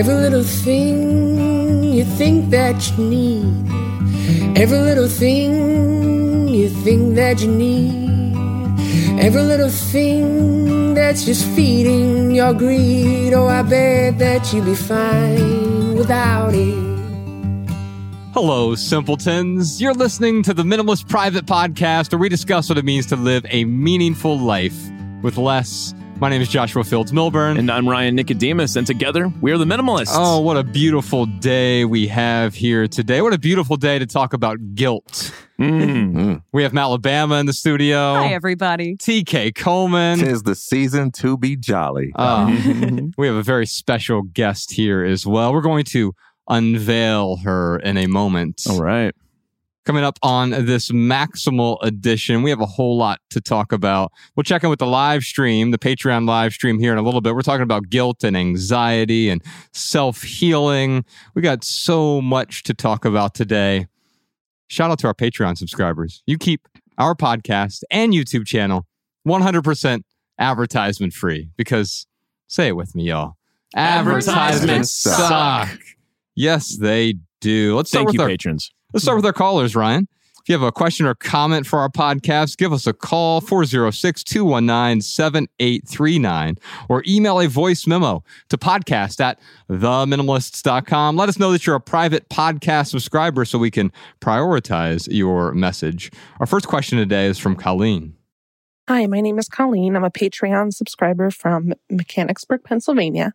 Every little thing you think that you need. Every little thing you think that you need. Every little thing that's just feeding your greed. Oh, I bet that you'd be fine without it. Hello, simpletons. You're listening to the Minimalist Private Podcast, where we discuss what it means to live a meaningful life with less. My name is Joshua Fields Milburn. And I'm Ryan Nicodemus, and together, we are the Minimalists. Oh, what a beautiful day we have here today. What a beautiful day to talk about guilt. We have Matt Labama in the studio. Hi, everybody. TK Coleman. 'Tis the season to be jolly. We have a very special guest here as well. We're going to unveil her in a moment. All right. Coming up on this Maximal edition, we have a whole lot to talk about. We'll check in with the live stream, the Patreon live stream here in a little bit. We're talking about guilt and anxiety and self-healing. We got so much to talk about today. Shout out to our Patreon subscribers. You keep our podcast and YouTube channel 100% advertisement free because, say it with me, y'all, advertisements suck. Yes, they do. Thank you, patrons. Let's start with our callers, Ryan. If you have a question or comment for our podcast, give us a call, 406-219-7839, or email a voice memo to podcast at theminimalists.com. Let us know that you're a private podcast subscriber so we can prioritize your message. Our first question today is from Colleen. Hi, my name is Colleen. I'm a Patreon subscriber from Mechanicsburg, Pennsylvania.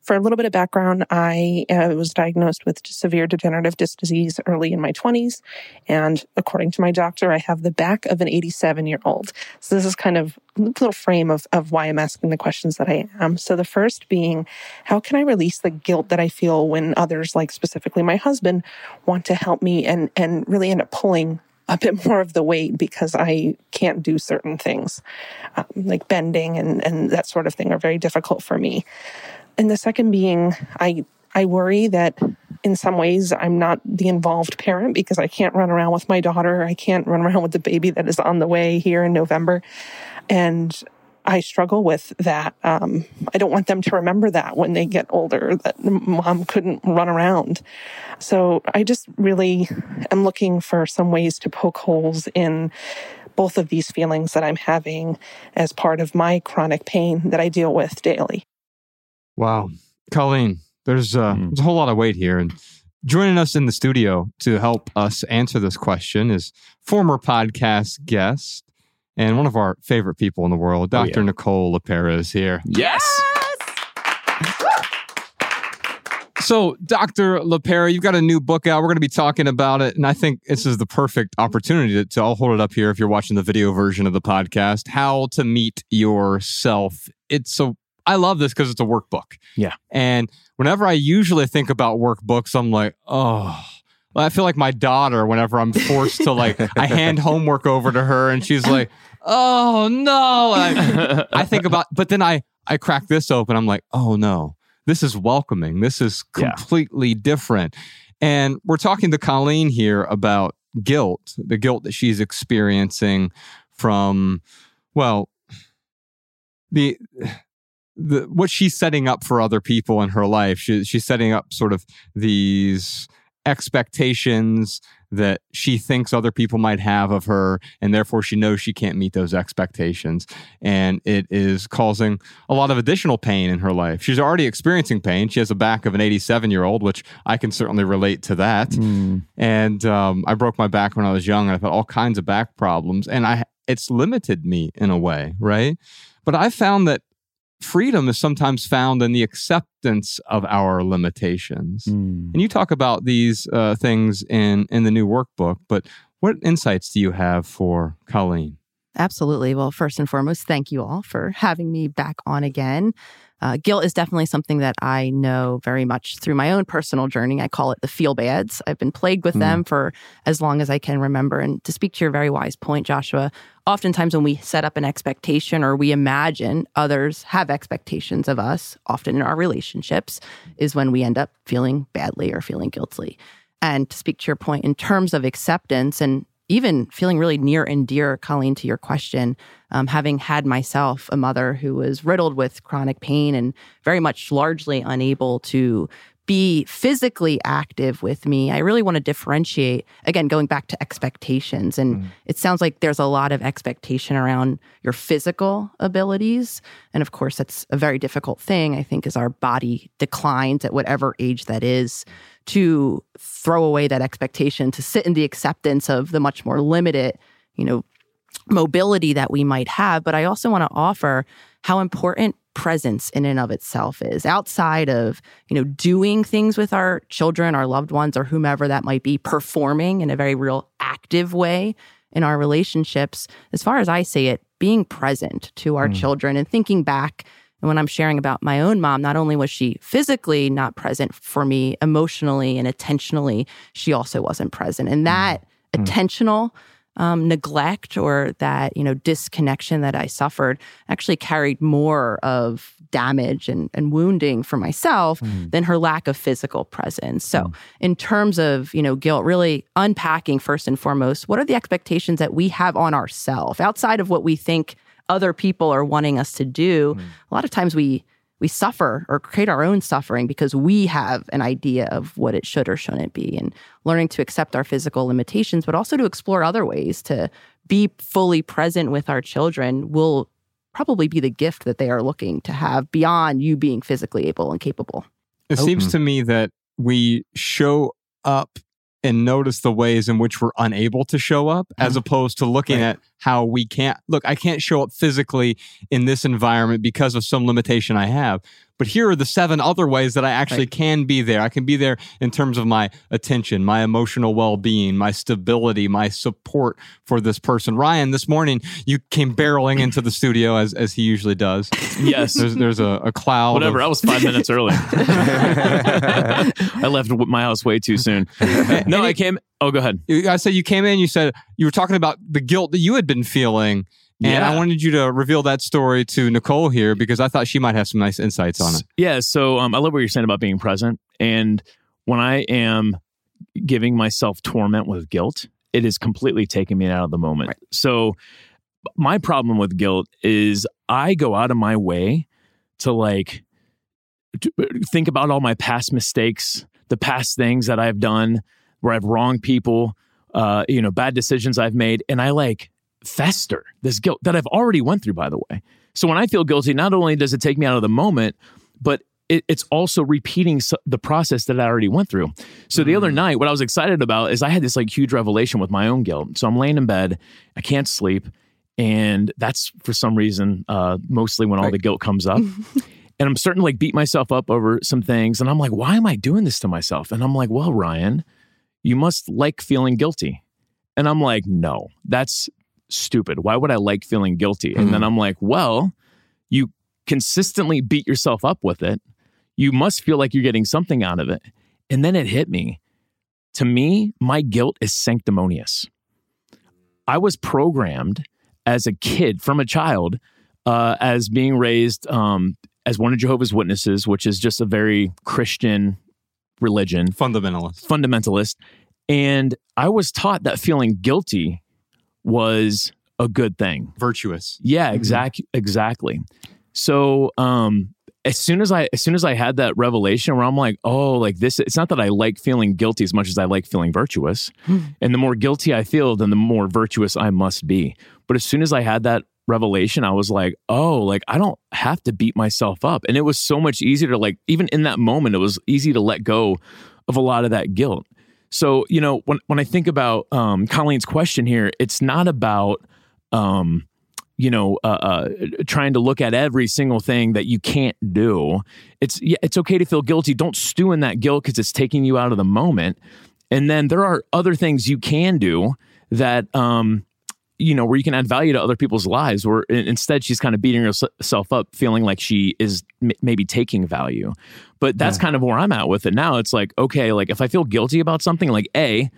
For a little bit of background, I was diagnosed with severe degenerative disc disease early in my 20s. And according to my doctor, I have the back of an 87-year-old. So this is kind of a little frame of why I'm asking the questions that I am. So the first being, how can I release the guilt that I feel when others, like specifically my husband, want to help me and really end up pulling a bit more of the weight because I can't do certain things, like bending and that sort of thing are very difficult for me. And the second being, I worry that in some ways I'm not the involved parent because I can't run around with my daughter. I can't run around with the baby that is on the way here in November. And I struggle with that. I don't want them to remember that when they get older, that mom couldn't run around. So I just really am looking for some ways to poke holes in both of these feelings that I'm having as part of my chronic pain that I deal with daily. Wow. Colleen, there's a whole lot of weight here. And joining us in the studio to help us answer this question is former podcast guest, and one of our favorite people in the world, Dr. Nicole LePera is here. Yes! So, Dr. LePera, you've got a new book out. We're going to be talking about it. And I think this is the perfect opportunity to I'll hold it up here if you're watching the video version of the podcast, How to Meet Yourself. I love this because it's a workbook. Yeah. And whenever I usually think about workbooks, I'm like, oh, I feel like my daughter whenever I'm forced to I hand homework over to her and she's like, oh no. I think about, but then I crack this open. I'm like, oh no, this is welcoming. This is completely different. And we're talking to Colleen here about guilt, the guilt that she's experiencing from, well, the what she's setting up for other people in her life. She's setting up sort of these expectations that she thinks other people might have of her, and therefore she knows she can't meet those expectations. And it is causing a lot of additional pain in her life. She's already experiencing pain. She has the back of an 87-year-old, which I can certainly relate to that. And I broke my back when I was young, and I've had all kinds of back problems, and it's limited me in a way, right? But I found that freedom is sometimes found in the acceptance of our limitations. And you talk about these things in the new workbook, but what insights do you have for Colleen? Absolutely. Well, first and foremost, thank you all for having me back on again. Guilt is definitely something that I know very much through my own personal journey. I call it the feel bads. I've been plagued with them for as long as I can remember. And to speak to your very wise point, Joshua, oftentimes when we set up an expectation or we imagine others have expectations of us, often in our relationships, is when we end up feeling badly or feeling guilty. And to speak to your point, in terms of acceptance, and even feeling really near and dear, Colleen, to your question, having had myself a mother who was riddled with chronic pain and very much largely unable to be physically active with me, I really want to differentiate, again, going back to expectations. And it sounds like there's a lot of expectation around your physical abilities. And of course, that's a very difficult thing, I think, as our body declines at whatever age that is, to throw away that expectation, to sit in the acceptance of the much more limited, mobility that we might have. But I also want to offer how important presence in and of itself is, outside of, doing things with our children, our loved ones, or whomever that might be, performing in a very real active way in our relationships. As far as I see it, being present to our children and thinking back. And when I'm sharing about my own mom, not only was she physically not present for me emotionally and attentionally, she also wasn't present. And that attentional neglect, or that, disconnection that I suffered, actually carried more of damage and wounding for myself than her lack of physical presence. So in terms of, guilt, really unpacking first and foremost, what are the expectations that we have on ourselves outside of what we think other people are wanting us to do? A lot of times we suffer or create our own suffering because we have an idea of what it should or shouldn't be, and learning to accept our physical limitations, but also to explore other ways to be fully present with our children will probably be the gift that they are looking to have beyond you being physically able and capable. It seems to me that we show up and notice the ways in which we're unable to show up, as opposed to looking at how we can't. Look, I can't show up physically in this environment because of some limitation I have, but here are the 7 other ways that I actually can be there. I can be there in terms of my attention, my emotional well-being, my stability, my support for this person. Ryan, this morning, you came barreling into the studio as he usually does. Yes. There's a cloud. Whatever, I was 5 minutes early. I left my house way too soon. No, I came... Oh, go ahead. I said you came in, you said you were talking about the guilt that you had been feeling. And I wanted you to reveal that story to Nicole here, because I thought she might have some nice insights on it. Yeah, so I love what you're saying about being present. And when I am giving myself torment with guilt, it is completely taking me out of the moment. Right. So my problem with guilt is I go out of my way to think about all my past mistakes, the past things that I've done, where I've wronged people, bad decisions I've made. And I fester this guilt that I've already went through, by the way. So when I feel guilty, not only does it take me out of the moment, but it's also repeating the process that I already went through. So the other night, what I was excited about is I had this huge revelation with my own guilt. So I'm laying in bed, I can't sleep. And that's for some reason, mostly when all the guilt comes up. And I'm starting to beat myself up over some things. And I'm like, why am I doing this to myself? And I'm like, well, Ryan, you must like feeling guilty. And I'm like, no, that's stupid. Why would I like feeling guilty? And then I'm like, well, you consistently beat yourself up with it. You must feel like you're getting something out of it. And then it hit me. To me, my guilt is sanctimonious. I was programmed as a kid, from a child, as being raised as one of Jehovah's Witnesses, which is just a very Christian religion. Fundamentalist. And I was taught that feeling guilty was a good thing. Virtuous. Yeah, exactly. So as soon as I had that revelation where I'm like, oh, this, it's not that I like feeling guilty as much as I like feeling virtuous. And the more guilty I feel, then the more virtuous I must be. But as soon as I had that revelation, I was like, oh, I don't have to beat myself up. And it was so much easier to even in that moment, it was easy to let go of a lot of that guilt. So, when I think about Colleen's question here, it's not about, trying to look at every single thing that you can't do. It's okay to feel guilty. Don't stew in that guilt because it's taking you out of the moment. And then there are other things you can do that, where you can add value to other people's lives, where instead she's kind of beating herself up, feeling like she is maybe taking value. But that's kind of where I'm at with it now. It's okay, if I feel guilty about something, I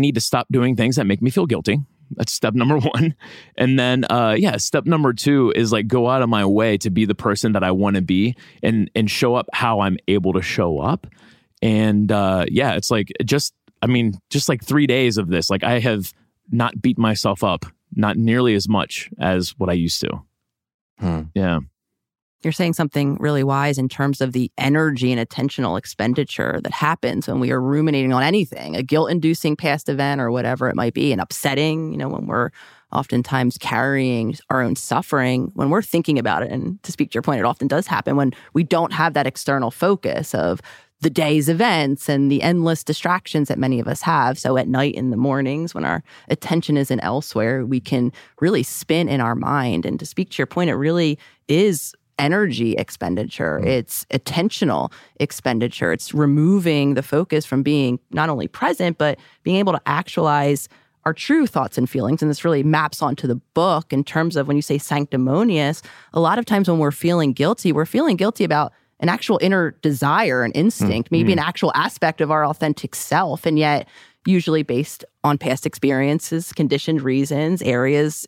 need to stop doing things that make me feel guilty. That's step number 1. And then, step number 2 is go out of my way to be the person that I want to be and show up how I'm able to show up. And it's just 3 days of this. I have not beat myself up, not nearly as much as what I used to. Yeah. You're saying something really wise in terms of the energy and attentional expenditure that happens when we are ruminating on anything, a guilt-inducing past event or whatever it might be, and upsetting, you know, when we're oftentimes carrying our own suffering, when we're thinking about it. And to speak to your point, it often does happen when we don't have that external focus of the day's events and the endless distractions that many of us have. So at night, in the mornings, when our attention isn't elsewhere, we can really spin in our mind. And to speak to your point, it really is energy expenditure. It's attentional expenditure. It's removing the focus from being not only present, but being able to actualize our true thoughts and feelings. And this really maps onto the book in terms of when you say sanctimonious, a lot of times when we're feeling guilty about an actual inner desire, an instinct, maybe an actual aspect of our authentic self, and yet usually based on past experiences, conditioned reasons, areas,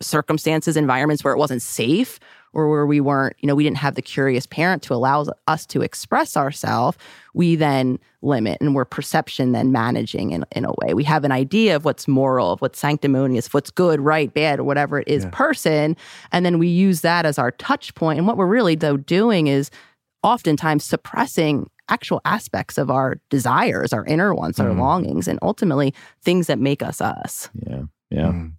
circumstances, environments where it wasn't safe, or where we weren't, you know, we didn't have the curious parent to allow us to express ourselves, we then limit, and we're perception then managing in a way. We have an idea of what's moral, of what's sanctimonious, what's good, right, bad, or whatever it is, person, and then we use that as our touch point. And what we're really, though, doing is oftentimes suppressing actual aspects of our desires, our inner wants, our longings, and ultimately things that make us us. You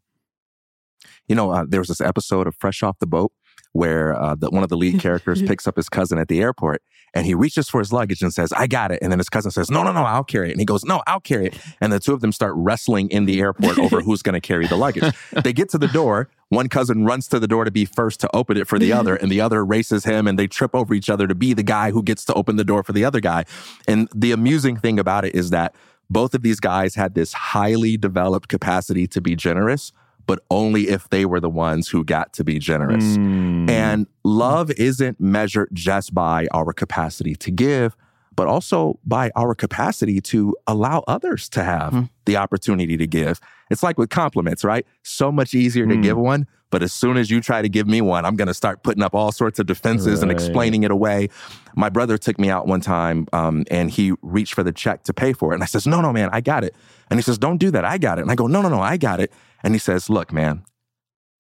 know, there was this episode of Fresh Off the Boat where one of the lead characters picks up his cousin at the airport, and he reaches for his luggage and says, I got it. And then his cousin says, no, I'll carry it. And he goes, no, I'll carry it. And the two of them start wrestling in the airport over who's going to carry the luggage. They get to the door. One cousin runs to the door to be first to open it for the other, and the other races him, and they trip over each other to be the guy who gets to open the door for the other guy. And the amusing thing about it is that both of these guys had this highly developed capacity to be generous, but only if they were the ones who got to be generous. And love isn't measured just by our capacity to give, but also by our capacity to allow others to have the opportunity to give. It's like with compliments, right? So much easier to give one, but as soon as you try to give me one, I'm gonna start putting up all sorts of defenses and explaining it away. My brother took me out one time and he reached for the check to pay for it. And I says, no, man, I got it. And he says, don't do that, I got it. And I go, no, I got it. And he says, look, man,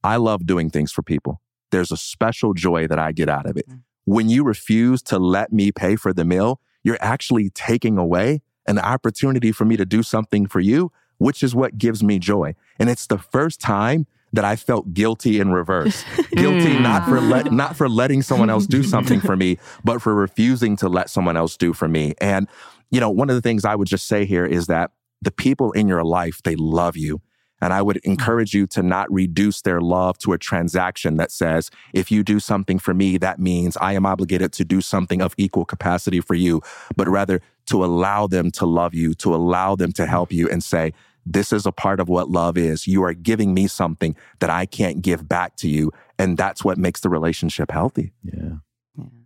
I love doing things for people. There's a special joy that I get out of it. When you refuse to let me pay for the meal, you're actually taking away an opportunity for me to do something for you, which is what gives me joy. And it's the first time that I felt guilty in reverse. Guilty not for letting someone else do something for me, but for refusing to let someone else do for me. And, you know, one of the things I would just say here is that the people in your life, they love you. And I would encourage you to not reduce their love to a transaction that says, if you do something for me, that means I am obligated to do something of equal capacity for you, but rather to allow them to love you, to allow them to help you, and say, this is a part of what love is. You are giving me something that I can't give back to you. And that's what makes the relationship healthy. Yeah.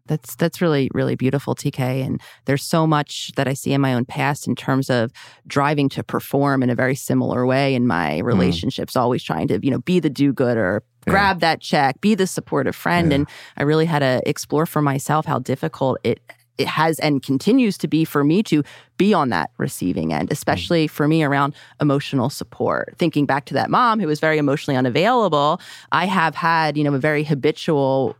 That's really, really beautiful, TK. And there's so much that I see in my own past in terms of driving to perform in a very similar way in my relationships, always trying to, you know, be the do-gooder, grab that check, be the supportive friend. And I really had to explore for myself how difficult it has and continues to be for me to be on that receiving end, especially for me around emotional support. Thinking back to that mom who was very emotionally unavailable, I have had, you know, a very habitual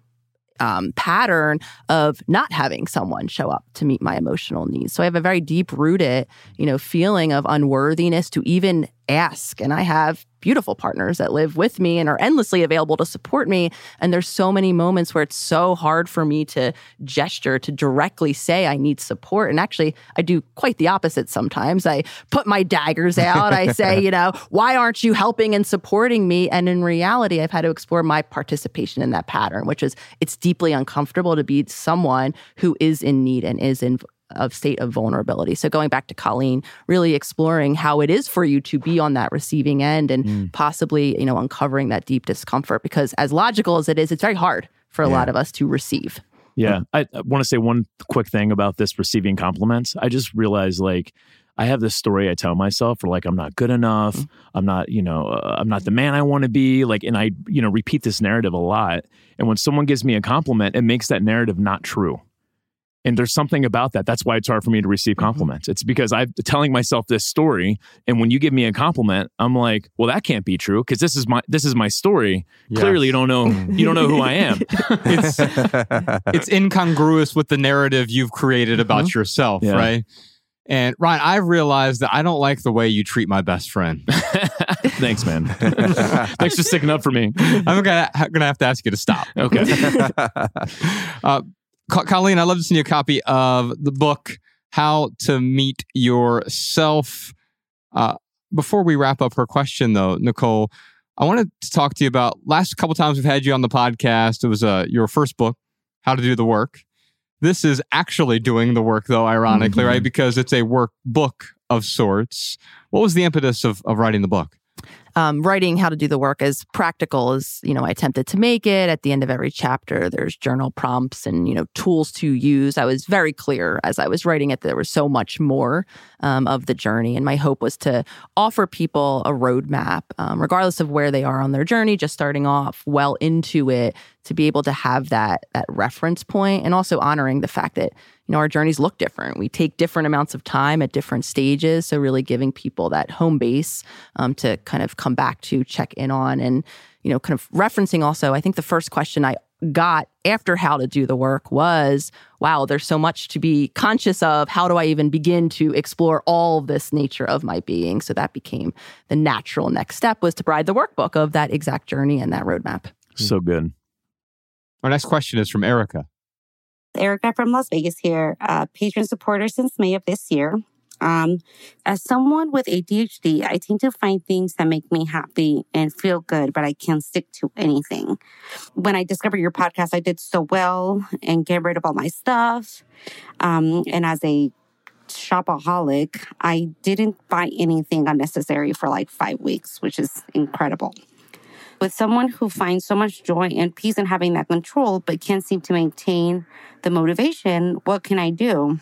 pattern of not having someone show up to meet my emotional needs. So I have a very deep-rooted, you know, feeling of unworthiness to even ask. And I have beautiful partners that live with me and are endlessly available to support me. And there's so many moments where it's so hard for me to gesture, to directly say I need support. And actually, I do quite the opposite sometimes. I put my daggers out. I say, you know, why aren't you helping and supporting me? And in reality, I've had to explore my participation in that pattern, which is it's deeply uncomfortable to be someone who is in need and is in of state of vulnerability. So going back to Colleen, really exploring how it is for you to be on that receiving end and possibly, you know, uncovering that deep discomfort, because as logical as it is, it's very hard for a lot of us to receive. Yeah. I want to say one quick thing about this receiving compliments. I just realized, like, I have this story I tell myself, where like, I'm not good enough. I'm not, you know, I'm not the man I want to be. Like, and I, you know, repeat this narrative a lot. And when someone gives me a compliment, it makes that narrative not true. And there's something about that. That's why it's hard for me to receive compliments. It's because I'm telling myself this story. And when you give me a compliment, I'm like, well, that can't be true because this is my story. Yes. Clearly, you don't know who I am. It's incongruous with the narrative you've created about yourself, right? And Ryan, I've realized that I don't like the way you treat my best friend. Thanks, man. Thanks for sticking up for me. I'm gonna have to ask you to stop. Okay. Colleen, I'd love to send you a copy of the book, How to Meet Yourself. Before we wrap up her question, though, Nicole, I wanted to talk to you about last couple times we've had you on the podcast. It was your first book, How to Do the Work. This is actually doing the work, though, ironically, right? Because it's a workbook of sorts. What was the impetus of writing the book? Writing How to Do the Work as practical as, I attempted to make it. At the end of every chapter, there's journal prompts and, tools to use. I was very clear as I was writing it that there was so much more of the journey. And my hope was to offer people a roadmap, regardless of where they are on their journey, just starting off well into it, to be able to have that reference point, and also honoring the fact that, our journeys look different. We take different amounts of time at different stages. So really giving people that home base to kind of come back to, check in on, and, kind of referencing also, I think the first question I got after How to Do the Work was, wow, there's so much to be conscious of. How do I even begin to explore all this nature of my being? So that became the natural next step, was to provide the workbook of that exact journey and that roadmap. So good. Our next question is from Erica. Erica from Las Vegas here, patron supporter since May of this year. As someone with ADHD, I tend to find things that make me happy and feel good, but I can't stick to anything. When I discovered your podcast, I did so well and get rid of all my stuff. And as a shopaholic, I didn't buy anything unnecessary for 5 weeks, which is incredible. With someone who finds so much joy and peace in having that control, but can't seem to maintain the motivation, what can I do?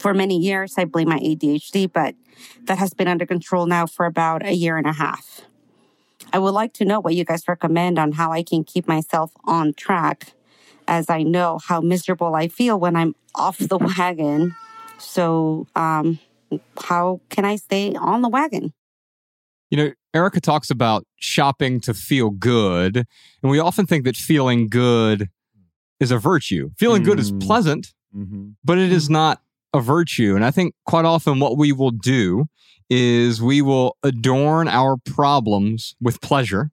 For many years, I blame my ADHD, but that has been under control now for about a year and a half. I would like to know what you guys recommend on how I can keep myself on track, as I know how miserable I feel when I'm off the wagon. So how can I stay on the wagon? Erica talks about shopping to feel good, and we often think that feeling good is a virtue. Feeling good is pleasant, but it is not a virtue. And I think quite often what we will do is we will adorn our problems with pleasure.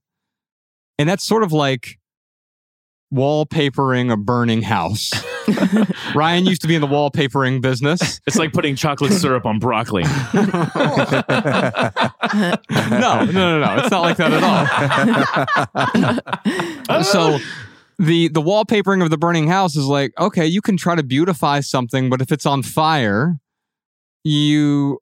And that's sort of like wallpapering a burning house. Ryan used to be in the wallpapering business. It's like putting chocolate syrup on broccoli. No. It's not like that at all. So the wallpapering of the burning house is like, okay, you can try to beautify something, but if it's on fire, you're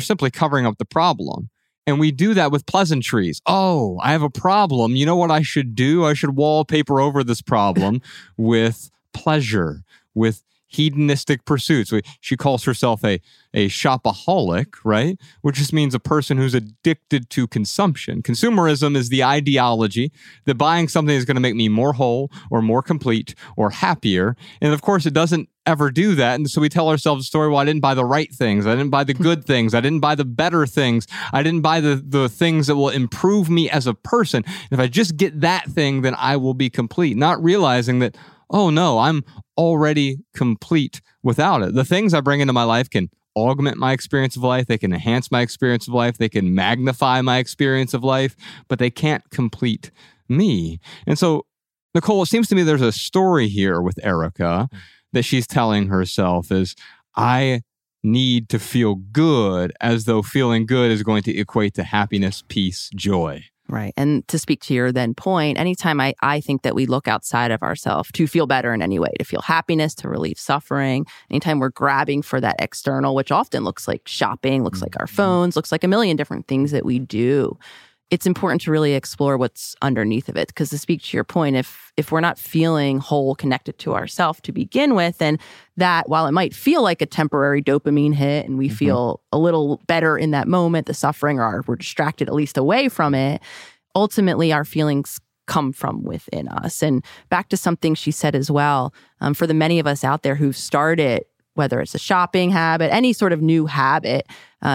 simply covering up the problem. And we do that with pleasantries. Oh, I have a problem. You know what I should do? I should wallpaper over this problem with pleasure, with hedonistic pursuits. She calls herself a shopaholic, right? Which just means a person who's addicted to consumption. Consumerism is the ideology that buying something is going to make me more whole or more complete or happier. And of course, it doesn't ever do that. And so we tell ourselves a story, well, I didn't buy the right things. I didn't buy the good things. I didn't buy the better things. I didn't buy the things that will improve me as a person. And if I just get that thing, then I will be complete. Not realizing that, oh no, I'm already complete without it. The things I bring into my life can augment my experience of life. They can enhance my experience of life. They can magnify my experience of life, but they can't complete me. And so, Nicole, it seems to me there's a story here with Erica that she's telling herself is, I need to feel good, as though feeling good is going to equate to happiness, peace, joy. Right. And to speak to your then point, anytime I think that we look outside of ourselves to feel better in any way, to feel happiness, to relieve suffering, anytime we're grabbing for that external, which often looks like shopping, looks like our phones, looks like a million different things that we do, it's important to really explore what's underneath of it. Because to speak to your point, if we're not feeling whole, connected to ourselves to begin with, then that, while it might feel like a temporary dopamine hit and we feel a little better in that moment, the suffering, or we're distracted at least away from it, ultimately our feelings come from within us. And back to something she said as well, for the many of us out there who've started, whether it's a shopping habit, any sort of new habit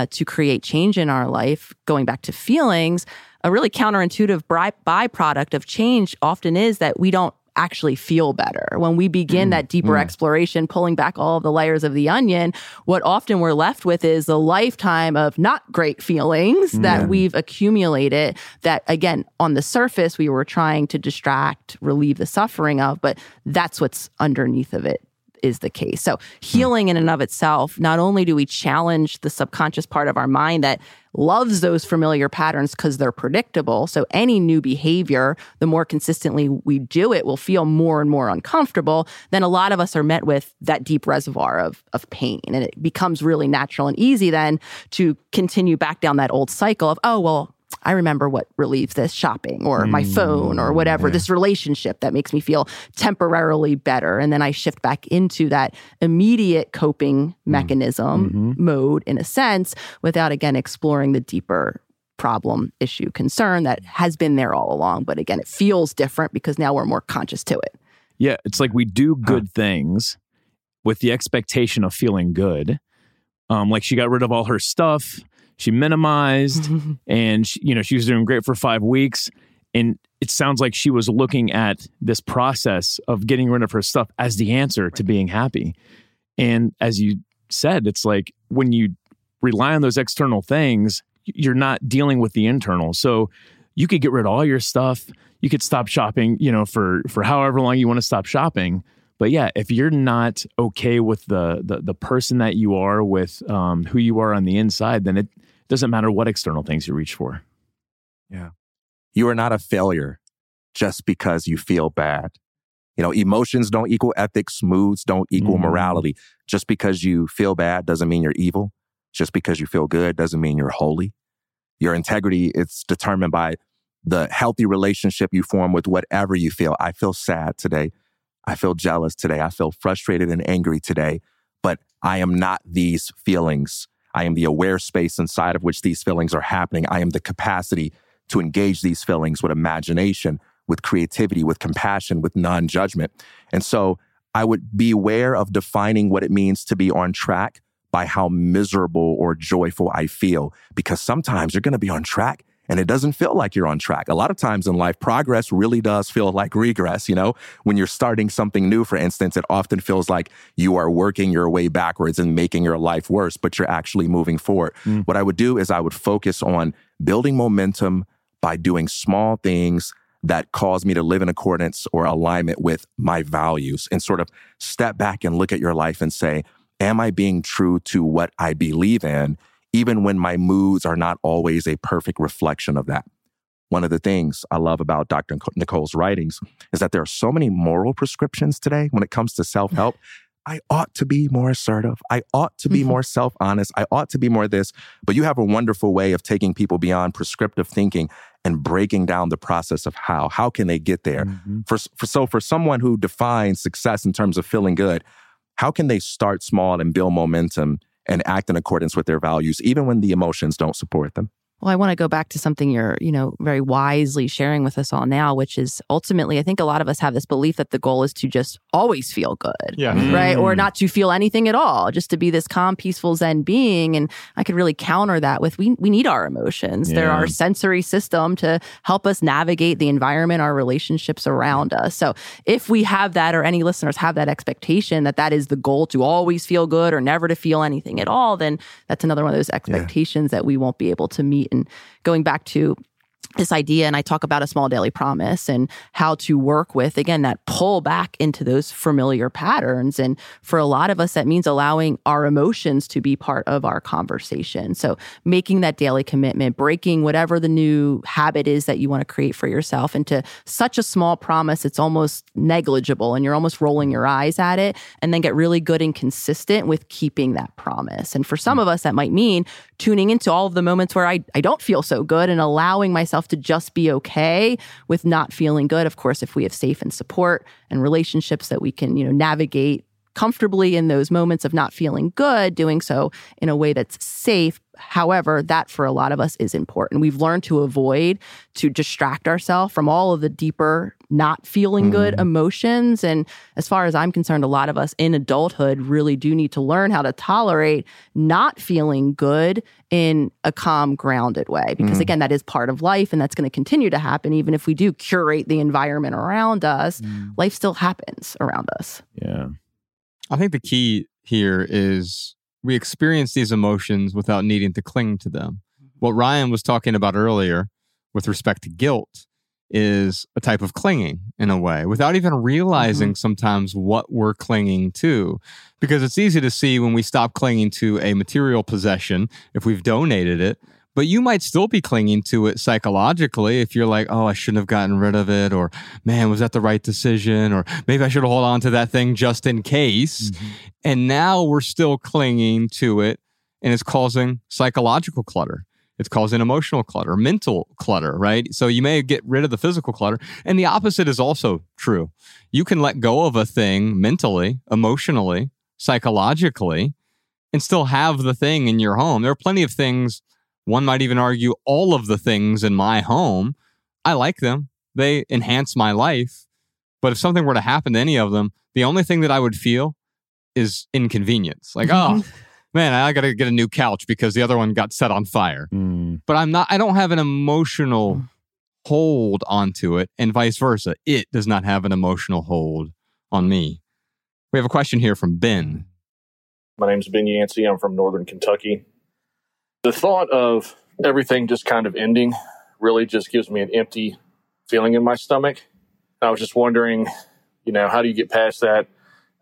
to create change in our life, going back to feelings, a really counterintuitive byproduct of change often is that we don't actually feel better. When we begin that deeper exploration, pulling back all of the layers of the onion, what often we're left with is a lifetime of not great feelings that we've accumulated that, again, on the surface, we were trying to distract, relieve the suffering of, but that's what's underneath of it is the case. So healing in and of itself, not only do we challenge the subconscious part of our mind that loves those familiar patterns because they're predictable. So any new behavior, the more consistently we do it, will feel more and more uncomfortable. Then a lot of us are met with that deep reservoir of pain. And it becomes really natural and easy then to continue back down that old cycle of, oh, well, I remember what relieves this, shopping or my phone or whatever, this relationship that makes me feel temporarily better. And then I shift back into that immediate coping mechanism mode in a sense, without, again, exploring the deeper problem, issue, concern that has been there all along. But again, it feels different because now we're more conscious to it. Yeah, it's like we do good things with the expectation of feeling good. Like she got rid of all her stuff. She minimized and she was doing great for 5 weeks. And it sounds like she was looking at this process of getting rid of her stuff as the answer to being happy. And as you said, it's like when you rely on those external things, you're not dealing with the internal. So you could get rid of all your stuff. You could stop shopping, for however long you want to stop shopping. But yeah, if you're not okay with the person that you are, with who you are on the inside, then it doesn't matter what external things you reach for. Yeah. You are not a failure just because you feel bad. Emotions don't equal ethics. Moods don't equal morality. Just because you feel bad doesn't mean you're evil. Just because you feel good doesn't mean you're holy. Your integrity, it's determined by the healthy relationship you form with whatever you feel. I feel sad today. I feel jealous today. I feel frustrated and angry today, but I am not these feelings. I am the aware space inside of which these feelings are happening. I am the capacity to engage these feelings with imagination, with creativity, with compassion, with non-judgment. And so I would beware of defining what it means to be on track by how miserable or joyful I feel, because sometimes you're going to be on track and it doesn't feel like you're on track. A lot of times in life, progress really does feel like regress. When you're starting something new, for instance, it often feels like you are working your way backwards and making your life worse, but you're actually moving forward. What I would do is I would focus on building momentum by doing small things that cause me to live in accordance or alignment with my values, and sort of step back and look at your life and say, am I being true to what I believe in? Even when my moods are not always a perfect reflection of that. One of the things I love about Dr. Nicole's writings is that there are so many moral prescriptions today when it comes to self-help. I ought to be more assertive. I ought to be more self-honest. I ought to be more this. But you have a wonderful way of taking people beyond prescriptive thinking and breaking down the process of how. How can they get there? For someone who defines success in terms of feeling good, how can they start small and build momentum and act in accordance with their values, even when the emotions don't support them? Well, I want to go back to something you're, very wisely sharing with us all now, which is ultimately, I think a lot of us have this belief that the goal is to just always feel good, right? Or not to feel anything at all, just to be this calm, peaceful Zen being. And I could really counter that with, we need our emotions. They're our sensory system to help us navigate the environment, our relationships around us. So if we have that, or any listeners have that expectation that that is the goal, to always feel good or never to feel anything at all, then that's another one of those expectations that we won't be able to meet. And going back to this idea, and I talk about a small daily promise and how to work with, again, that pull back into those familiar patterns. And for a lot of us, that means allowing our emotions to be part of our conversation. So making that daily commitment, breaking whatever the new habit is that you want to create for yourself into such a small promise, it's almost negligible and you're almost rolling your eyes at it, and then get really good and consistent with keeping that promise. And for some of us, that might mean tuning into all of the moments where I don't feel so good and allowing myself to just be okay with not feeling good. Of course, if we have safe and support and relationships that we can, navigate comfortably in those moments of not feeling good, doing so in a way that's safe, However, that for a lot of us is important. We've learned to avoid, to distract ourselves from all of the deeper, not feeling good emotions. And as far as I'm concerned, a lot of us in adulthood really do need to learn how to tolerate not feeling good in a calm, grounded way. Because again, that is part of life, and that's going to continue to happen. Even if we do curate the environment around us, life still happens around us. Yeah. I think the key here is we experience these emotions without needing to cling to them. What Ryan was talking about earlier with respect to guilt is a type of clinging in a way, without even realizing sometimes what we're clinging to. Because it's easy to see when we stop clinging to a material possession, if we've donated it, but you might still be clinging to it psychologically if you're like, oh, I shouldn't have gotten rid of it, or man, was that the right decision? Or maybe I should hold on to that thing just in case. And now we're still clinging to it, and it's causing psychological clutter. It's causing emotional clutter, mental clutter, right? So you may get rid of the physical clutter. And the opposite is also true. You can let go of a thing mentally, emotionally, psychologically, and still have the thing in your home. There are plenty of things. One might even argue all of the things in my home, I like them. They enhance my life. But if something were to happen to any of them, the only thing that I would feel is inconvenience. Like, oh, man, I got to get a new couch because the other one got set on fire. But I don't have an emotional hold onto it, and vice versa. It does not have an emotional hold on me. We have a question here from Ben. My name's Ben Yancey. I'm from Northern Kentucky. The thought of everything just kind of ending really just gives me an empty feeling in my stomach. I was just wondering, you know, how do you get past that?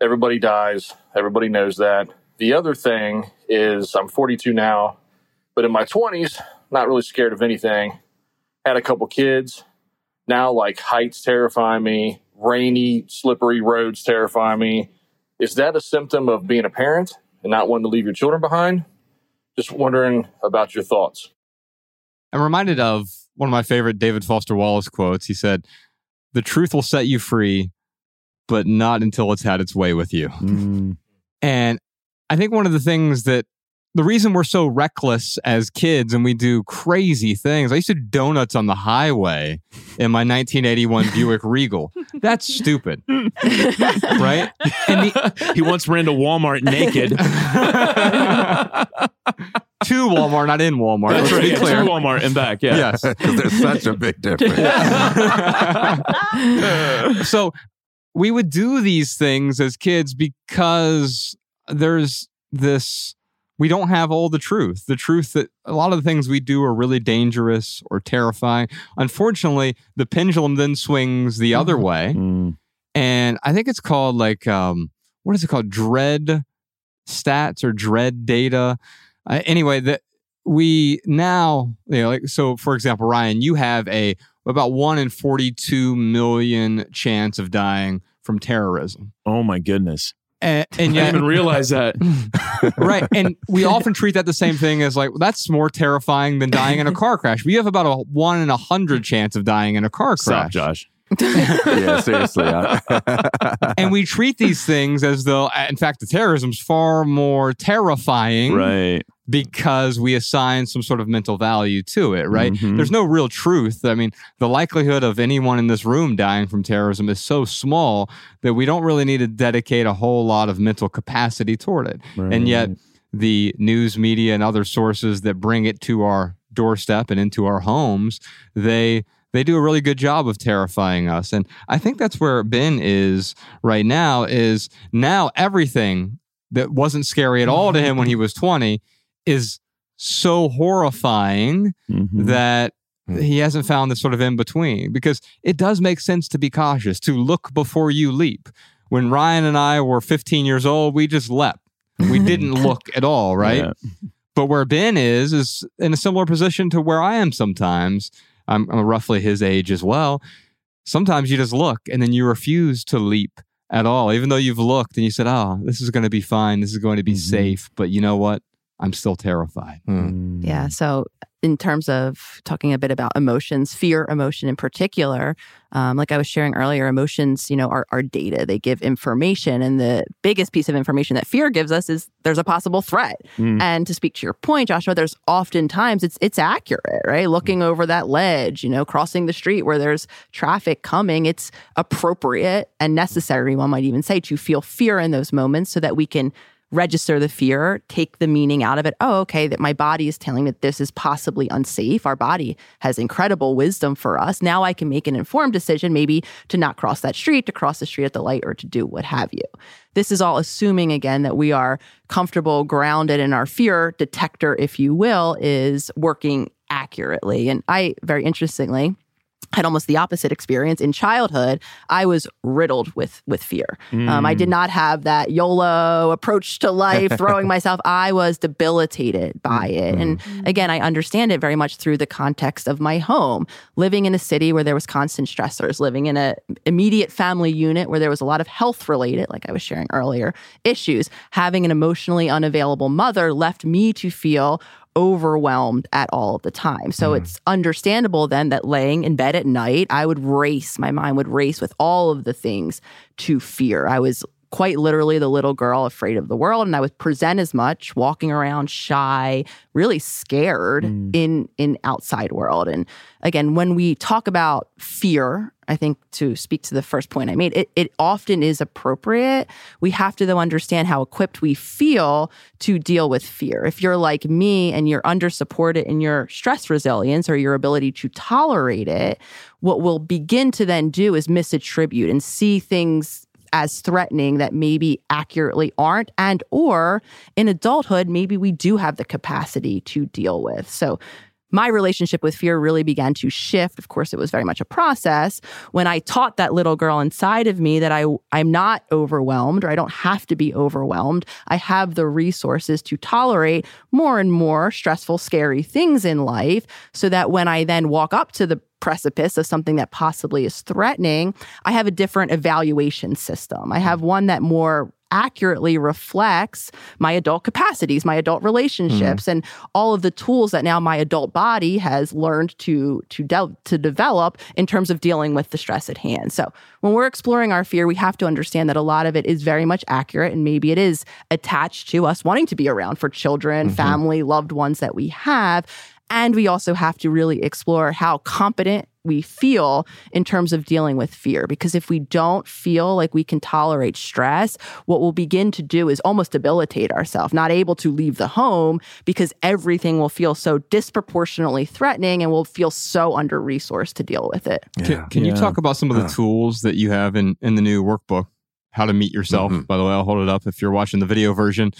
Everybody dies. Everybody knows that. The other thing is I'm 42 now, but in my 20s, not really scared of anything. Had a couple kids. Now, like, heights terrify me. Rainy, slippery roads terrify me. Is that a symptom of being a parent and not wanting to leave your children behind? Just wondering about your thoughts. I'm reminded of one of my favorite David Foster Wallace quotes. He said, "The truth will set you free, but not until it's had its way with you." And I think one of the things that the reason we're so reckless as kids and we do crazy things. I used to do donuts on the highway in my 1981 Buick Regal. That's stupid, right? And he once ran to Walmart naked. To Walmart, not in Walmart. That's right. To Walmart and back, yeah. Yes. There's such a big difference. So we would do these things as kids because there's this... We don't have all the truth. The truth that a lot of the things we do are really dangerous or terrifying. Unfortunately, the pendulum then swings the other way. And I think it's called like, what is it called? Dread stats or dread data. Anyway, that we now, you know, like, so for example, Ryan, you have about 1 in 42 million chance of dying from terrorism. Oh my goodness. And yet, I didn't even realize that. Right. And we often treat that the same thing as like, well, that's more terrifying than dying in a car crash. We have about a 1 in 100 chance of dying in a car crash. Stop, Josh. Yeah, seriously. And we treat these things as though, in fact, the terrorism's far more terrifying. Right. Because we assign some sort of mental value to it, right? There's no real truth. I mean, the likelihood of anyone in this room dying from terrorism is so small that we don't really need to dedicate a whole lot of mental capacity toward it. Right. And yet the news media and other sources that bring it to our doorstep and into our homes, they do a really good job of terrifying us. And I think that's where Ben is right now, is now everything that wasn't scary at all to him when he was 20 is so horrifying that he hasn't found this sort of in-between. Because it does make sense to be cautious, to look before you leap. When Ryan and I were 15 years old, we just leapt. We didn't look at all, right? Yeah. But where Ben is in a similar position to where I am sometimes. I'm roughly his age as well. Sometimes you just look and then you refuse to leap at all. Even though you've looked and you said, oh, this is going to be fine. This is going to be safe. But you know what? I'm still terrified. Yeah. So in terms of talking a bit about emotions, fear, emotion in particular, like I was sharing earlier, emotions, you know, are data. They give information. And the biggest piece of information that fear gives us is there's a possible threat. Mm. And to speak to your point, Joshua, there's oftentimes it's accurate, right? Looking over that ledge, you know, crossing the street where there's traffic coming, it's appropriate and necessary, one might even say, to feel fear in those moments so that we can register the fear, take the meaning out of it. Oh, okay, that my body is telling me that this is possibly unsafe. Our body has incredible wisdom for us. Now I can make an informed decision, maybe to not cross that street, to cross the street at the light, or to do what have you. This is all assuming, again, that we are comfortable, grounded, and our fear detector, if you will, is working accurately. And I, very interestingly, had almost the opposite experience. In childhood, I was riddled with fear. I did not have that YOLO approach to life, throwing myself. I was debilitated by it. And again, I understand it very much through the context of my home, living in a city where there was constant stressors, living in an immediate family unit where there was a lot of health-related, like I was sharing earlier, issues. Having an emotionally unavailable mother left me to feel overwhelmed at all the time. So it's understandable then that laying in bed at night, I would race, my mind would race with all of the things to fear. I was quite literally the little girl afraid of the world, and I would present as much, walking around shy, really scared in outside world. And again, when we talk about fear, I think to speak to the first point I made, it often is appropriate. We have to, though, understand how equipped we feel to deal with fear. If you're like me and you're under-supported in your stress resilience or your ability to tolerate it, what we'll begin to then do is misattribute and see things as threatening that maybe accurately aren't, and or in adulthood, maybe we do have the capacity to deal with. So my relationship with fear really began to shift. Of course, it was very much a process when I taught that little girl inside of me that I'm not overwhelmed, or I don't have to be overwhelmed. I have the resources to tolerate more and more stressful, scary things in life, so that when I then walk up to the precipice of something that possibly is threatening, I have a different evaluation system. I have one that more accurately reflects my adult capacities, my adult relationships, and all of the tools that now my adult body has learned to develop in terms of dealing with the stress at hand. So when we're exploring our fear, we have to understand that a lot of it is very much accurate, and maybe it is attached to us wanting to be around for children, family, loved ones that we have. And we also have to really explore how competent we feel in terms of dealing with fear. Because if we don't feel like we can tolerate stress, what we'll begin to do is almost debilitate ourselves, not able to leave the home, because everything will feel so disproportionately threatening and we'll feel so under-resourced to deal with it. Yeah. Can you talk about some of the tools that you have in the new workbook, How to Meet Yourself? By the way, I'll hold it up if you're watching the video version.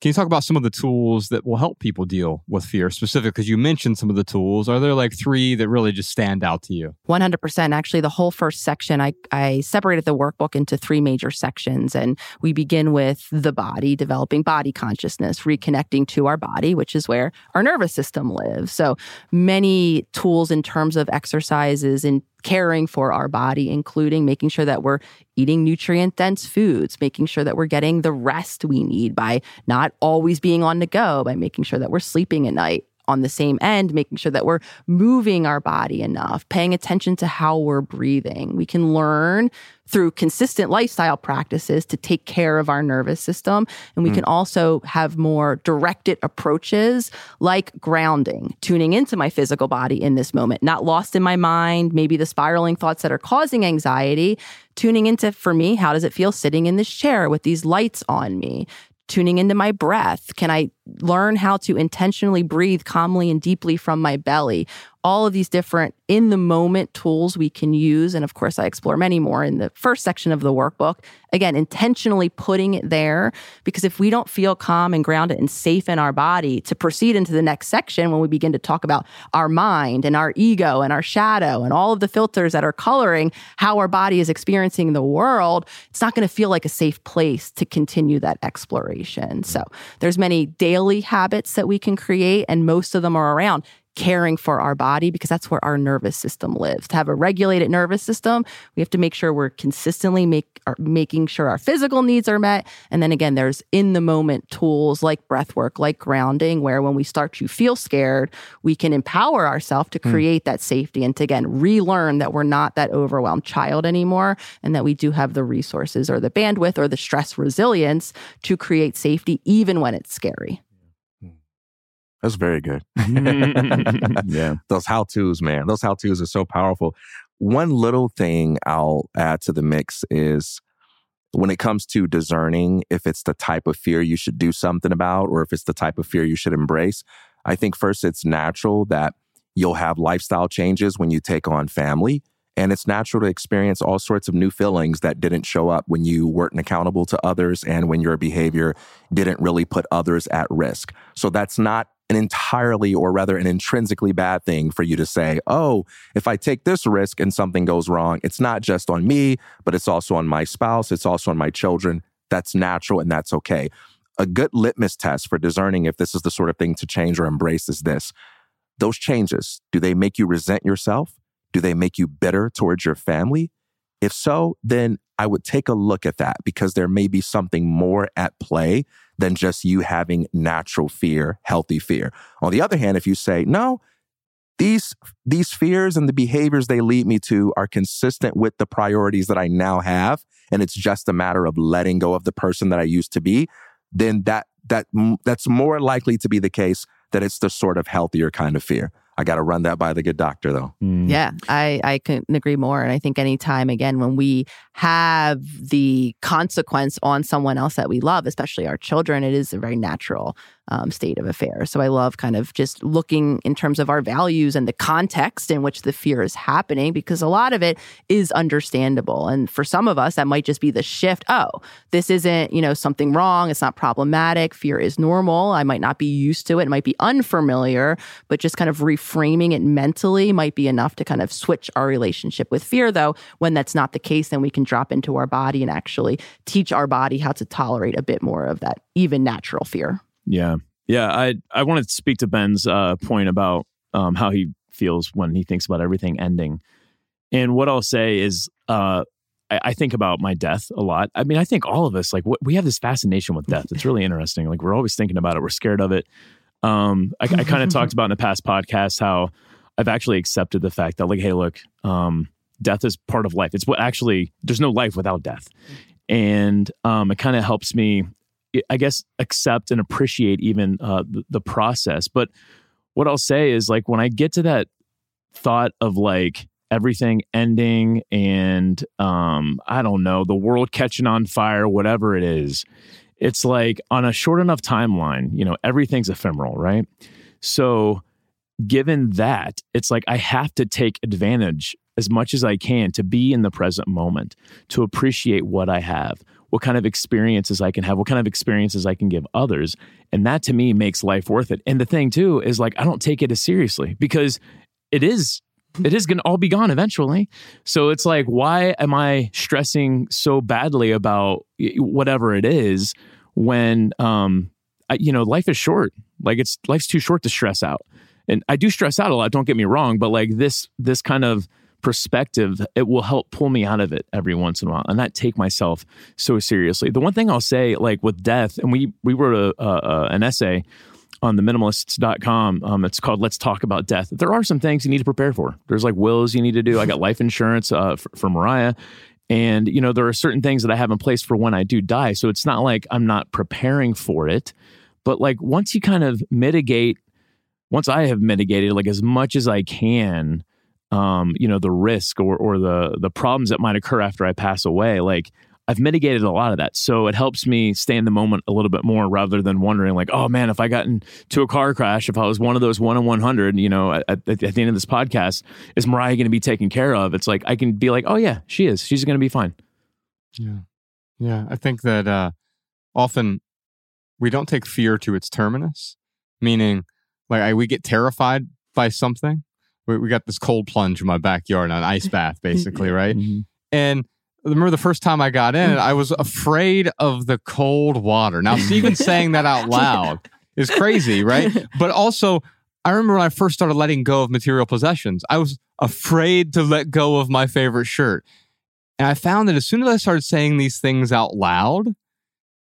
Can you talk about some of the tools that will help people deal with fear specifically? Because you mentioned some of the tools. Are there like three that really just stand out to you? 100%. Actually, the whole first section, I separated the workbook into three major sections. And we begin with the body, developing body consciousness, reconnecting to our body, which is where our nervous system lives. So many tools in terms of exercises and caring for our body, including making sure that we're eating nutrient-dense foods, making sure that we're getting the rest we need by not always being on the go, by making sure that we're sleeping at night. On the same end, making sure that we're moving our body enough, paying attention to how we're breathing. We can learn through consistent lifestyle practices to take care of our nervous system. And we can also have more directed approaches like grounding, tuning into my physical body in this moment, not lost in my mind, maybe the spiraling thoughts that are causing anxiety, tuning into, for me, how does it feel sitting in this chair with these lights on me? Tuning into my breath. Can I learn how to intentionally breathe calmly and deeply from my belly? All of these different in-the-moment tools we can use. And of course, I explore many more in the first section of the workbook. Again, intentionally putting it there, because if we don't feel calm and grounded and safe in our body to proceed into the next section, when we begin to talk about our mind and our ego and our shadow and all of the filters that are coloring how our body is experiencing the world, it's not going to feel like a safe place to continue that exploration. So there's many daily habits that we can create, and most of them are around caring for our body, because that's where our nervous system lives. To have a regulated nervous system, we have to make sure we're consistently making sure our physical needs are met. And then again, there's in the moment tools like breath work, like grounding, where when we start to feel scared, we can empower ourselves to create that safety and to again, relearn that we're not that overwhelmed child anymore and that we do have the resources or the bandwidth or the stress resilience to create safety even when it's scary. That's very good. Yeah. Those how-tos, man. Those how-tos are so powerful. One little thing I'll add to the mix is when it comes to discerning if it's the type of fear you should do something about or if it's the type of fear you should embrace, I think first it's natural that you'll have lifestyle changes when you take on family. And it's natural to experience all sorts of new feelings that didn't show up when you weren't accountable to others and when your behavior didn't really put others at risk. So that's not an entirely or rather an intrinsically bad thing for you to say, oh, if I take this risk and something goes wrong, it's not just on me, but it's also on my spouse. It's also on my children. That's natural and that's okay. A good litmus test for discerning if this is the sort of thing to change or embrace is this. Those changes, do they make you resent yourself? Do they make you bitter towards your family? If so, then I would take a look at that because there may be something more at play than just you having natural fear, healthy fear. On the other hand, if you say, no, these fears and the behaviors they lead me to are consistent with the priorities that I now have, and it's just a matter of letting go of the person that I used to be, then that's more likely to be the case that it's the sort of healthier kind of fear. I got to run that by the good doctor, though. Yeah, I couldn't agree more. And I think anytime, again, when we have the consequence on someone else that we love, especially our children, it is a very natural state of affairs. So I love kind of just looking in terms of our values and the context in which the fear is happening, because a lot of it is understandable. And for some of us, that might just be the shift. Oh, this isn't, something wrong. It's not problematic. Fear is normal. I might not be used to it. It might be unfamiliar, but just kind of reframing it mentally might be enough to kind of switch our relationship with fear, though. When that's not the case, then we can drop into our body and actually teach our body how to tolerate a bit more of that even natural fear. Yeah. Yeah. I want to speak to Ben's point about how he feels when he thinks about everything ending. And what I'll say is I think about my death a lot. I mean, I think all of us, we have this fascination with death. It's really interesting. We're always thinking about it. We're scared of it. I kind of talked about in the past podcast how I've actually accepted the fact that death is part of life. It's what actually, there's no life without death. And it kind of helps me, I guess, accept and appreciate even the process. But what I'll say is when I get to that thought of everything ending and I don't know, the world catching on fire, whatever it is, it's on a short enough timeline, everything's ephemeral, right? So given that, it's I have to take advantage as much as I can to be in the present moment, to appreciate what I have, what kind of experiences I can have, what kind of experiences I can give others. And that to me makes life worth it. And the thing too is I don't take it as seriously because it is going to all be gone eventually. So it's why am I stressing so badly about whatever it is when, life is short. Life's too short to stress out. And I do stress out a lot. Don't get me wrong. But this kind of perspective, it will help pull me out of it every once in a while and not take myself so seriously. The one thing I'll say, with death, and we wrote an essay on theminimalists.com. It's called Let's Talk About Death. There are some things you need to prepare for. There's wills you need to do. I got life insurance for Mariah. And, there are certain things that I have in place for when I do die. So it's not I'm not preparing for it. But once you kind of mitigate, once I have mitigated as much as I can, the risk or the problems that might occur after I pass away, I've mitigated a lot of that. So it helps me stay in the moment a little bit more rather than wondering oh man, if I got into a car crash, if I was one of those 1 in 100, at the end of this podcast, is Mariah going to be taken care of? It's I can be oh yeah, she is. She's going to be fine. Yeah. Yeah. I think that often we don't take fear to its terminus, meaning we get terrified by something. We got this cold plunge in my backyard on an ice bath, basically, right? Mm-hmm. And I remember the first time I got in, I was afraid of the cold water. Now, even saying that out loud is crazy, right? But also, I remember when I first started letting go of material possessions, I was afraid to let go of my favorite shirt. And I found that as soon as I started saying these things out loud,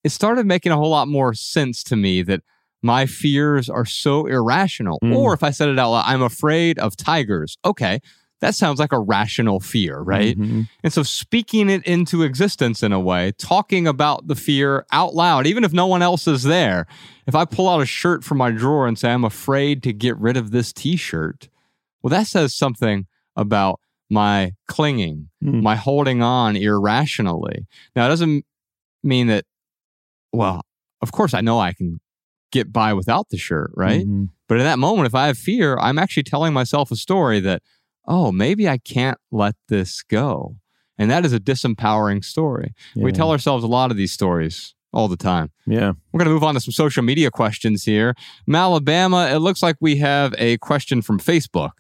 it started making a whole lot more sense to me that my fears are so irrational. Or if I said it out loud, I'm afraid of tigers. Okay, that sounds like a rational fear, right? Mm-hmm. And so speaking it into existence in a way, talking about the fear out loud, even if no one else is there. If I pull out a shirt from my drawer and say, I'm afraid to get rid of this t-shirt, well, that says something about my clinging, my holding on irrationally. Now, it doesn't mean that, well, of course, I know I can get by without the shirt, right? Mm-hmm. But in that moment, if I have fear, I'm actually telling myself a story that, oh, maybe I can't let this go. And that is a disempowering story. Yeah. We tell ourselves a lot of these stories all the time. Yeah. We're going to move on to some social media questions here. Malabama, it looks like we have a question from Facebook.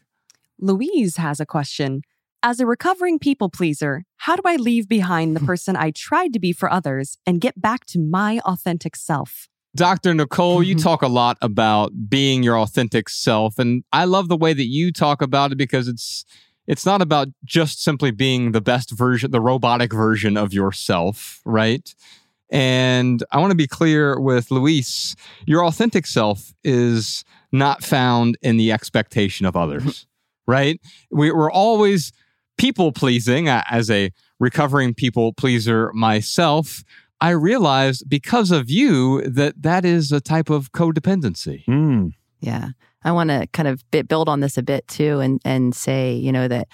Louise has a question. As a recovering people pleaser, how do I leave behind the person I tried to be for others and get back to my authentic self? Dr. Nicole, you talk a lot about being your authentic self, and I love the way that you talk about it because it's not about just simply being the best version, the robotic version of yourself, right? And I want to be clear with Luis, your authentic self is not found in the expectation of others, right? We're always people-pleasing. As a recovering people-pleaser myself, I realized because of you that is a type of codependency. Mm. Yeah. I want to kind of build on this a bit too and say, you know, that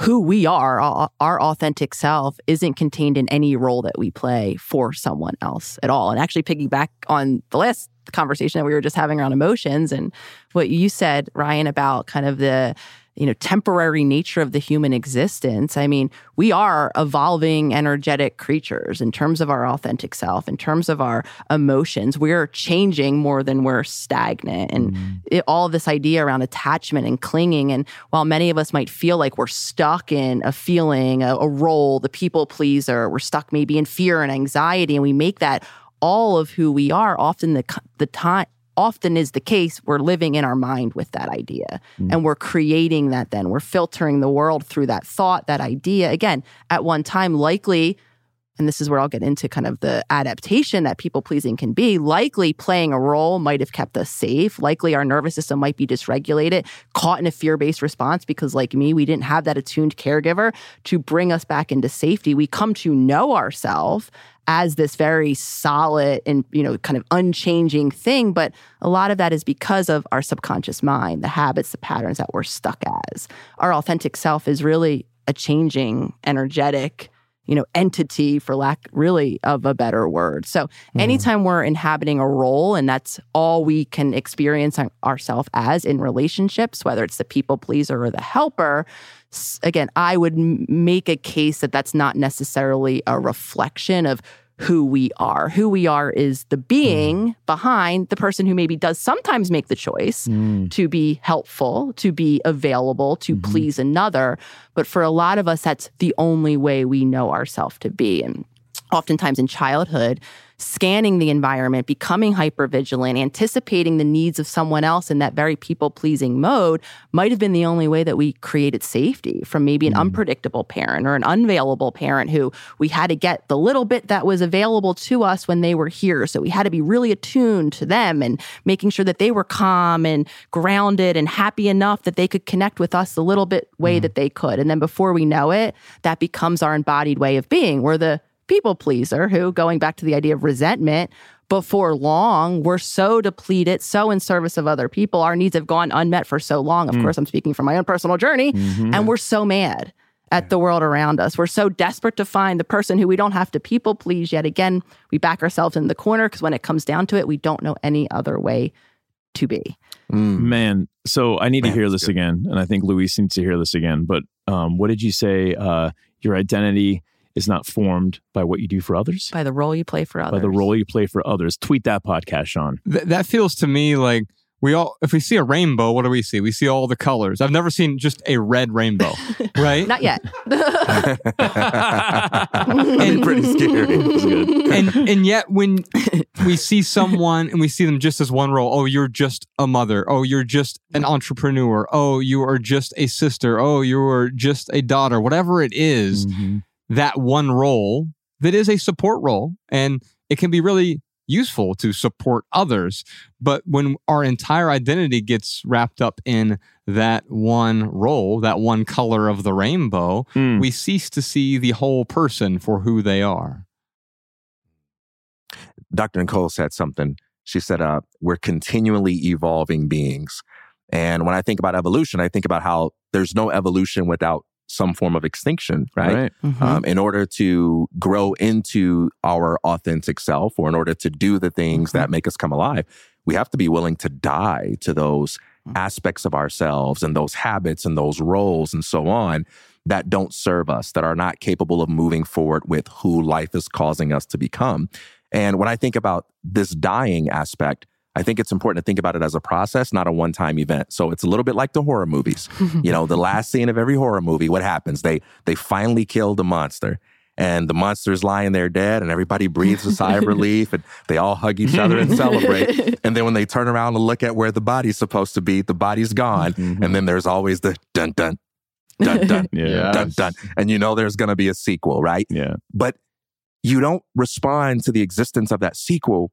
who we are, our authentic self, isn't contained in any role that we play for someone else at all. And actually piggyback on the last conversation that we were just having around emotions and what you said, Ryan, about kind of the, you know, temporary nature of the human existence. I mean, we are evolving energetic creatures in terms of our authentic self, in terms of our emotions. We're changing more than we're stagnant. And all this idea around attachment and clinging. And while many of us might feel like we're stuck in a feeling, a role, the people pleaser, we're stuck maybe in fear and anxiety, and we make that all of who we are, often the time, often is the case, we're living in our mind with that idea. And we're creating that then. We're filtering the world through that thought, that idea. Again, at one time, likely, and this is where I'll get into kind of the adaptation that people-pleasing can be, likely playing a role might have kept us safe. Likely our nervous system might be dysregulated, caught in a fear-based response because, like me, we didn't have that attuned caregiver to bring us back into safety. We come to know ourselves as this very solid and, you know, kind of unchanging thing. But a lot of that is because of our subconscious mind, the habits, the patterns that we're stuck as. Our authentic self is really a changing, energetic, you know, entity, for lack really of a better word. So anytime we're inhabiting a role, and that's all we can experience ourselves as in relationships, whether it's the people pleaser or the helper, again, I would make a case that that's not necessarily a reflection of who we are. Who we are is the being behind the person who maybe does sometimes make the choice to be helpful, to be available, to please another. But for a lot of us, that's the only way we know ourselves to be. And oftentimes in childhood, scanning the environment, becoming hypervigilant, anticipating the needs of someone else in that very people-pleasing mode might have been the only way that we created safety from maybe an unpredictable parent or an unavailable parent who we had to get the little bit that was available to us when they were here. So we had to be really attuned to them and making sure that they were calm and grounded and happy enough that they could connect with us the little bit way that they could. And then before we know it, that becomes our embodied way of being. We're the people pleaser who, going back to the idea of resentment, before long, we're so depleted, so in service of other people. Our needs have gone unmet for so long. Of course, I'm speaking from my own personal journey. And we're so mad at the world around us. We're so desperate to find the person who we don't have to people please. Yet again, we back ourselves in the corner because when it comes down to it, we don't know any other way to be. Man, so I need to hear this again. And I think Luis needs to hear this again. But what did you say? Your identity is not formed by what you do for others? By the role you play for others. Tweet that podcast, Sean. That feels to me like if we see a rainbow, what do we see? We see all the colors. I've never seen just a red rainbow, right? Not yet. And pretty scary. And yet when we see someone and we see them just as one role, oh, you're just a mother. Oh, you're just an entrepreneur. Oh, you are just a sister. Oh, you are just a daughter. Whatever it is, that one role that is a support role, and it can be really useful to support others. But when our entire identity gets wrapped up in that one role, that one color of the rainbow, we cease to see the whole person for who they are. Dr. Nicole said something. She said, we're continually evolving beings. And when I think about evolution, I think about how there's no evolution without some form of extinction, right? In order to grow into our authentic self, or in order to do the things that make us come alive, we have to be willing to die to those aspects of ourselves and those habits and those roles and so on that don't serve us, that are not capable of moving forward with who life is causing us to become. And when I think about this dying aspect, I think it's important to think about it as a process, not a one-time event. So it's a little bit like the horror movies. You know, the last scene of every horror movie, what happens? They finally kill the monster, and the monster's lying there dead, and everybody breathes a sigh of relief, and they all hug each other and celebrate. And then when they turn around and look at where the body's supposed to be, the body's gone. And then there's always the dun-dun, dun-dun, dun-dun. And you know there's going to be a sequel, right? Yeah. But you don't respond to the existence of that sequel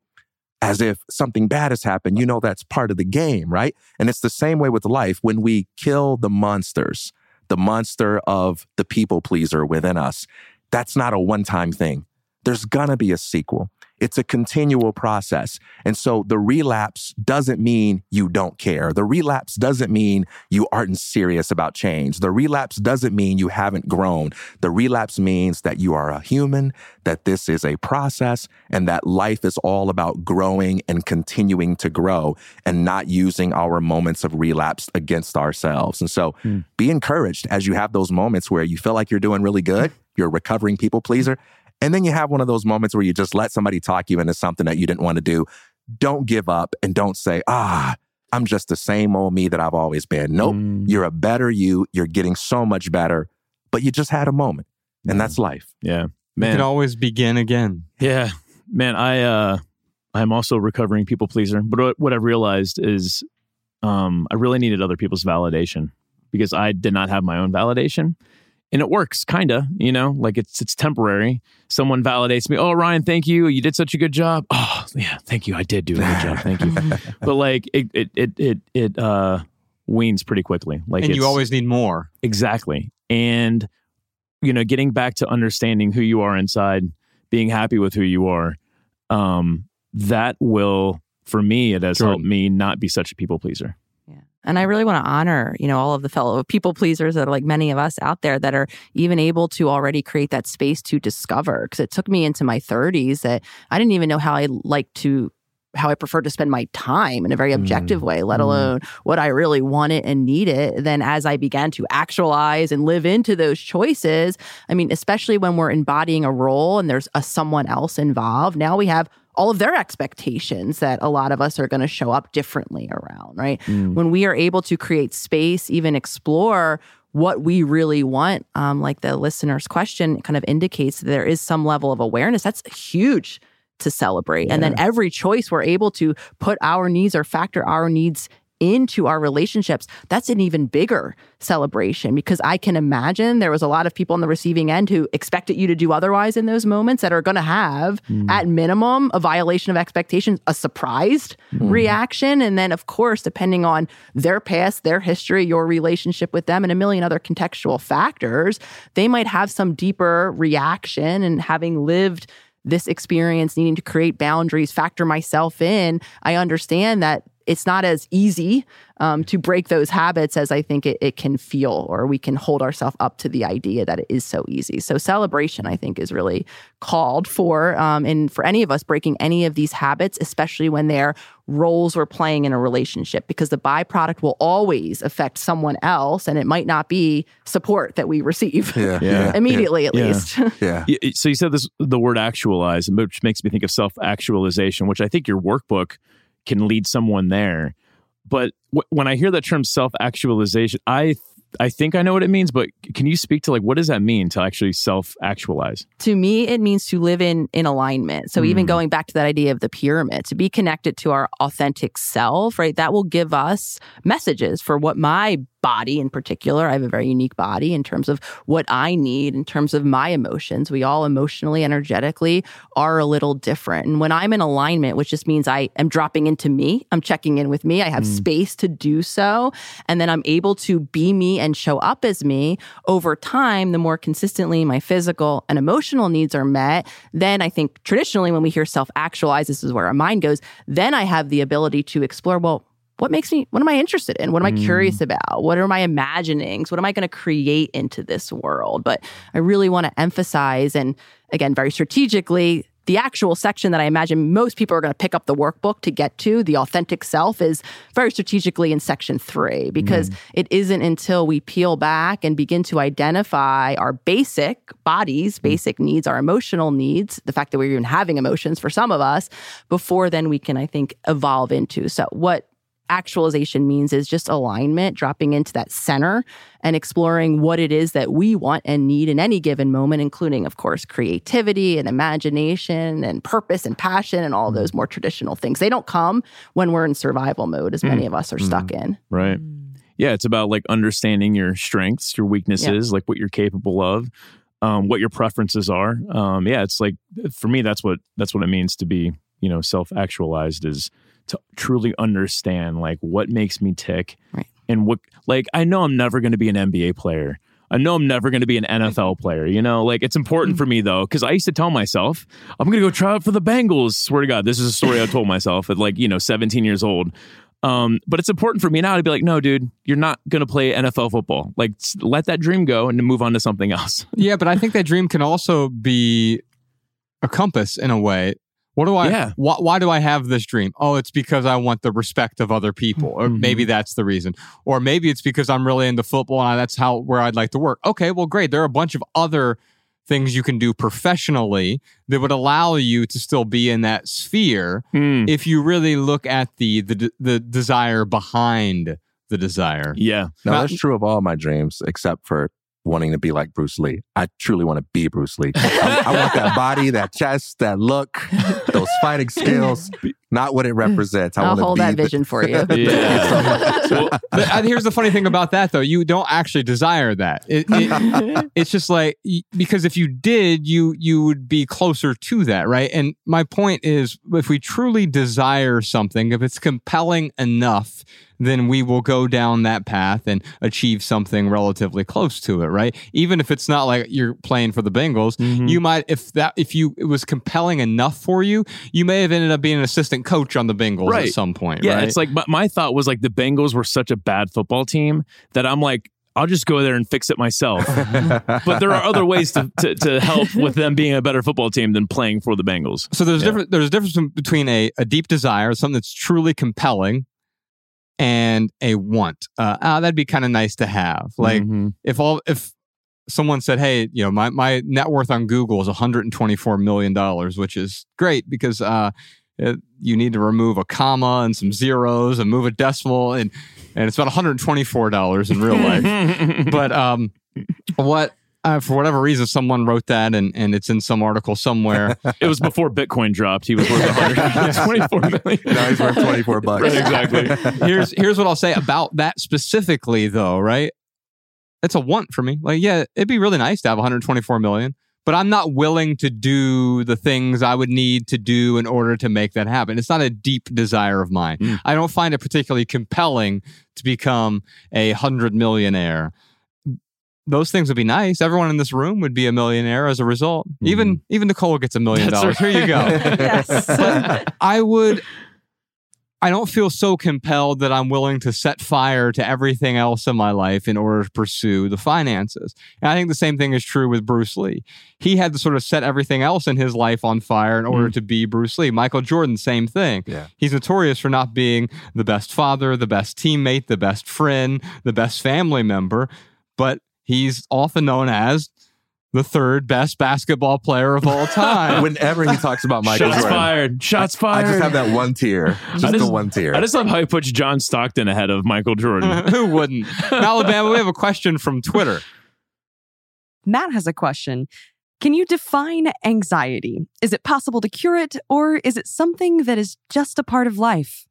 as if something bad has happened. You know that's part of the game, right? And it's the same way with life. When we kill the monsters, the monster of the people pleaser within us, that's not a one-time thing. There's gonna be a sequel. It's a continual process. And so the relapse doesn't mean you don't care. The relapse doesn't mean you aren't serious about change. The relapse doesn't mean you haven't grown. The relapse means that you are a human, that this is a process, and that life is all about growing and continuing to grow, and not using our moments of relapse against ourselves. And so be encouraged as you have those moments where you feel like you're doing really good, you're a recovering people pleaser, and then you have one of those moments where you just let somebody talk you into something that you didn't want to do. Don't give up, and don't say, I'm just the same old me that I've always been. Nope, you're a better you. You're getting so much better, but you just had a moment, and that's life. Yeah, man. You can always begin again. Yeah, man, I'm also a recovering people pleaser, but what I've realized is I really needed other people's validation, because I did not have my own validation. And it works, kind of, you know, like it's temporary. Someone validates me. Oh, Ryan, thank you. You did such a good job. Oh, yeah, thank you. I did do a good job. Thank you. But like it weans pretty quickly. Like, and you always need more. Exactly. And, you know, getting back to understanding who you are inside, being happy with who you are, that will, for me, it has helped me not be such a people pleaser. And I really want to honor, you know, all of the fellow people pleasers that are like many of us out there that are even able to already create that space to discover. Because it took me into my 30s that I didn't even know how I prefer to spend my time in a very objective way, let alone what I really wanted and needed. Then as I began to actualize and live into those choices, I mean, especially when we're embodying a role and there's someone else involved, now we have all of their expectations that a lot of us are going to show up differently around, right? When we are able to create space, even explore what we really want, like the listener's question kind of indicates, there is some level of awareness. That's huge to celebrate. Yeah. And then every choice we're able to put our needs or factor our needs into our relationships, that's an even bigger celebration, because I can imagine there was a lot of people on the receiving end who expected you to do otherwise in those moments that are going to have, at minimum, a violation of expectations, a surprised reaction. And then, of course, depending on their past, their history, your relationship with them, and a million other contextual factors, they might have some deeper reaction. And having lived this experience, needing to create boundaries, factor myself in, I understand that it's not as easy to break those habits as I think it can feel, or we can hold ourselves up to the idea that it is so easy. So celebration, I think, is really called for, and for any of us breaking any of these habits, especially when they're roles we're playing in a relationship, because the byproduct will always affect someone else, and it might not be support that we receive immediately, at least. Yeah. So you said the word actualize, which makes me think of self-actualization, which I think your workbook can lead someone there. But when I hear that term self-actualization, I think I know what it means, but can you speak to, like, what does that mean to actually self-actualize? To me, it means to live in alignment. So even going back to that idea of the pyramid, to be connected to our authentic self, right? That will give us messages for what my body in particular, I have a very unique body in terms of what I need, in terms of my emotions. We all emotionally, energetically are a little different. And when I'm in alignment, which just means I am dropping into me, I'm checking in with me, I have space to do so, and then I'm able to be me and show up as me over time, the more consistently my physical and emotional needs are met, then I think traditionally when we hear self-actualize, this is where our mind goes, then I have the ability to explore, well, what am I interested in? What am I curious about? What are my imaginings? What am I going to create into this world? But I really want to emphasize, and again, very strategically, the actual section that I imagine most people are going to pick up the workbook to get to, the authentic self, is very strategically in section 3, because it isn't until we peel back and begin to identify our basic bodies, basic needs, our emotional needs, the fact that we're even having emotions for some of us, before then we can, I think, evolve into. So what actualization means is just alignment, dropping into that center and exploring what it is that we want and need in any given moment, including, of course, creativity and imagination and purpose and passion and all those more traditional things. They don't come when we're in survival mode, as many of us are stuck in. Right. Yeah, it's about, like, understanding your strengths, your weaknesses, like what you're capable of, what your preferences are. It's like, for me, that's what it means to be, you know, self-actualized, is to truly understand, like, what makes me tick, right? And what, like, I know I'm never going to be an NBA player. I know I'm never going to be an NFL player, you know, like, it's important for me though, because I used to tell myself, I'm going to go try out for the Bengals. Swear to God, this is a story I told myself at, like, you know, 17 years old. But it's important for me now to be like, no, dude, you're not going to play NFL football. Like, let that dream go and move on to something else. Yeah. But I think that dream can also be a compass in a way. What do I? Yeah. Why do I have this dream? Oh, it's because I want the respect of other people, or maybe that's the reason, or maybe it's because I'm really into football and that's where I'd like to work. Okay, well, great. There are a bunch of other things you can do professionally that would allow you to still be in that sphere if you really look at the desire behind the desire. Yeah, no, that's true of all my dreams except for wanting to be like Bruce Lee. I truly want to be Bruce Lee. I want that body, that chest, that look, those fighting skills, not what it represents. I'll hold that vision for you. Yeah. So, but here's the funny thing about that, though. You don't actually desire that. It's just like, because if you did, you would be closer to that, right? And my point is, if we truly desire something, if it's compelling enough, then we will go down that path and achieve something relatively close to it, right? Even if it's not like you're playing for the Bengals, you might, it was compelling enough for you, you may have ended up being an assistant coach on the Bengals at some point, right? Yeah, it's like, my thought was, like, the Bengals were such a bad football team that I'm like, I'll just go there and fix it myself. But there are other ways to help with them being a better football team than playing for the Bengals. So there's a difference between a deep desire, something that's truly compelling, and a want. That'd be kind of nice to have. Like, if someone said, hey, you know, my net worth on Google is $124 million, which is great because you need to remove a comma and some zeros and move a decimal, and it's about $124 in real life. But for whatever reason, someone wrote that, and it's in some article somewhere. It was before Bitcoin dropped. He was worth $124 million. Now he's worth $24. Right, exactly. Here's what I'll say about that specifically, though. Right, it's a want for me. Like, yeah, it'd be really nice to have $124 million, but I'm not willing to do the things I would need to do in order to make that happen. It's not a deep desire of mine. I don't find it particularly compelling to become a 100 millionaire. Those things would be nice. Everyone in this room would be a millionaire as a result. Even Nicole gets $1 million. Right. Here you go. Yes. But I don't feel so compelled that I'm willing to set fire to everything else in my life in order to pursue the finances. And I think the same thing is true with Bruce Lee. He had to sort of set everything else in his life on fire in order to be Bruce Lee. Michael Jordan, same thing. Yeah. He's notorious for not being the best father, the best teammate, the best friend, the best family member, but he's often known as the third best basketball player of all time. Whenever he talks about Michael Jordan. Shots fired. I just have that one tier. The one tier. I just love how he puts John Stockton ahead of Michael Jordan. Who wouldn't? Alabama, we have a question from Twitter. Matt has a question. Can you define anxiety? Is it possible to cure it, or is it something that is just a part of life?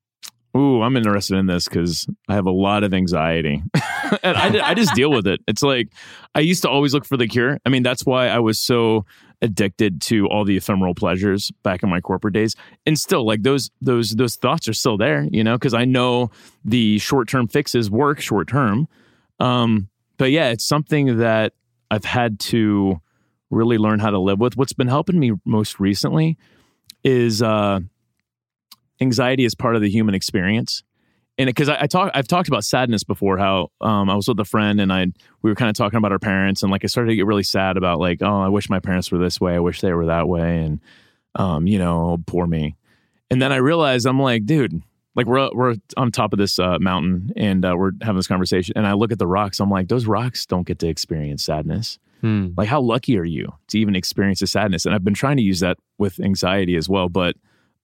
Ooh, I'm interested in this because I have a lot of anxiety. And I just deal with it. It's like, I used to always look for the cure. I mean, that's why I was so addicted to all the ephemeral pleasures back in my corporate days. And still, like, those thoughts are still there, you know, because I know the short-term fixes work short-term. But yeah, it's something that I've had to really learn how to live with. What's been helping me most recently is... anxiety is part of the human experience. And because I've talked about sadness before, how I was with a friend and we were kind of talking about our parents, and like I started to get really sad about like, oh, I wish my parents were this way. I wish they were that way. And, you know, poor me. And then I realized, I'm like, dude, like we're on top of this mountain and we're having this conversation. And I look at the rocks. I'm like, those rocks don't get to experience sadness. Like, how lucky are you to even experience the sadness? And I've been trying to use that with anxiety as well. But,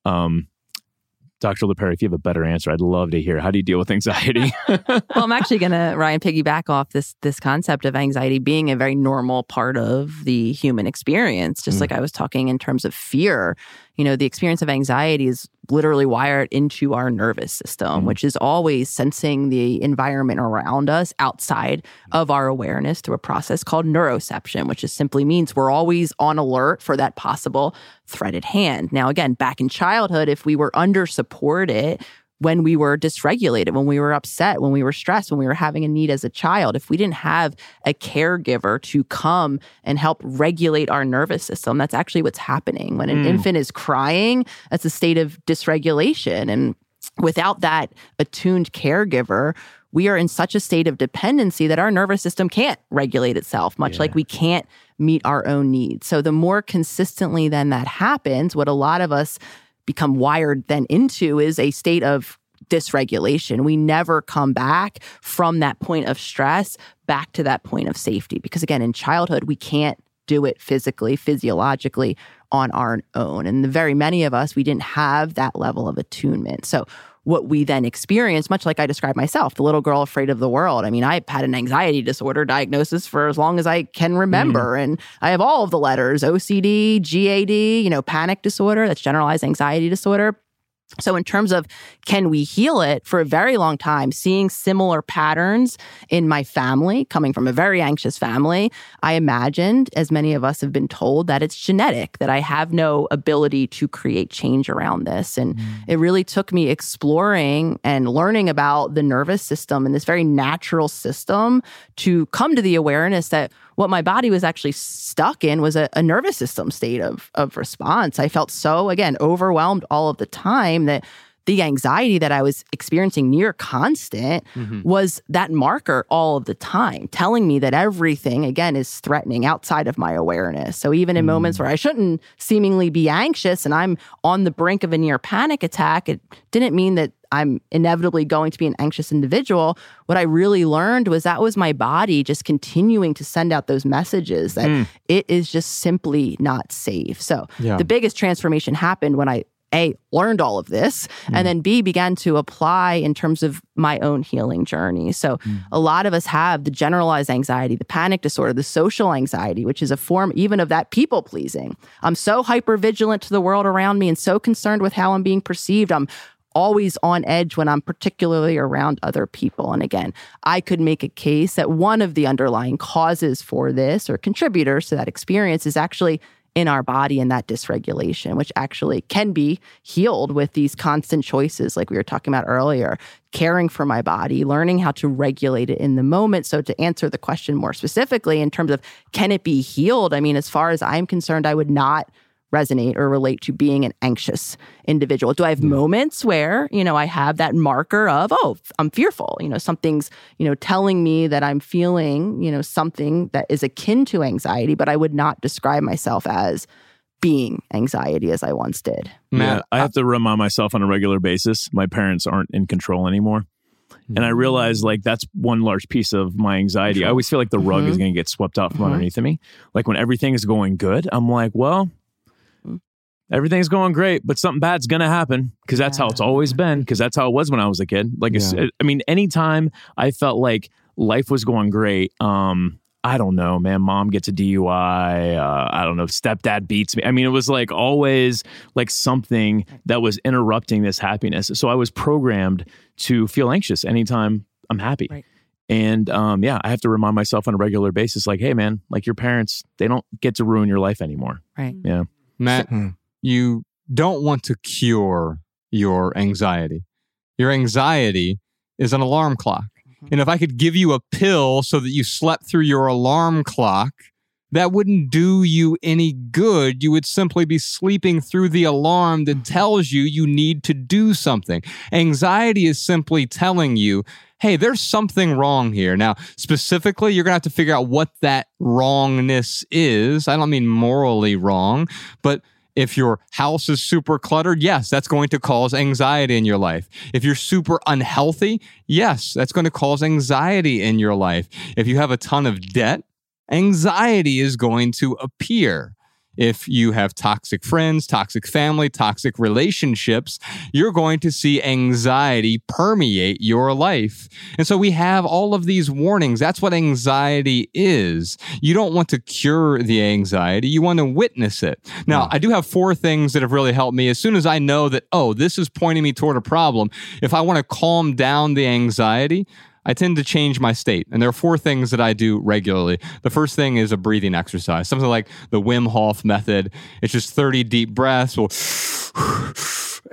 Dr. LePera, if you have a better answer, I'd love to hear. How do you deal with anxiety? Well, I'm actually going to, Ryan, piggyback off this concept of anxiety being a very normal part of the human experience. Just like I was talking in terms of fear, you know, the experience of anxiety is literally wired into our nervous system, which is always sensing the environment around us outside of our awareness through a process called neuroception, which just simply means we're always on alert for that possible threat at hand. Now, again, back in childhood, if we were under-supported, when we were dysregulated, when we were upset, when we were stressed, when we were having a need as a child, if we didn't have a caregiver to come and help regulate our nervous system, that's actually what's happening. When an infant is crying, that's a state of dysregulation. And without that attuned caregiver, we are in such a state of dependency that our nervous system can't regulate itself, much like we can't meet our own needs. So the more consistently then that happens, what a lot of us become wired then into is a state of dysregulation. We never come back from that point of stress back to that point of safety. Because again, in childhood, we can't do it physically, physiologically on our own. And the very many of us, we didn't have that level of attunement. So what we then experience, much like I described myself, the little girl afraid of the world. I mean, I've had an anxiety disorder diagnosis for as long as I can remember. And I have all of the letters, OCD, GAD, you know, panic disorder, that's generalized anxiety disorder. So in terms of can we heal it, for a very long time, seeing similar patterns in my family, coming from a very anxious family, I imagined, as many of us have been told, that it's genetic, that I have no ability to create change around this. And it really took me exploring and learning about the nervous system and this very natural system to come to the awareness that what my body was actually stuck in was a nervous system state of response. I felt so, again, overwhelmed all of the time that the anxiety that I was experiencing near constant was that marker all of the time, telling me that everything, again, is threatening outside of my awareness. So even in moments where I shouldn't seemingly be anxious and I'm on the brink of a near panic attack, it didn't mean that I'm inevitably going to be an anxious individual. What I really learned was that was my body just continuing to send out those messages that it is just simply not safe. So the biggest transformation happened when I, A, learned all of this, and then B, began to apply in terms of my own healing journey. So a lot of us have the generalized anxiety, the panic disorder, the social anxiety, which is a form even of that people pleasing. I'm so hypervigilant to the world around me and so concerned with how I'm being perceived. I'm always on edge when I'm particularly around other people. And again, I could make a case that one of the underlying causes for this, or contributors to that experience, is actually in our body and that dysregulation, which actually can be healed with these constant choices like we were talking about earlier, caring for my body, learning how to regulate it in the moment. So to answer the question more specifically in terms of can it be healed, I mean, as far as I'm concerned, I would not resonate or relate to being an anxious individual. Do I have moments where, you know, I have that marker of, oh, I'm fearful, you know, something's, you know, telling me that I'm feeling, you know, something that is akin to anxiety, but I would not describe myself as being anxiety as I once did. Matt, I have to remind myself on a regular basis, my parents aren't in control anymore. And I realized like that's one large piece of my anxiety. Sure. I always feel like the rug is going to get swept out from underneath of me. Like when everything is going good, I'm like, well, everything's going great, but something bad's going to happen because that's how it's always been, because that's how it was when I was a kid. Like, I mean, anytime I felt like life was going great, I don't know, man, mom gets a DUI, I don't know, stepdad beats me. I mean, it was like always like something that was interrupting this happiness. So I was programmed to feel anxious anytime I'm happy. Right. And I have to remind myself on a regular basis, like, hey, man, like your parents, they don't get to ruin your life anymore. Right. Yeah. Matt, you don't want to cure your anxiety. Your anxiety is an alarm clock. And if I could give you a pill so that you slept through your alarm clock, that wouldn't do you any good. You would simply be sleeping through the alarm that tells you you need to do something. Anxiety is simply telling you, hey, there's something wrong here. Now, specifically, you're going to have to figure out what that wrongness is. I don't mean morally wrong, but if your house is super cluttered, yes, that's going to cause anxiety in your life. If you're super unhealthy, yes, that's going to cause anxiety in your life. If you have a ton of debt, anxiety is going to appear. If you have toxic friends, toxic family, toxic relationships, you're going to see anxiety permeate your life. And so we have all of these warnings. That's what anxiety is. You don't want to cure the anxiety. You want to witness it. Now, I do have four things that have really helped me. As soon as I know that, oh, this is pointing me toward a problem, if I want to calm down the anxiety, I tend to change my state. And there are four things that I do regularly. The first thing is a breathing exercise, something like the Wim Hof method. It's just 30 deep breaths.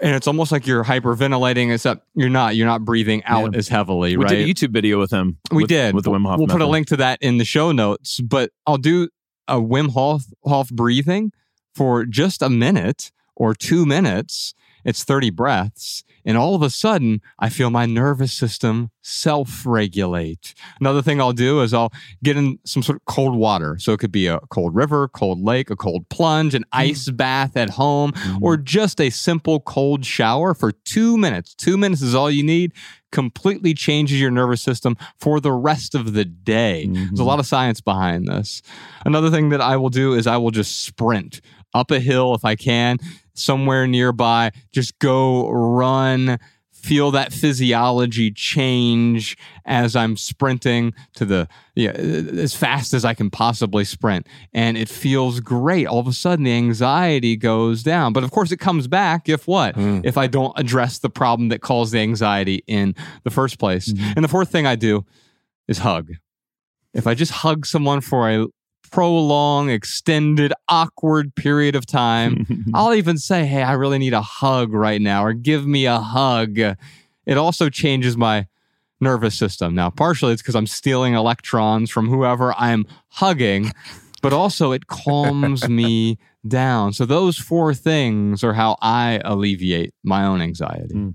And it's almost like you're hyperventilating, except you're not breathing out as heavily, right? We did a YouTube video with him. With the Wim Hof method. We'll put a link to that in the show notes, but I'll do a Wim Hof breathing for just a minute or 2 minutes. It's 30 breaths. And all of a sudden, I feel my nervous system self-regulate. Another thing I'll do is I'll get in some sort of cold water. So it could be a cold river, cold lake, a cold plunge, an ice bath at home, or just a simple cold shower for 2 minutes. 2 minutes is all you need. Completely changes your nervous system for the rest of the day. There's a lot of science behind this. Another thing that I will do is I will just sprint up a hill if I can, somewhere nearby, just go run, feel that physiology change as I'm sprinting to as fast as I can possibly sprint. And it feels great. All of a sudden, the anxiety goes down. But of course, it comes back if what? If I don't address the problem that caused the anxiety in the first place. And the fourth thing I do is hug. If I just hug someone for a prolonged, extended, awkward period of time, I'll even say, hey, I really need a hug right now, or give me a hug. It also changes my nervous system. Now, partially it's because I'm stealing electrons from whoever I'm hugging, but also it calms me down. So those four things are how I alleviate my own anxiety.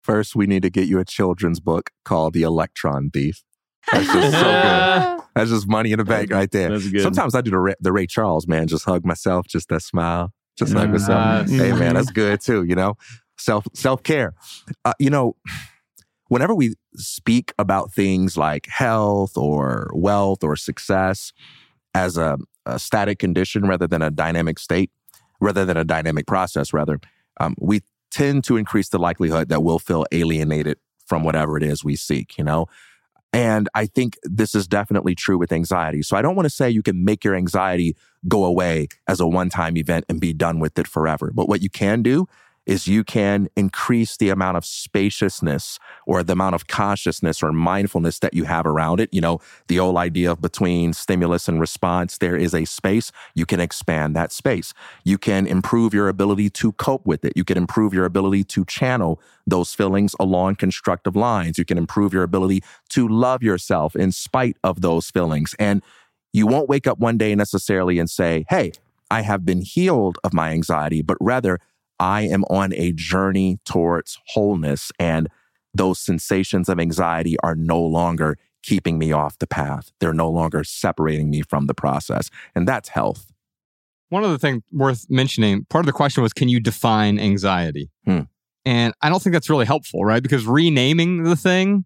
First, we need to get you a children's book called The Electron Thief. That's just so good. That's just money in the bank right there. Sometimes I do the Ray Charles, man. Just hug myself. Just that smile. Just hug myself. Hey, man, that's good too, you know? Self-care. Whenever we speak about things like health or wealth or success as a static condition rather than a dynamic state, rather than a dynamic process, we tend to increase the likelihood that we'll feel alienated from whatever it is we seek, you know? And I think this is definitely true with anxiety. So I don't want to say you can make your anxiety go away as a one-time event and be done with it forever. But what you can do is you can increase the amount of spaciousness or the amount of consciousness or mindfulness that you have around it. You know, the old idea of between stimulus and response, there is a space. You can expand that space. You can improve your ability to cope with it. You can improve your ability to channel those feelings along constructive lines. You can improve your ability to love yourself in spite of those feelings. And you won't wake up one day necessarily and say, hey, I have been healed of my anxiety, but rather I am on a journey towards wholeness, and those sensations of anxiety are no longer keeping me off the path. They're no longer separating me from the process, and that's health. One other thing worth mentioning, part of the question was, can you define anxiety? And I don't think that's really helpful, right? Because renaming the thing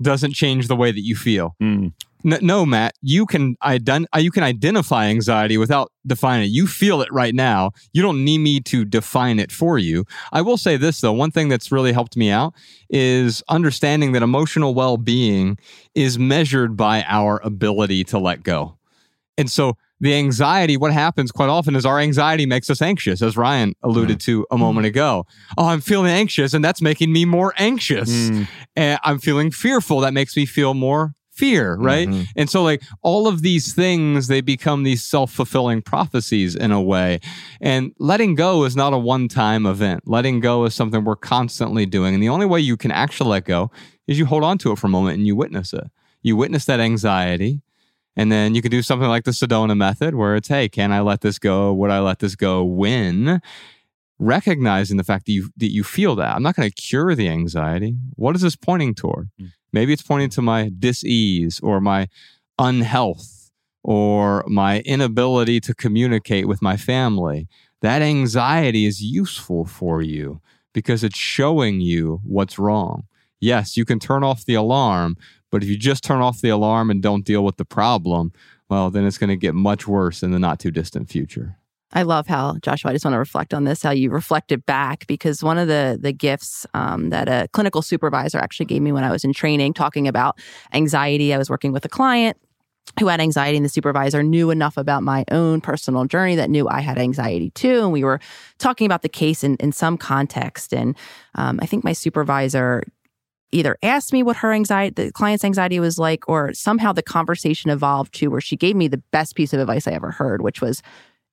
doesn't change the way that you feel. Mm. No, Matt, you can identify anxiety without defining it. You feel it right now. You don't need me to define it for you. I will say this, though. One thing that's really helped me out is understanding that emotional well-being is measured by our ability to let go. And so the anxiety, what happens quite often is our anxiety makes us anxious, as Ryan alluded to a moment ago. Oh, I'm feeling anxious, and that's making me more anxious. Mm. And I'm feeling fearful. That makes me feel more fear, right? Mm-hmm. And so like all of these things, they become these self-fulfilling prophecies in a way. And letting go is not a one-time event. Letting go is something we're constantly doing. And the only way you can actually let go is you hold on to it for a moment and you witness it. You witness that anxiety. And then you can do something like the Sedona method where it's, hey, can I let this go? Would I let this go when? Recognizing the fact that you feel that. I'm not going to cure the anxiety. What is this pointing toward? Mm. Maybe it's pointing to my dis-ease or my unhealth or my inability to communicate with my family. That anxiety is useful for you because it's showing you what's wrong. Yes, you can turn off the alarm, but if you just turn off the alarm and don't deal with the problem, well, then it's going to get much worse in the not too distant future. I love how, Joshua, I just want to reflect on this, how you reflected back, because one of the gifts that a clinical supervisor actually gave me when I was in training, talking about anxiety, I was working with a client who had anxiety, and the supervisor knew enough about my own personal journey that knew I had anxiety too. And we were talking about the case in some context. And I think my supervisor either asked me what her anxiety, the client's anxiety was like, or somehow the conversation evolved to where she gave me the best piece of advice I ever heard, which was,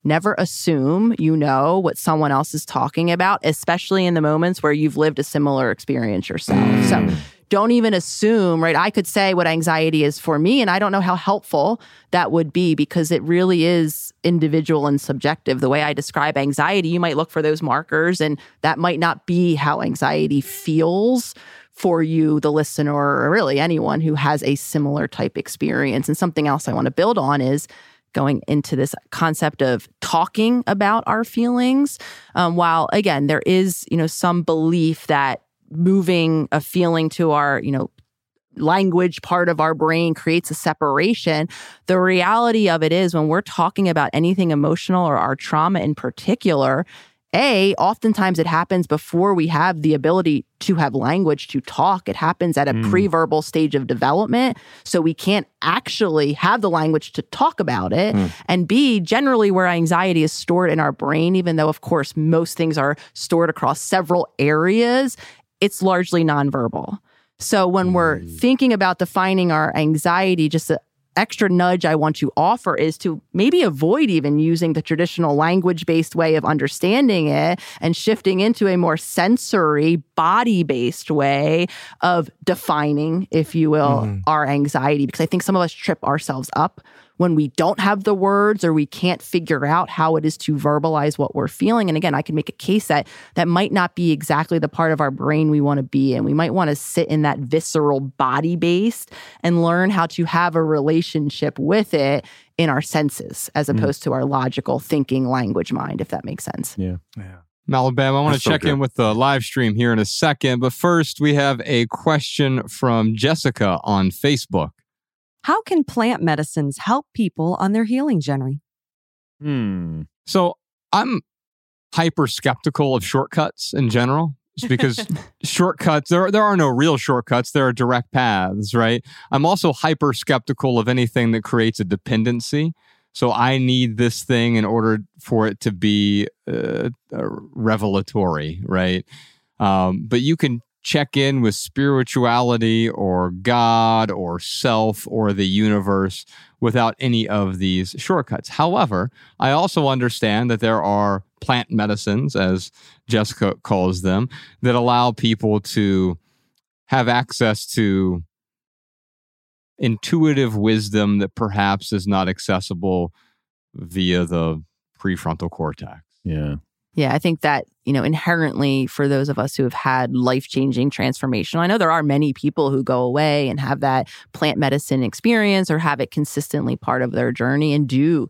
never assume you know what someone else is talking about, especially in the moments where you've lived a similar experience yourself. So don't even assume, right? I could say what anxiety is for me, and I don't know how helpful that would be because it really is individual and subjective. The way I describe anxiety, you might look for those markers, and that might not be how anxiety feels for you, the listener, or really anyone who has a similar type experience. And something else I want to build on is going into this concept of talking about our feelings. While, again, there is, some belief that moving a feeling to our, language part of our brain creates a separation. The reality of it is when we're talking about anything emotional or our trauma in particular, oftentimes it happens before we have the ability to have language to talk. It happens at a pre-verbal stage of development, so we can't actually have the language to talk about it. And B, generally where anxiety is stored in our brain, even though, of course, most things are stored across several areas, it's largely nonverbal. So when we're thinking about defining our anxiety, just the extra nudge I want to offer is to maybe avoid even using the traditional language-based way of understanding it and shifting into a more sensory, body-based way of defining, if you will, our anxiety. Because I think some of us trip ourselves up when we don't have the words or we can't figure out how it is to verbalize what we're feeling. And again, I can make a case that might not be exactly the part of our brain we want to be in. We might want to sit in that visceral body-based and learn how to have a relationship with it in our senses as opposed to our logical thinking language mind, if that makes sense. Yeah. Alabama, I want to check in with the live stream here in a second. But first, we have a question from Jessica on Facebook. How can plant medicines help people on their healing journey? So I'm hyper skeptical of shortcuts in general, just because shortcuts, there are no real shortcuts. There are direct paths, right? I'm also hyper skeptical of anything that creates a dependency. So I need this thing in order for it to be revelatory, right? But you can check in with spirituality or God or self or the universe without any of these shortcuts. However, I also understand that there are plant medicines, as Jessica calls them, that allow people to have access to intuitive wisdom that perhaps is not accessible via the prefrontal cortex. Yeah, I think that, inherently for those of us who have had life-changing transformational, I know there are many people who go away and have that plant medicine experience or have it consistently part of their journey and do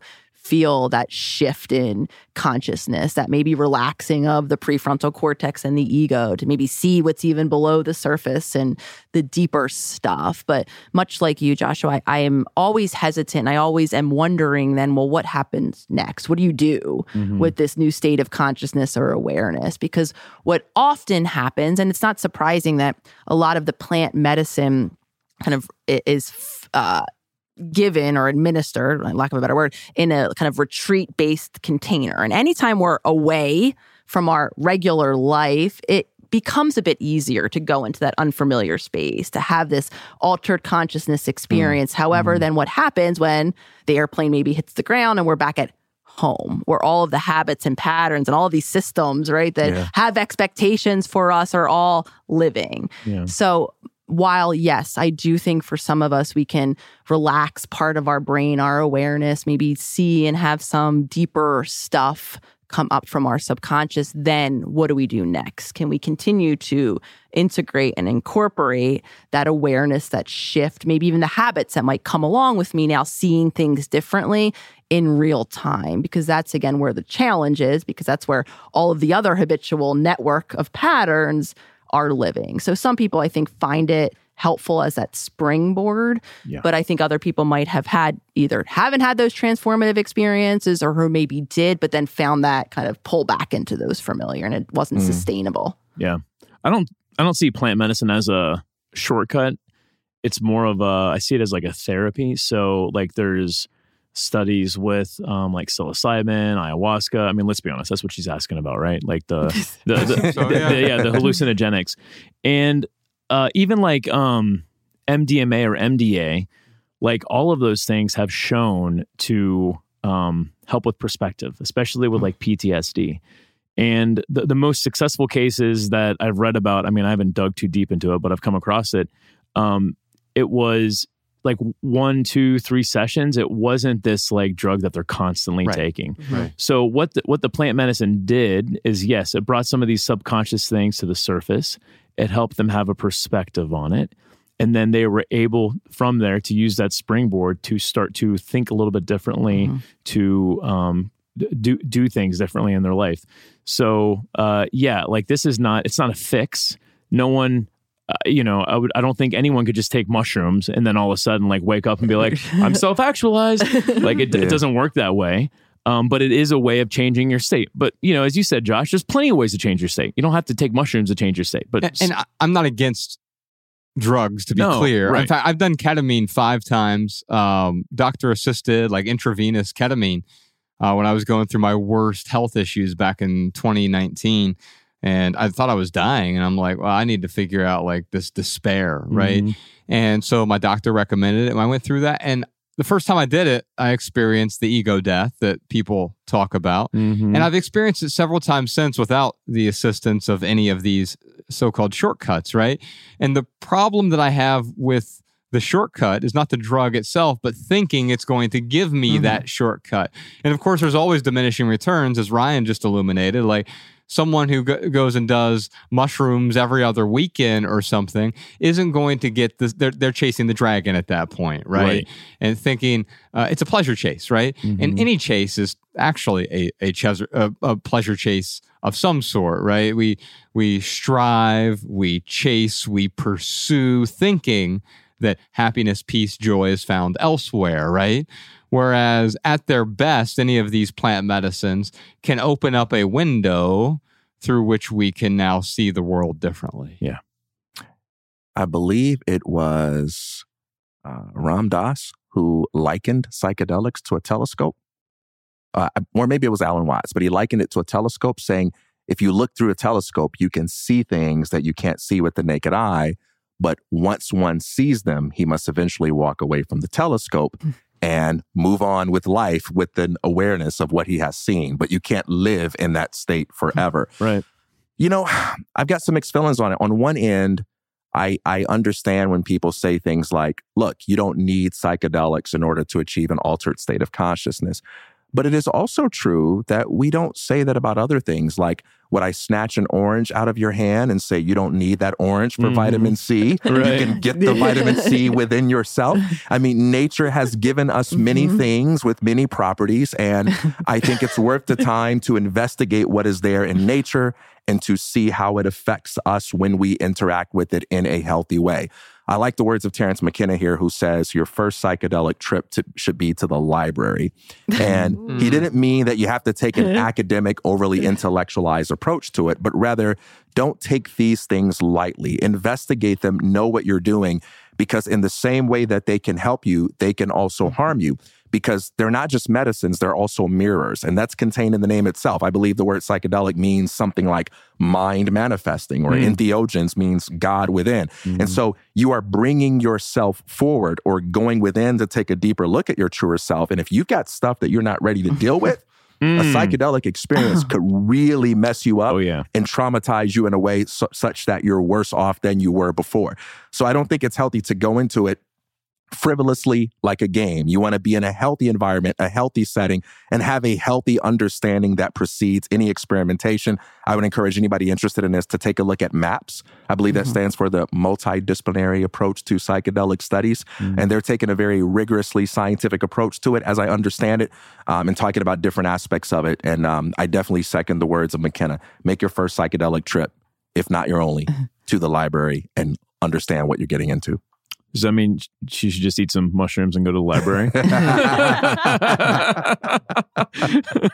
feel that shift in consciousness, that maybe relaxing of the prefrontal cortex and the ego, to maybe see what's even below the surface and the deeper stuff. But much like you, Joshua, I am always hesitant. I always am wondering then, well, what happens next? What do you do with this new state of consciousness or awareness? Because what often happens, and it's not surprising that a lot of the plant medicine kind of is given or administered, lack of a better word, in a kind of retreat-based container. And anytime we're away from our regular life, it becomes a bit easier to go into that unfamiliar space, to have this altered consciousness experience. However, then what happens when the airplane maybe hits the ground and we're back at home, where all of the habits and patterns and all these systems, right, that have expectations for us are all living. So while, yes, I do think for some of us, we can relax part of our brain, our awareness, maybe see and have some deeper stuff come up from our subconscious, then what do we do next? Can we continue to integrate and incorporate that awareness, that shift, maybe even the habits that might come along with me now seeing things differently in real time? Because that's, again, where the challenge is, because that's where all of the other habitual network of patterns are living. So some people, I think, find it helpful as that springboard, but I think other people might have had either haven't had those transformative experiences or who maybe did, but then found that kind of pull back into those familiar and it wasn't sustainable. Yeah. I don't see plant medicine as a shortcut. It's more of a, I see it as like a therapy. So like there's studies with like psilocybin, ayahuasca. I mean, let's be honest, that's what she's asking about, right? Like the hallucinogenics. And even like MDMA or MDA, like all of those things have shown to help with perspective, especially with like PTSD. And the most successful cases that I've read about, I mean, I haven't dug too deep into it, but I've come across it. It was like 1, 2, 3 sessions. It wasn't this like drug that they're constantly taking. Right. So what the plant medicine did is, yes, it brought some of these subconscious things to the surface. It helped them have a perspective on it. And then they were able from there to use that springboard to start to think a little bit differently, to do things differently in their life. So like this is not, it's not a fix. No one, I don't think anyone could just take mushrooms and then all of a sudden like wake up and be like, I'm self-actualized. Like it doesn't work that way. But it is a way of changing your state. But, as you said, Josh, there's plenty of ways to change your state. You don't have to take mushrooms to change your state. But and I'm not against drugs, to be clear. Right. In fact, I've done ketamine 5 times, doctor-assisted, like intravenous ketamine, when I was going through my worst health issues back in 2019. And I thought I was dying. And I'm like, well, I need to figure out like this despair, right? And so my doctor recommended it. And I went through that. And the first time I did it, I experienced the ego death that people talk about. And I've experienced it several times since without the assistance of any of these so-called shortcuts, right? And the problem that I have with the shortcut is not the drug itself, but thinking it's going to give me that shortcut. And of course, there's always diminishing returns, as Ryan just illuminated. Like someone who goes and does mushrooms every other weekend or something isn't going to get this. They're chasing the dragon at that point, right? And thinking it's a pleasure chase, right? And any chase is actually a pleasure chase of some sort, right? We strive, we chase, we pursue, thinking that happiness, peace, joy is found elsewhere, right? Whereas at their best, any of these plant medicines can open up a window through which we can now see the world differently. Yeah. I believe it was Ram Dass who likened psychedelics to a telescope. Or maybe it was Alan Watts, but he likened it to a telescope, saying, if you look through a telescope, you can see things that you can't see with the naked eye. But once one sees them, he must eventually walk away from the telescope and move on with life with an awareness of what he has seen. But you can't live in that state forever. Right. I've got some mixed feelings on it. On one end, I understand when people say things like, look, you don't need psychedelics in order to achieve an altered state of consciousness. But it is also true that we don't say that about other things. Like, would I snatch an orange out of your hand and say, you don't need that orange for vitamin C? Right. You can get the vitamin C within yourself. I mean, nature has given us many things with many properties. And I think it's worth the time to investigate what is there in nature and to see how it affects us when we interact with it in a healthy way. I like the words of Terrence McKenna here, who says your first psychedelic trip should be to the library. And he didn't mean that you have to take an academic, overly intellectualized approach to it, but rather don't take these things lightly. Investigate them, know what you're doing, because in the same way that they can help you, they can also harm you. Because they're not just medicines, they're also mirrors. And that's contained in the name itself. I believe the word psychedelic means something like mind manifesting, or entheogens means God within. And so you are bringing yourself forward or going within to take a deeper look at your truer self. And if you've got stuff that you're not ready to deal with, a psychedelic experience could really mess you up and traumatize you in a way such that you're worse off than you were before. So I don't think it's healthy to go into it frivolously, like a game. You want to be in a healthy environment, a healthy setting, and have a healthy understanding that precedes any experimentation. I would encourage anybody interested in this to take a look at MAPS. I believe that stands for the Multidisciplinary Approach to Psychedelic Studies. And they're taking a very rigorously scientific approach to it, as I understand it, and talking about different aspects of it. And I definitely second the words of McKenna. Make your first psychedelic trip, if not your only, to the library and understand what you're getting into. Does that mean she should just eat some mushrooms and go to the library?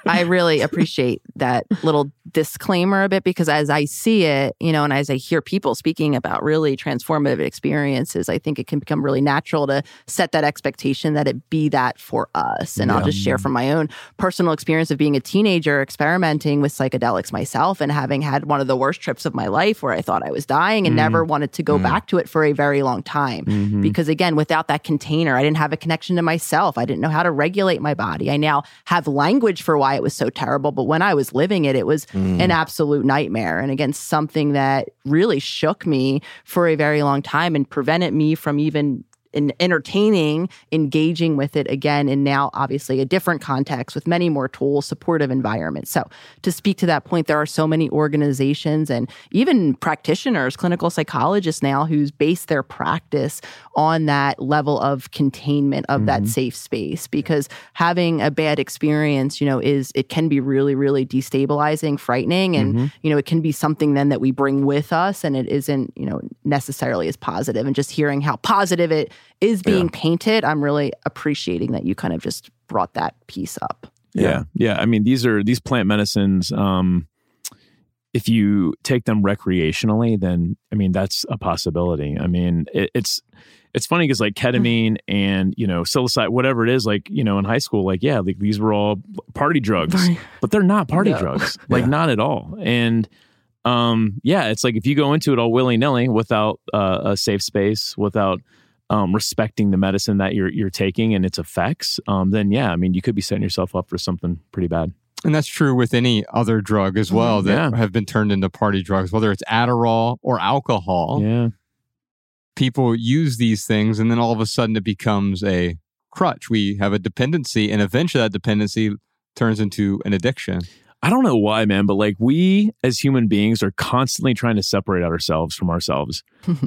I really appreciate that little disclaimer a bit, because as I see it, you know, and as I hear people speaking about really transformative experiences, I think it can become really natural to set that expectation that it be that for us. And I'll just share from my own personal experience of being a teenager, experimenting with psychedelics myself and having had one of the worst trips of my life where I thought I was dying and never wanted to go back to it for a very long time. Because again, without that container, I didn't have a connection to myself. I didn't know how to regulate my body. I now have language for why it was so terrible. But when I was living it, it was an absolute nightmare. And again, something that really shook me for a very long time and prevented me from even entertaining, engaging with it again. And now, obviously, a different context with many more tools, supportive environment. So to speak to that point, there are so many organizations and even practitioners, clinical psychologists now who's based their practice on that level of containment of that safe space, because having a bad experience, you know, it can be really, really destabilizing, frightening. And, you know, it can be something then that we bring with us, and it isn't, you know, necessarily as positive. And just hearing how positive it is being painted, I'm really appreciating that you kind of just brought that piece up. Yeah. I mean, these plant medicines, if you take them recreationally, then, I mean, that's a possibility. I mean, it's funny because like ketamine and, you know, psilocybin, whatever it is, like, you know, in high school, like, like these were all party drugs, but they're not party drugs, like not at all. And it's like, if you go into it all willy-nilly without a safe space, without respecting the medicine that you're taking and its effects, then I mean, you could be setting yourself up for something pretty bad. And that's true with any other drug as well that have been turned into party drugs, whether it's Adderall or alcohol. Yeah, people use these things, and then all of a sudden it becomes a crutch. We have a dependency, and eventually that dependency turns into an addiction. I don't know why, man, but like we as human beings are constantly trying to separate ourselves from ourselves.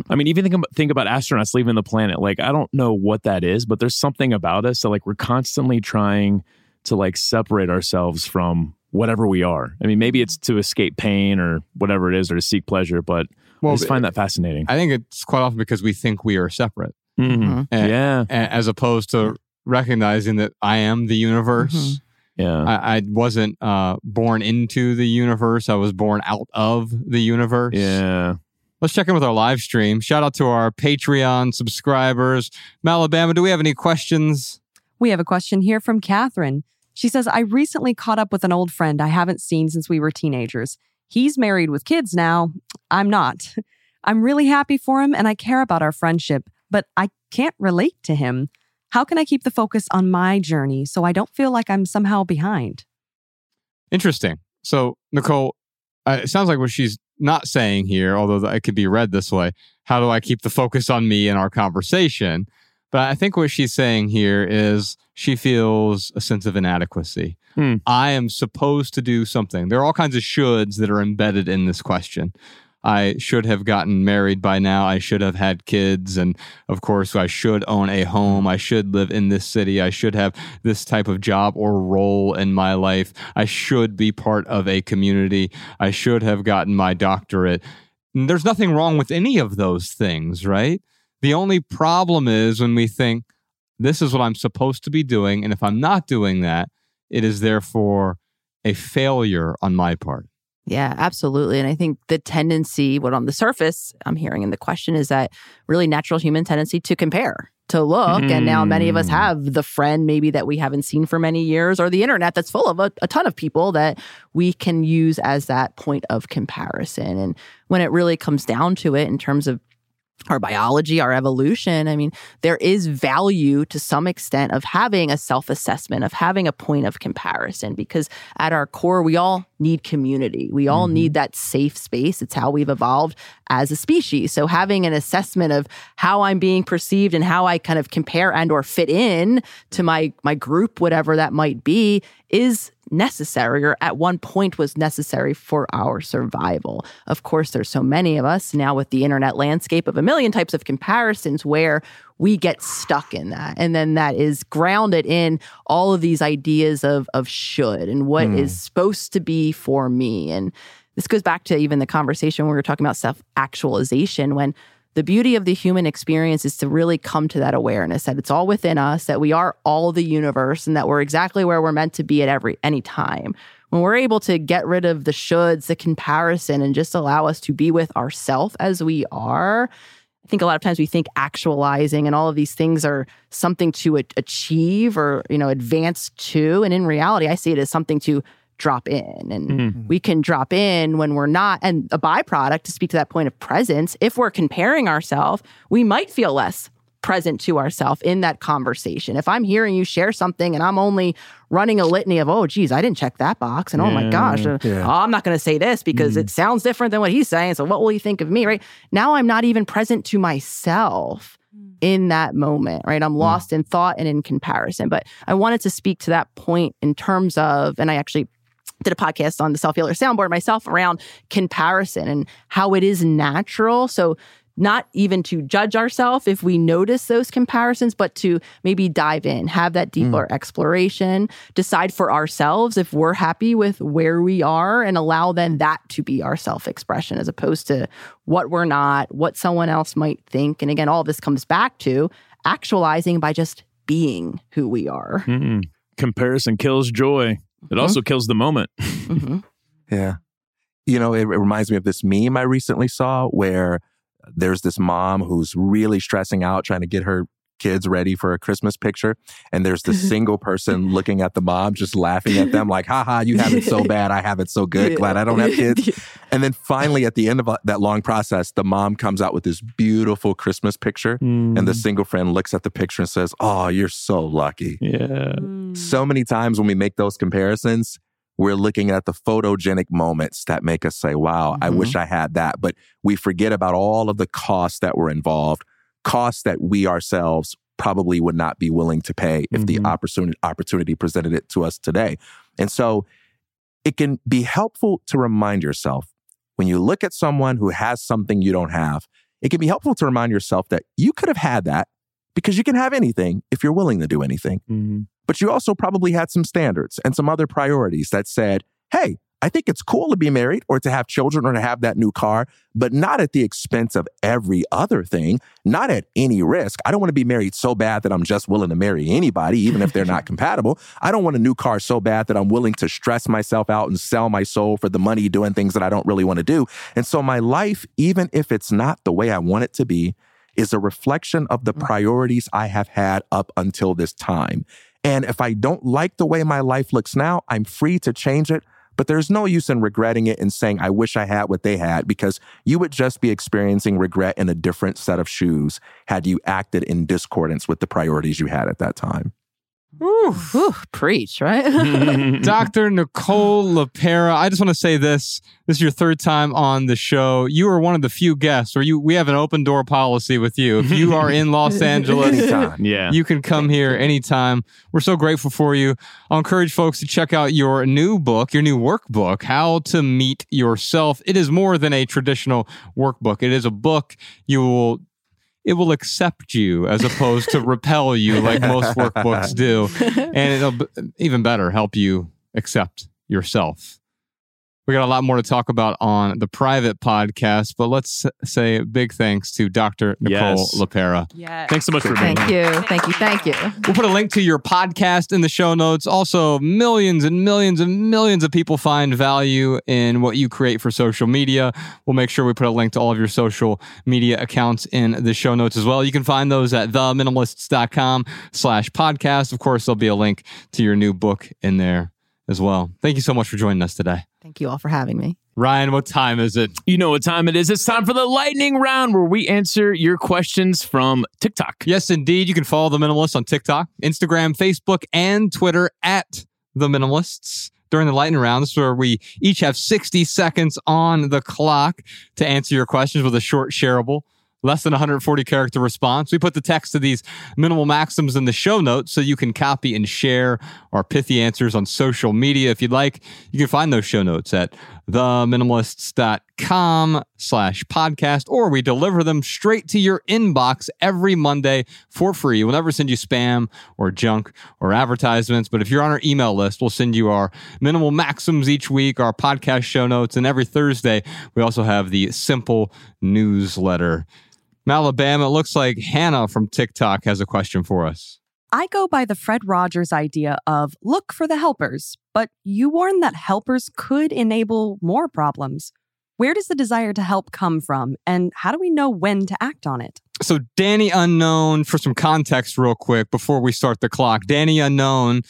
I mean, even think about astronauts leaving the planet. Like, I don't know what that is, but there's something about us that like we're constantly trying to like separate ourselves from whatever we are. I mean, maybe it's to escape pain or whatever it is, or to seek pleasure, but I just find that fascinating. I think it's quite often because we think we are separate. And as opposed to recognizing that I am the universe. Yeah, I wasn't born into the universe. I was born out of the universe. Yeah. Let's check in with our live stream. Shout out to our Patreon subscribers. Malabama, do we have any questions? We have a question here from Catherine. She says, I recently caught up with an old friend I haven't seen since we were teenagers. He's married with kids now. I'm not. I'm really happy for him and I care about our friendship, but I can't relate to him. How can I keep the focus on my journey so I don't feel like I'm somehow behind? Interesting. So, Nicole, it sounds like what she's not saying here, although it could be read this way, how do I keep the focus on me in our conversation? But I think what she's saying here is she feels a sense of inadequacy. I am supposed to do something. There are all kinds of shoulds that are embedded in this question. I should have gotten married by now. I should have had kids. And of course, I should own a home. I should live in this city. I should have this type of job or role in my life. I should be part of a community. I should have gotten my doctorate. And there's nothing wrong with any of those things, right? The only problem is when we think, this is what I'm supposed to be doing. And if I'm not doing that, it is therefore a failure on my part. Yeah, absolutely. And I think the tendency, what on the surface I'm hearing in the question is that really natural human tendency to compare, to look. And now many of us have the friend maybe that we haven't seen for many years, or the internet that's full of a ton of people that we can use as that point of comparison. And when it really comes down to it in terms of our biology, our evolution, I mean, there is value to some extent of having a self-assessment, of having a point of comparison, because at our core, we all need community. We all need that safe space. It's how we've evolved as a species. So having an assessment of how I'm being perceived and how I kind of compare and or fit in to my group, whatever that might be, is necessary, or at one point was necessary for our survival. Of course, there's so many of us now with the internet landscape of a million types of comparisons where we get stuck in that. And then that is grounded in all of these ideas of should and what is supposed to be for me. And this goes back to even the conversation when we were talking about self-actualization, when the beauty of the human experience is to really come to that awareness that it's all within us, that we are all the universe, and that we're exactly where we're meant to be at any time. When we're able to get rid of the shoulds, the comparison, and just allow us to be with ourselves as we are, I think a lot of times we think actualizing and all of these things are something to achieve or, you know, advance to. And in reality, I see it as something to drop in. And we can drop in when we're not. And a byproduct, to speak to that point of presence, if we're comparing ourselves, we might feel less present to ourselves in that conversation. If I'm hearing you share something and I'm only running a litany of, oh, geez, I didn't check that box. And oh my gosh, oh, I'm not going to say this because it sounds different than what he's saying. So what will he think of me, right? Now I'm not even present to myself in that moment, right? I'm lost in thought and in comparison. But I wanted to speak to that point in terms of, and I actually did a podcast on the Self-Healer Soundboard myself around comparison and how it is natural. So not even to judge ourselves if we notice those comparisons, but to maybe dive in, have that deeper exploration, decide for ourselves if we're happy with where we are, and allow then that to be our self-expression as opposed to what we're not, what someone else might think. And again, all this comes back to actualizing by just being who we are. Comparison kills joy. It also kills the moment. Yeah. You know, it reminds me of this meme I recently saw where there's this mom who's really stressing out trying to get her kids ready for a Christmas picture. And there's this single person looking at the mom, just laughing at them like, haha, you have it so bad. I have it so good. Glad I don't have kids. And then finally, at the end of that long process, the mom comes out with this beautiful Christmas picture. And the single friend looks at the picture and says, oh, you're so lucky. Yeah. So many times when we make those comparisons, we're looking at the photogenic moments that make us say, wow, I wish I had that. But we forget about all of the costs that were involved, costs that we ourselves probably would not be willing to pay if the opportunity presented it to us today. And so it can be helpful to remind yourself, when you look at someone who has something you don't have, it can be helpful to remind yourself that you could have had that, because you can have anything if you're willing to do anything. But you also probably had some standards and some other priorities that said, hey, I think it's cool to be married or to have children or to have that new car, but not at the expense of every other thing, not at any risk. I don't want to be married so bad that I'm just willing to marry anybody, even if they're not compatible. I don't want a new car so bad that I'm willing to stress myself out and sell my soul for the money doing things that I don't really want to do. And so my life, even if it's not the way I want it to be, is a reflection of the priorities I have had up until this time. And if I don't like the way my life looks now, I'm free to change it. But there's no use in regretting it and saying, I wish I had what they had, because you would just be experiencing regret in a different set of shoes had you acted in discordance with the priorities you had at that time. Ooh, preach, right? Dr. Nicole LePera, I just want to say this. This is your third time on the show. You are one of the few guests where we have an open door policy with you. If you are in Los Angeles, you can come here anytime. We're so grateful for you. I'll encourage folks to check out your new book, your new workbook, How to Meet Yourself. It is more than a traditional workbook. It is a book It will accept you as opposed to repel you like most workbooks do. And it'll, even better, help you accept yourself. We got a lot more to talk about on the private podcast, but let's say big thanks to Dr. Nicole LePera. Yes. Thanks so much for being here. Thank you. We'll put a link to your podcast in the show notes. Also, millions and millions and millions of people find value in what you create for social media. We'll make sure we put a link to all of your social media accounts in the show notes as well. You can find those at theminimalists.com/podcast. Of course, there'll be a link to your new book in there as well. Thank you so much for joining us today. Thank you all for having me. Ryan, what time is it? You know what time it is. It's time for the lightning round where we answer your questions from TikTok. Yes, indeed. You can follow The Minimalists on TikTok, Instagram, Facebook, and Twitter at The Minimalists. During the lightning round, this is where we each have 60 seconds on the clock to answer your questions with a short shareable, less than 140-character response. We put the text to these minimal maxims in the show notes so you can copy and share our pithy answers on social media. If you'd like, you can find those show notes at theminimalists.com/podcast, or we deliver them straight to your inbox every Monday for free. We'll never send you spam or junk or advertisements, but if you're on our email list, we'll send you our minimal maxims each week, our podcast show notes, and every Thursday, we also have the simple newsletter. Alabama, it looks like Hannah from TikTok has a question for us. I go by the Fred Rogers idea of look for the helpers, but you warn that helpers could enable more problems. Where does the desire to help come from, and how do we know when to act on it? So Danny Unknown, for some context real quick before we start the clock, Danny Unknown,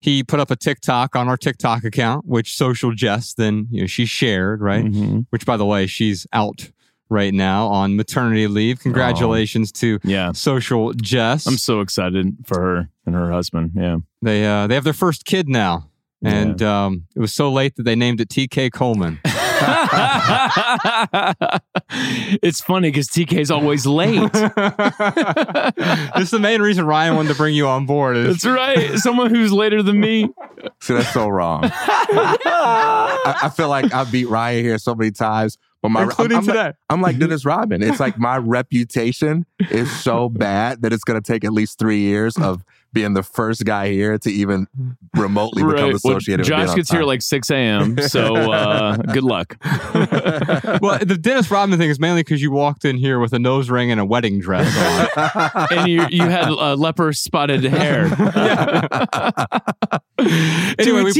he put up a TikTok on our TikTok account, which Social Jess then she shared, right? Mm-hmm. Which, by the way, she's out right now on maternity leave. Congratulations to Social Jess. I'm so excited for her and her husband. Yeah. They have their first kid now. And it was so late that they named it TK Coleman. It's funny because TK's always late. This is the main reason Ryan wanted to bring you on board. That's right. Someone who's later than me. See, that's so wrong. I feel like I beat Ryan here so many times. Well, I'm like Dennis Rodman. It's like my reputation is so bad that it's going to take at least 3 years of being the first guy here to even remotely become associated with being on time. Josh gets here like 6 a.m., so good luck. Well, the Dennis Rodman thing is mainly because you walked in here with a nose ring and a wedding dress on. And you had leper-spotted hair. Anyway,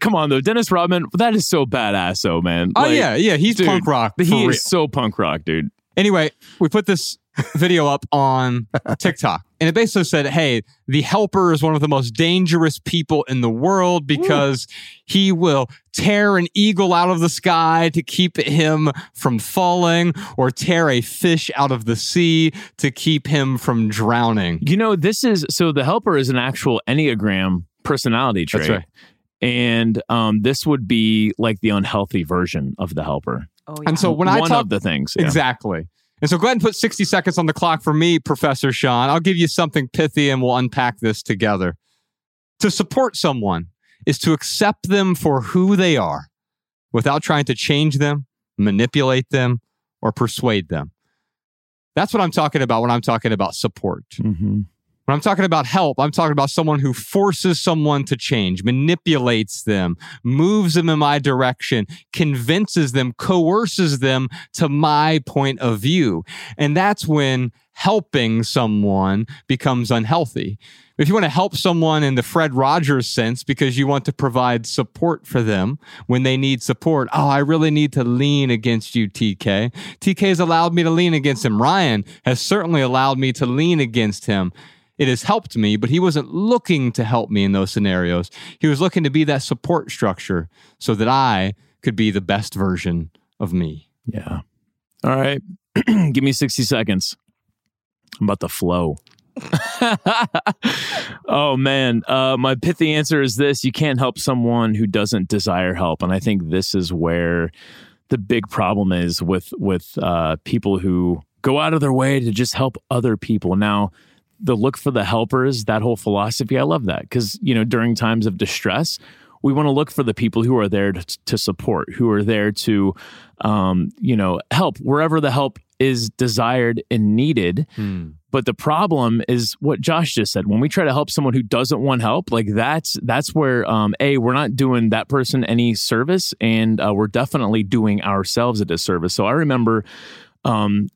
come on, though. Dennis Rodman, that is so badass, though, man. Oh, yeah. He's punk rock. He is so punk rock, dude. Anyway, we put this video up on TikTok, and it basically said, hey, the helper is one of the most dangerous people in the world because he will tear an eagle out of the sky to keep him from falling, or tear a fish out of the sea to keep him from drowning. The helper is an actual Enneagram personality trait. That's right. And this would be like the unhealthy version of the helper. Oh, yeah. And so when one of the things. Yeah. Exactly. And so go ahead and put 60 seconds on the clock for me, Professor Sean. I'll give you something pithy and we'll unpack this together. To support someone is to accept them for who they are without trying to change them, manipulate them, or persuade them. That's what I'm talking about when I'm talking about support. Mm-hmm. When I'm talking about help, I'm talking about someone who forces someone to change, manipulates them, moves them in my direction, convinces them, coerces them to my point of view. And that's when helping someone becomes unhealthy. If you want to help someone in the Fred Rogers sense because you want to provide support for them when they need support, I really need to lean against you, TK. TK has allowed me to lean against him. Ryan has certainly allowed me to lean against him. It has helped me, but he wasn't looking to help me in those scenarios. He was looking to be that support structure so that I could be the best version of me. Yeah. All right. Give me 60 seconons. I'm about to flow. Oh, man. My pithy answer is this. You can't help someone who doesn't desire help. And I think this is where the big problem is with people who go out of their way to just help other people. Now, the look for the helpers, that whole philosophy, I love that. Because, you know, during times of distress, we want to look for the people who are there to support, who are there to, help wherever the help is desired and needed. Mm. But the problem is what Josh just said. When we try to help someone who doesn't want help, like that's where, we're not doing that person any service, and we're definitely doing ourselves a disservice. So I remember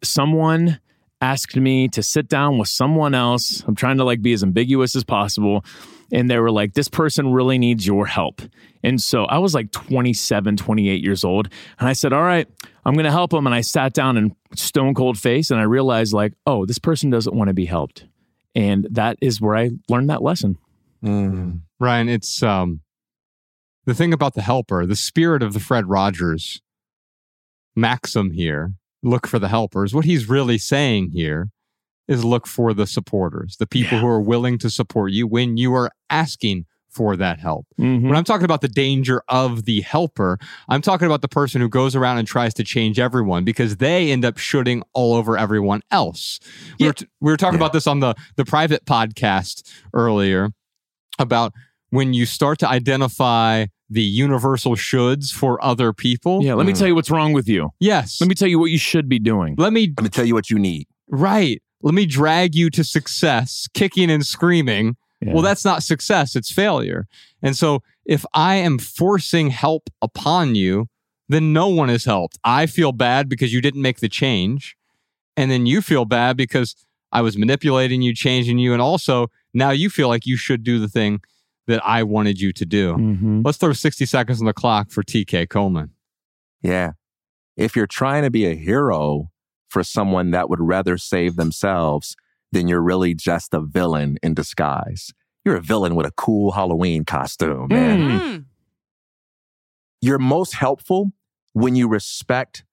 someone asked me to sit down with someone else. I'm trying to be as ambiguous as possible. And they were like, this person really needs your help. And so I was 27, 28 years old. And I said, all right, I'm going to help them. And I sat down and stone cold face. And I realized this person doesn't want to be helped. And that is where I learned that lesson. Mm. Ryan, it's the thing about the helper, the spirit of the Fred Rogers maxim here, look for the helpers. What he's really saying here is look for the supporters, the people who are willing to support you when you are asking for that help. Mm-hmm. When I'm talking about the danger of the helper, I'm talking about the person who goes around and tries to change everyone, because they end up shooting all over everyone else. We were talking about this on the private podcast earlier, about when you start to identify the universal shoulds for other people. Yeah, let me tell you what's wrong with you. Yes. Let me tell you what you should be doing. Let me tell you what you need. Right. Let me drag you to success, kicking and screaming. Yeah. Well, that's not success. It's failure. And so if I am forcing help upon you, then no one is helped. I feel bad because you didn't make the change. And then you feel bad because I was manipulating you, changing you. And also now you feel like you should do the thing that I wanted you to do. Mm-hmm. Let's throw 60 seconds on the clock for TK Coleman. Yeah. If you're trying to be a hero for someone that would rather save themselves, then you're really just a villain in disguise. You're a villain with a cool Halloween costume, man. Mm. You're most helpful when you respect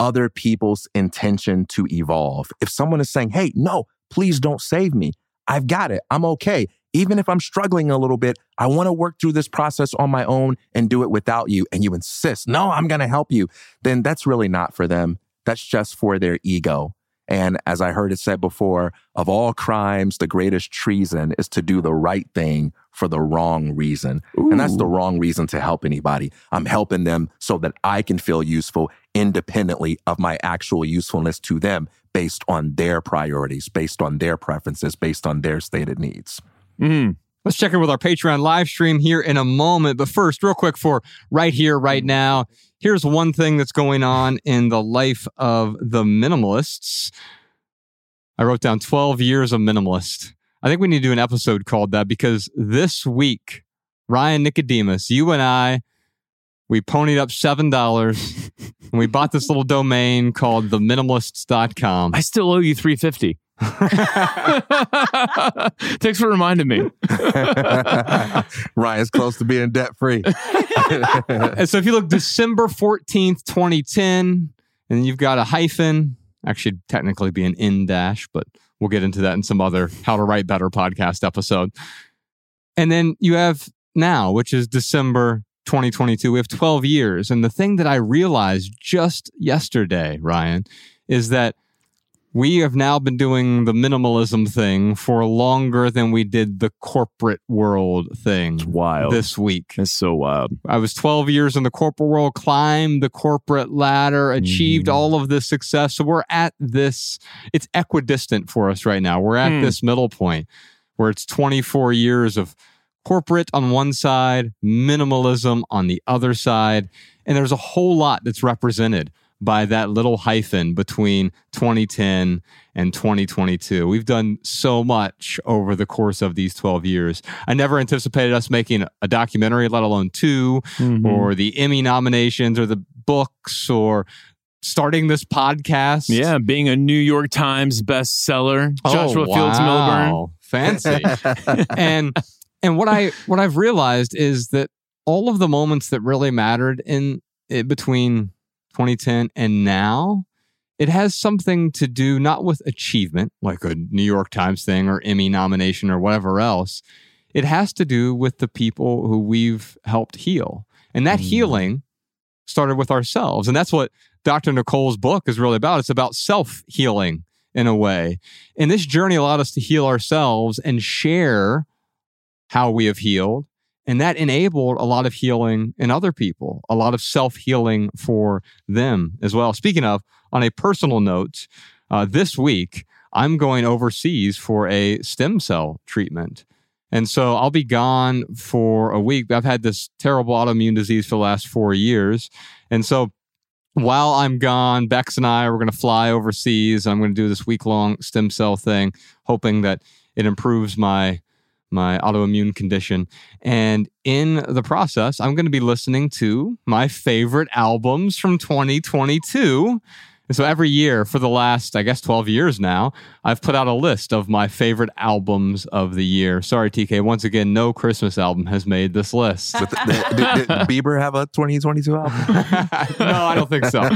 other people's intention to evolve. If someone is saying, hey, no, please don't save me. I've got it. I'm okay. Even if I'm struggling a little bit, I want to work through this process on my own and do it without you. And you insist, no, I'm going to help you. Then that's really not for them. That's just for their ego. And as I heard it said before, of all crimes, the greatest treason is to do the right thing for the wrong reason. Ooh. And that's the wrong reason to help anybody. I'm helping them so that I can feel useful independently of my actual usefulness to them, based on their priorities, based on their preferences, based on their stated needs. Mm-hmm. Let's check in with our Patreon live stream here in a moment. But first, real quick for right here, right now, here's one thing that's going on in the life of the minimalists. I wrote down 12 years of minimalist. I think we need to do an episode called that, because this week, Ryan Nicodemus, you and I, we ponied up $7 and we bought this little domain called theminimalists.com. I still owe you $350. Thanks for reminding me. Ryan's close to being debt free. And so if you look, December 14th, 2010, and you've got a hyphen, actually it'd technically be an in dash, but we'll get into that in some other How to Write Better podcast episode. And then you have now, which is December 2022. We have 12 years. And the thing that I realized just yesterday, Ryan, is that we have now been doing the minimalism thing for longer than we did the corporate world thing. It's wild. This week. It's so wild. I was 12 years in the corporate world, climbed the corporate ladder, achieved all of this success. So we're at this, it's equidistant for us right now. We're at this middle point where it's 24 years of corporate on one side, minimalism on the other side. And there's a whole lot that's represented by that little hyphen between 2010 and 2022. We've done so much over the course of these 12 years. I never anticipated us making a documentary, let alone two, or the Emmy nominations, or the books, or starting this podcast. Yeah, being a New York Times bestseller. Joshua Fields Milburn. Fancy. And what I've realized is that all of the moments that really mattered in between 2010 and now It has something to do not with achievement, like a New York Times thing or Emmy nomination or whatever else. It has to do with the people who we've helped heal. And that healing started with ourselves. And that's what Dr. Nicole's book is really about. It's about self-healing in a way. And this journey allowed us to heal ourselves and share how we have healed. And that enabled a lot of healing in other people, a lot of self-healing for them as well. Speaking of, on a personal note, this week, I'm going overseas for a stem cell treatment. And so I'll be gone for a week. I've had this terrible autoimmune disease for the last 4 years. And so while I'm gone, Bex and I, we're going to fly overseas. I'm going to do this week-long stem cell thing, hoping that it improves my autoimmune condition. And in the process, I'm going to be listening to my favorite albums from 2022. And so every year for the last, 12 years now, I've put out a list of my favorite albums of the year. Sorry, TK. Once again, no Christmas album has made this list. Did Bieber have a 2022 album? No, I don't think so.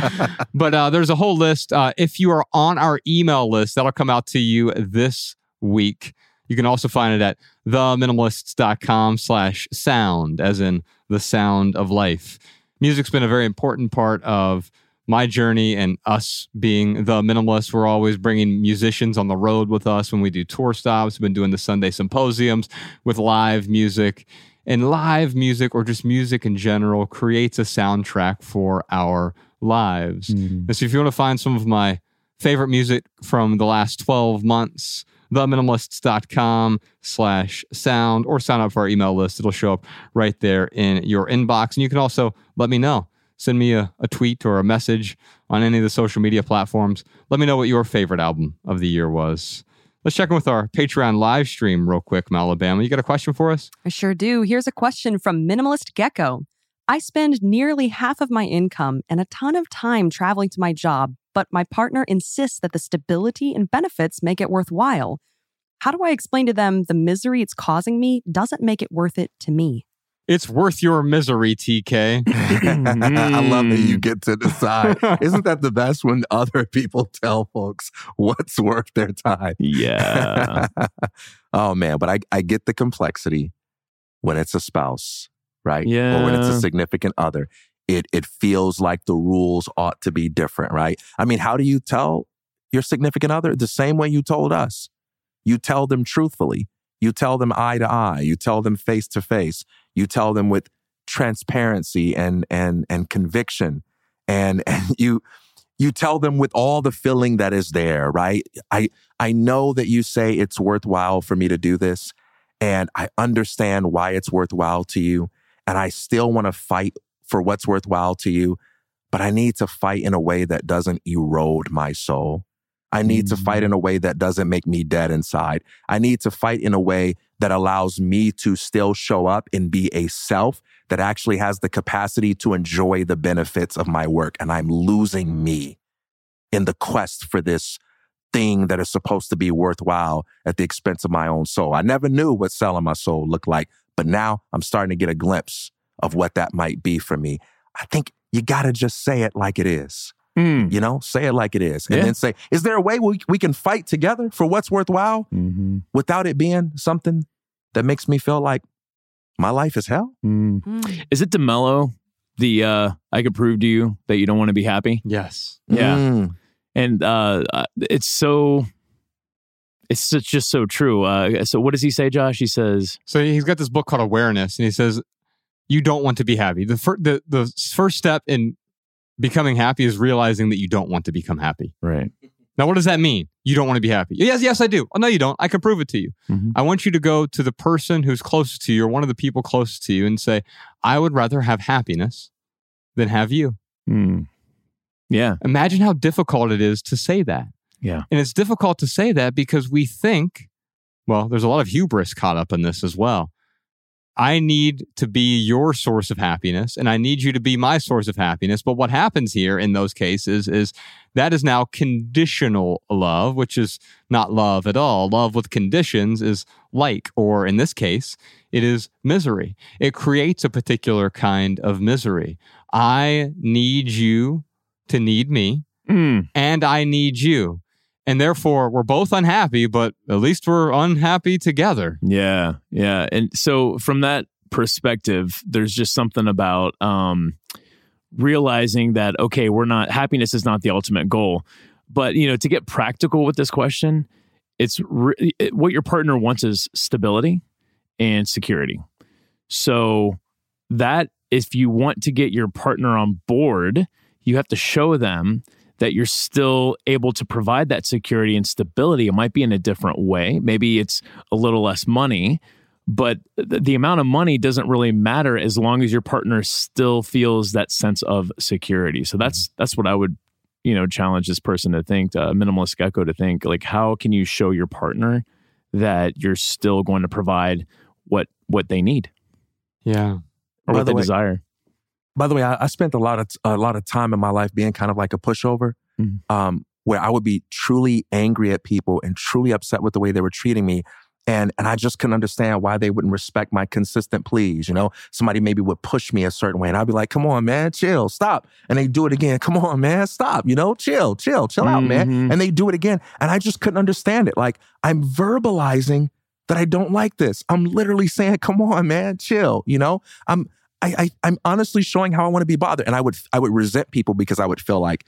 But there's a whole list. If you are on our email list, that'll come out to you this week. You can also find it at theminimalists.com/sound, as in the sound of life. Music's been a very important part of my journey and us being the minimalists. We're always bringing musicians on the road with us when we do tour stops. We've been doing the Sunday symposiums with live music. And live music, or just music in general, creates a soundtrack for our lives. Mm-hmm. And so if you want to find some of my favorite music from the last 12 months, theminimalists.com/sound, or sign up for our email list. It'll show up right there in your inbox. And you can also let me know. Send me a tweet or a message on any of the social media platforms. Let me know what your favorite album of the year was. Let's check in with our Patreon live stream real quick, Malabama. You got a question for us? I sure do. Here's a question from Minimalist Gecko. I spend nearly half of my income and a ton of time traveling to my job, but my partner insists that the stability and benefits make it worthwhile. How do I explain to them the misery it's causing me doesn't make it worth it to me? It's worth your misery, TK. I love that you get to decide. Isn't that the best when other people tell folks what's worth their time? Yeah. Oh, man. But I get the complexity when it's a spouse, right? Yeah. Or when it's a significant other. It feels like the rules ought to be different, right? I mean, how do you tell your significant other? The same way you told us. You tell them truthfully. You tell them eye to eye. You tell them face to face. You tell them with transparency and conviction. And you tell them with all the feeling that is there, right? I know that you say it's worthwhile for me to do this, and I understand why it's worthwhile to you, and I still want to fight for what's worthwhile to you, but I need to fight in a way that doesn't erode my soul. I need to fight in a way that doesn't make me dead inside. I need to fight in a way that allows me to still show up and be a self that actually has the capacity to enjoy the benefits of my work. And I'm losing me in the quest for this thing that is supposed to be worthwhile at the expense of my own soul. I never knew what selling my soul looked like, but now I'm starting to get a glimpse of what that might be for me. I think you got to just say it like it is. You know, say it like it is. And then say, is there a way we can fight together for what's worthwhile without it being something that makes me feel like my life is hell? Is it DeMello, the I could prove to you that you don't want to be happy? Yes. Yeah. And it's just so true. So what does he say, Josh? He says... So he's got this book called Awareness, and he says, you don't want to be happy. The first step in becoming happy is realizing that you don't want to become happy. Right. Now, what does that mean? You don't want to be happy. Yes, I do. Oh, no, you don't. I can prove it to you. Mm-hmm. I want you to go to the person who's closest to you or one of the people closest to you and say, I would rather have happiness than have you. Yeah. Imagine how difficult it is to say that. Yeah. And it's difficult to say that because we think, well, there's a lot of hubris caught up in this as well. I need to be your source of happiness, and I need you to be my source of happiness. But what happens here in those cases is that is now conditional love, which is not love at all. Love with conditions is like, or in this case, it is misery. It creates a particular kind of misery. I need you to need me, and I need you. And therefore, we're both unhappy, but at least we're unhappy together. Yeah, yeah. And so from that perspective, there's just something about realizing that, okay, we're not, happiness is not the ultimate goal. But, you know, to get practical with this question, it's what your partner wants is stability and security. So that if you want to get your partner on board, you have to show them that you're still able to provide that security and stability. It might be in a different way. Maybe it's a little less money, but the amount of money doesn't really matter as long as your partner still feels that sense of security. So that's what I would, you know, challenge this person to think, minimalist gecko to think, like, how can you show your partner that you're still going to provide what they need? Yeah. Or what they desire. By the way, I spent a lot of time in my life being kind of like a pushover, where I would be truly angry at people and truly upset with the way they were treating me. And I just couldn't understand why they wouldn't respect my consistent pleas, you know? Somebody maybe would push me a certain way and I'd be like, come on, man, chill, stop. And they do it again. Come on, man, stop, you know? Chill out, man. And they do it again. And I just couldn't understand it. Like, I'm verbalizing that I don't like this. I'm literally saying, come on, man, chill, you know? I'm honestly showing how I want to be bothered. And I would resent people because I would feel like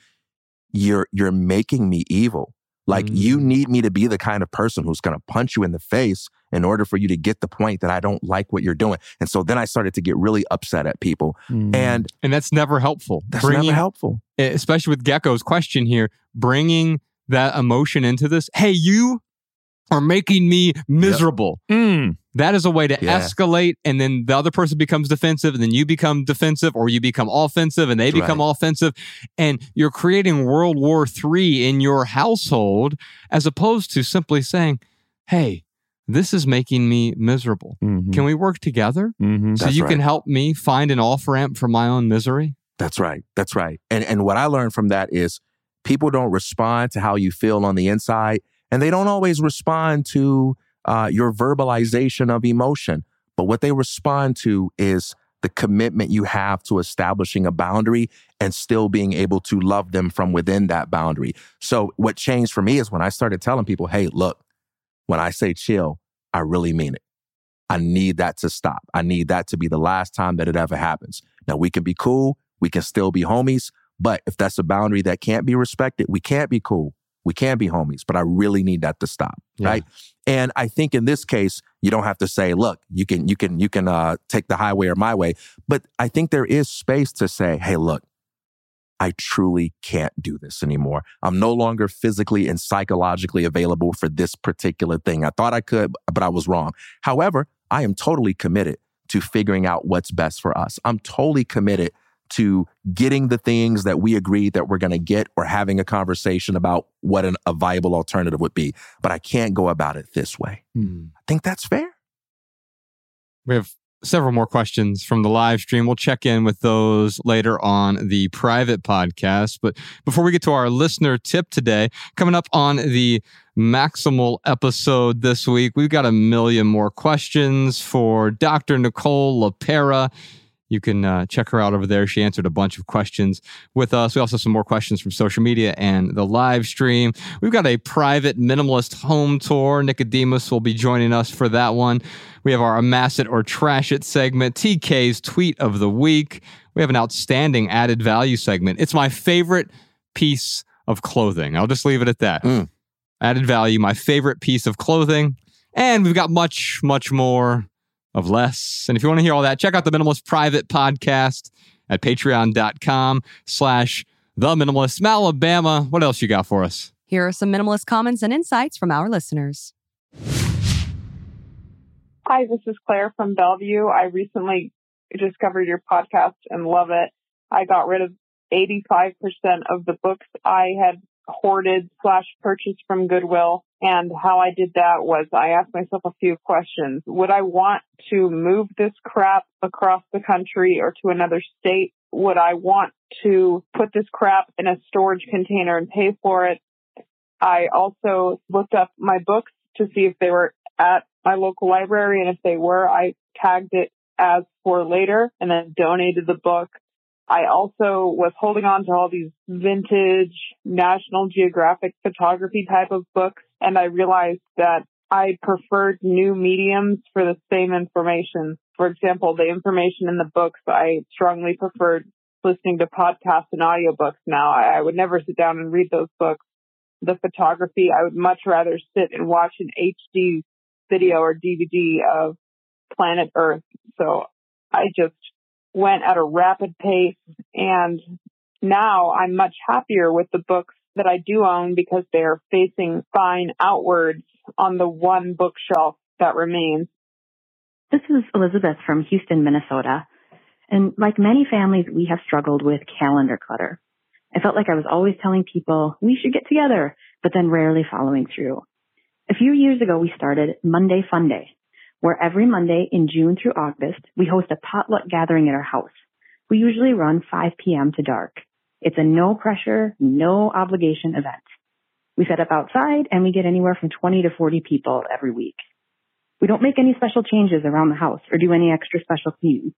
you're making me evil. Like, you need me to be the kind of person who's going to punch you in the face in order for you to get the point that I don't like what you're doing. And so then I started to get really upset at people. And that's never helpful. Especially with Gecko's question here, bringing that emotion into this. Hey, you are making me miserable. Yep. That is a way to escalate. And then the other person becomes defensive and then you become defensive, or you become offensive and they become offensive. And you're creating World War III in your household, as opposed to simply saying, hey, this is making me miserable. Can we work together so you can help me find an off-ramp for my own misery? That's right. And what I learned from that is people don't respond to how you feel on the inside, and they don't always respond to your verbalization of emotion. But what they respond to is the commitment you have to establishing a boundary and still being able to love them from within that boundary. So what changed for me is when I started telling people, hey, look, when I say chill, I really mean it. I need that to stop. I need that to be the last time that it ever happens. Now, we can be cool. We can still be homies. But if that's a boundary that can't be respected, we can't be cool. We can be homies, but I really need that to stop, right? And I think in this case, you don't have to say, look, you can take the highway or my way. But I think there is space to say, hey, look, I truly can't do this anymore. I'm no longer physically and psychologically available for this particular thing. I thought I could, but I was wrong. However, I am totally committed to figuring out what's best for us. I'm totally committed to getting the things that we agree that we're going to get, or having a conversation about what a viable alternative would be. But I can't go about it this way. I think that's fair. We have several more questions from the live stream. We'll check in with those later on the private podcast. But before we get to our listener tip today, coming up on the Maximal episode this week, we've got a million more questions for Dr. Nicole LePera. You can check her out over there. She answered a bunch of questions with us. We also have some more questions from social media and the live stream. We've got a private minimalist home tour. Nicodemus will be joining us for that one. We have our Amass It or Trash It segment, TK's Tweet of the Week. We have an outstanding added value segment. It's my favorite piece of clothing. I'll just leave it at that. Added value, my favorite piece of clothing. And we've got much, much more of less. And if you want to hear all that, check out the Minimalist private podcast at patreon.com/theminimalists. Matt Labama, what else you got for us? Here are some minimalist comments and insights from our listeners. Hi, this is Claire from Bellevue. I recently discovered your podcast and love it. I got rid of 85% of the books I had hoarded/purchased from Goodwill. And how I did that was I asked myself a few questions. Would I want to move this crap across the country or to another state? Would I want to put this crap in a storage container and pay for it? I also looked up my books to see if they were at my local library. And if they were, I tagged it as for later and then donated the book. I also was holding on to all these vintage National Geographic photography type of books, and I realized that I preferred new mediums for the same information. For example, the information in the books, I strongly preferred listening to podcasts and audiobooks now. I would never sit down and read those books. The photography, I would much rather sit and watch an HD video or DVD of planet Earth. So I just went at a rapid pace, and now I'm much happier with the books that I do own because they are facing fine outwards on the one bookshelf that remains. This is Elizabeth from Houston, Minnesota, and like many families, we have struggled with calendar clutter. I felt like I was always telling people we should get together, but then rarely following through. A few years ago, we started Monday Fun Day, where every Monday in June through August, we host a potluck gathering at our house. We usually run 5 p.m. to dark. It's a no pressure, no obligation event. We set up outside and we get anywhere from 20 to 40 people every week. We don't make any special changes around the house or do any extra special cleaning.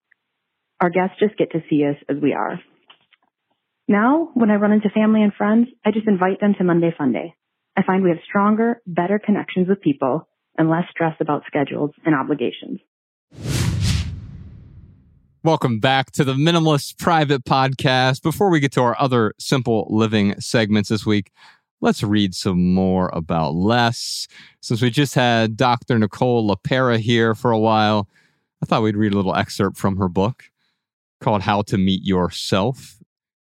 Our guests just get to see us as we are. Now, when I run into family and friends, I just invite them to Monday Fun Day. I find we have stronger, better connections with people and less stress about schedules and obligations. Welcome back to the Minimalist Private Podcast. Before we get to our other simple living segments this week, let's read some more about less. Since we just had Dr. Nicole LePera here for a while, I thought we'd read a little excerpt from her book called How to Meet Yourself.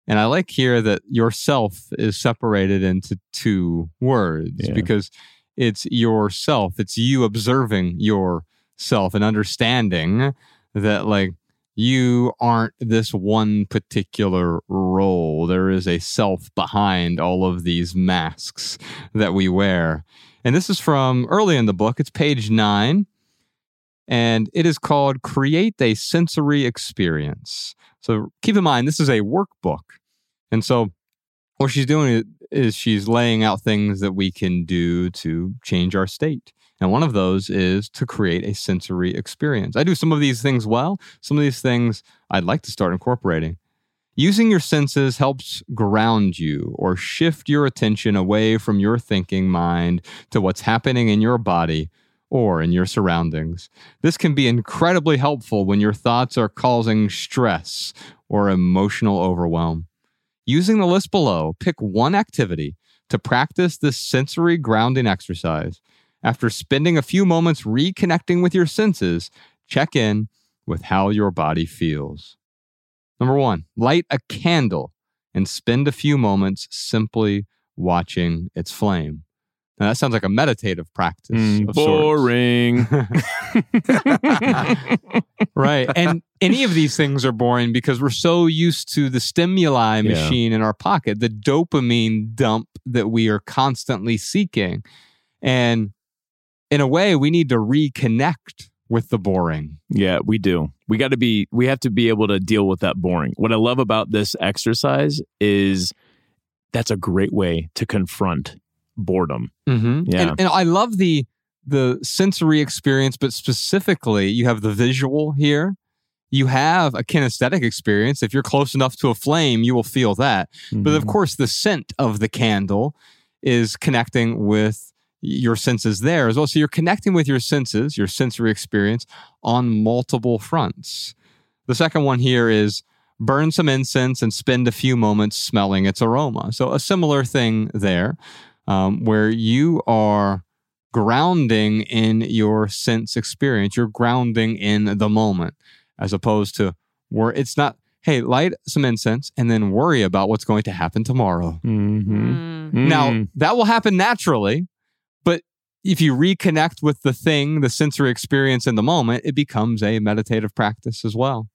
And I like here that yourself is separated into two words because it's yourself. It's you observing yourself and understanding that, like, you aren't this one particular role. There is a self behind all of these masks that we wear. And this is from early in the book. It's page 9. And it is called Create a Sensory Experience. So keep in mind, this is a workbook. And so what she's doing is she's laying out things that we can do to change our state. And one of those is to create a sensory experience. I do some of these things well. Some of these things I'd like to start incorporating. Using your senses helps ground you or shift your attention away from your thinking mind to what's happening in your body or in your surroundings. This can be incredibly helpful when your thoughts are causing stress or emotional overwhelm. Using the list below, pick one activity to practice this sensory grounding exercise. After spending a few moments reconnecting with your senses, check in with how your body feels. Number 1, light a candle and spend a few moments simply watching its flame. Now, that sounds like a meditative practice. Of boring. Sorts. Right. And any of these things are boring because we're so used to the stimuli machine in our pocket, the dopamine dump that we are constantly seeking. And in a way, we need to reconnect with the boring. Yeah, we do. We have to be able to deal with that boring. What I love about this exercise is that's a great way to confront boredom. Mm-hmm. Yeah. And I love the sensory experience, but specifically, you have the visual here. You have a kinesthetic experience. If you're close enough to a flame, you will feel that. Mm-hmm. But of course, the scent of the candle is connecting with your senses there as well. So you're connecting with your senses, your sensory experience, on multiple fronts. The second one here is burn some incense and spend a few moments smelling its aroma. So a similar thing there, where you are grounding in your sense experience. You're grounding in the moment, as opposed to where it's not, hey, light some incense and then worry about what's going to happen tomorrow. Mm-hmm. Mm. Now, that will happen naturally. If you reconnect with the thing, the sensory experience in the moment, it becomes a meditative practice as well.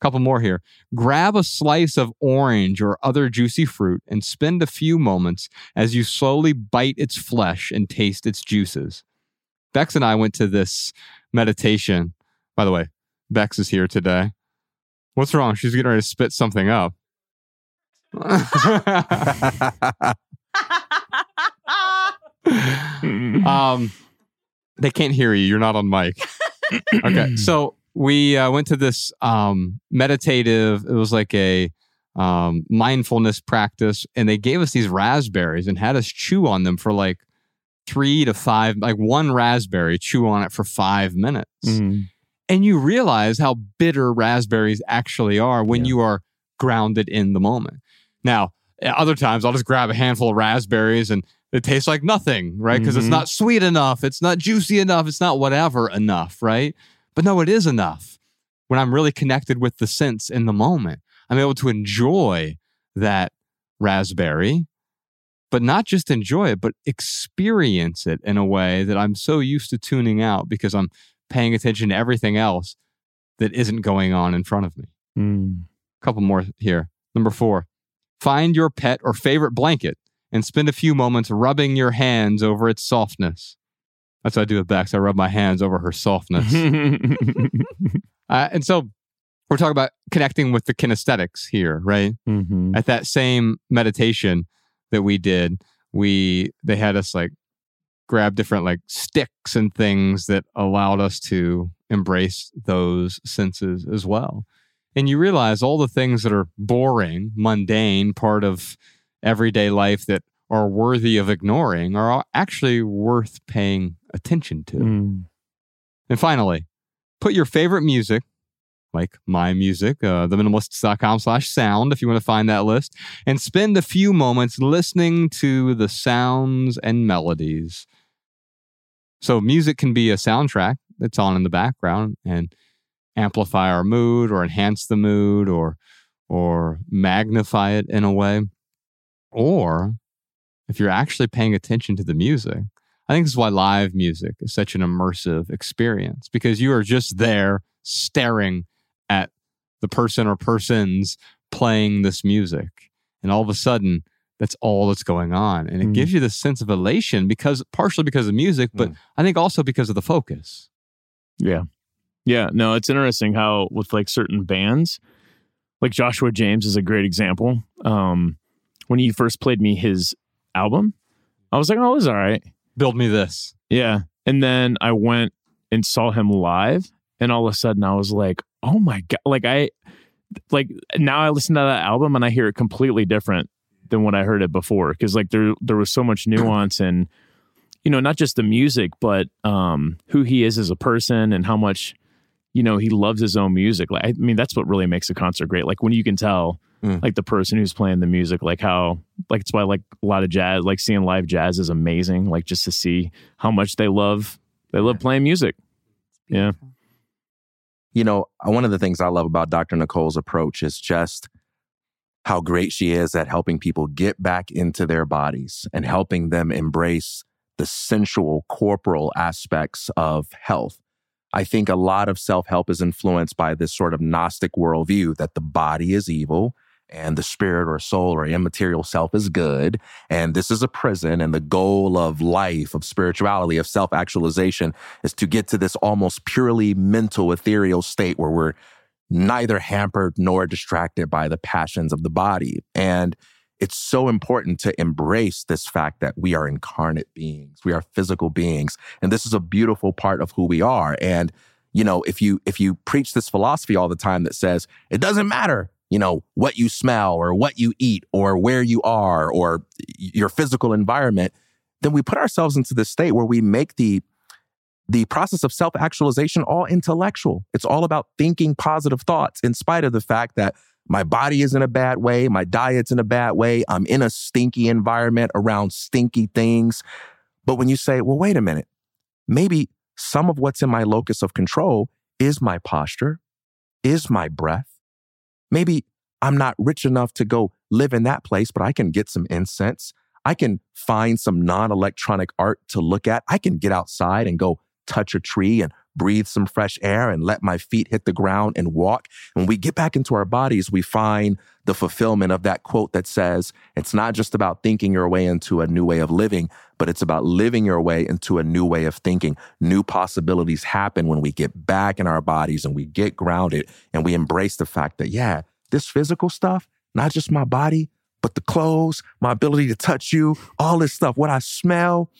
A couple more here. Grab a slice of orange or other juicy fruit and spend a few moments as you slowly bite its flesh and taste its juices. Bex and I went to this meditation. By the way, Bex is here today. What's wrong? She's getting ready to spit something up. They can't hear you. You're not on mic. Okay. So we went to this meditative, it was like a mindfulness practice, and they gave us these raspberries and had us chew on them for like 3 to 5, like one raspberry, chew on it for 5 minutes. Mm-hmm. And you realize how bitter raspberries actually are when you are grounded in the moment. Now, other times I'll just grab a handful of raspberries and it tastes like nothing, right? Because it's not sweet enough. It's not juicy enough. It's not whatever enough, right? But no, it is enough. When I'm really connected with the sense in the moment, I'm able to enjoy that raspberry, but not just enjoy it, but experience it in a way that I'm so used to tuning out because I'm paying attention to everything else that isn't going on in front of me. A couple more here. Number 4, find your pet or favorite blanket and spend a few moments rubbing your hands over its softness. That's what I do with Bex. I rub my hands over her softness. And so we're talking about connecting with the kinesthetics here, right? Mm-hmm. At that same meditation that we did, they had us like grab different like sticks and things that allowed us to embrace those senses as well. And you realize all the things that are boring, mundane, part of everyday life that are worthy of ignoring are actually worth paying attention to. And finally, put your favorite music, like my music, theminimalists.com/sound, if you want to find that list, and spend a few moments listening to the sounds and melodies. So music can be a soundtrack that's on in the background and amplify our mood or enhance the mood or magnify it in a way. Or if you're actually paying attention to the music, I think this is why live music is such an immersive experience, because you are just there staring at the person or persons playing this music. And all of a sudden, that's all that's going on. And it gives you this sense of elation, partially because of music, but I think also because of the focus. Yeah. Yeah. No, it's interesting how with like certain bands, like Joshua James is a great example. When he first played me his album, I was like, oh, it was all right. Build me this. Yeah. And then I went and saw him live, and all of a sudden I was like, oh my God. Now I listen to that album and I hear it completely different than what I heard it before. Cause like there was so much nuance and, you know, not just the music, but who he is as a person and how much, you know, he loves his own music. Like, I mean, that's what really makes a concert great. Like when you can tell like the person who's playing the music, like how, like, it's why like a lot of jazz, like seeing live jazz is amazing. Like just to see how much they love playing music. Yeah. You know, one of the things I love about Dr. Nicole's approach is just how great she is at helping people get back into their bodies and helping them embrace the sensual, corporal aspects of health. I think a lot of self-help is influenced by this sort of Gnostic worldview that the body is evil and the spirit or soul or immaterial self is good. And this is a prison. And the goal of life, of spirituality, of self-actualization is to get to this almost purely mental, ethereal state where we're neither hampered nor distracted by the passions of the body. And it's so important to embrace this fact that we are incarnate beings. We are physical beings. And this is a beautiful part of who we are. And, you know, if you preach this philosophy all the time that says, it doesn't matter, you know, what you smell or what you eat or where you are or your physical environment, then we put ourselves into this state where we make the process of self-actualization all intellectual. It's all about thinking positive thoughts in spite of the fact that my body is in a bad way. My diet's in a bad way. I'm in a stinky environment around stinky things. But when you say, well, wait a minute, maybe some of what's in my locus of control is my posture, is my breath. Maybe I'm not rich enough to go live in that place, but I can get some incense. I can find some non-electronic art to look at. I can get outside and go touch a tree and breathe some fresh air and let my feet hit the ground and walk. When we get back into our bodies, we find the fulfillment of that quote that says, it's not just about thinking your way into a new way of living, but it's about living your way into a new way of thinking. New possibilities happen when we get back in our bodies and we get grounded and we embrace the fact that, yeah, this physical stuff, not just my body, but the clothes, my ability to touch you, all this stuff, what I smell,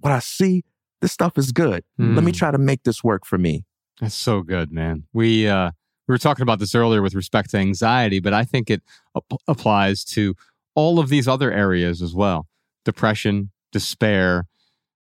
what I see, this stuff is good. Let me try to make this work for me. That's so good, man. We were talking about this earlier with respect to anxiety, but I think it applies to all of these other areas as well. Depression, despair.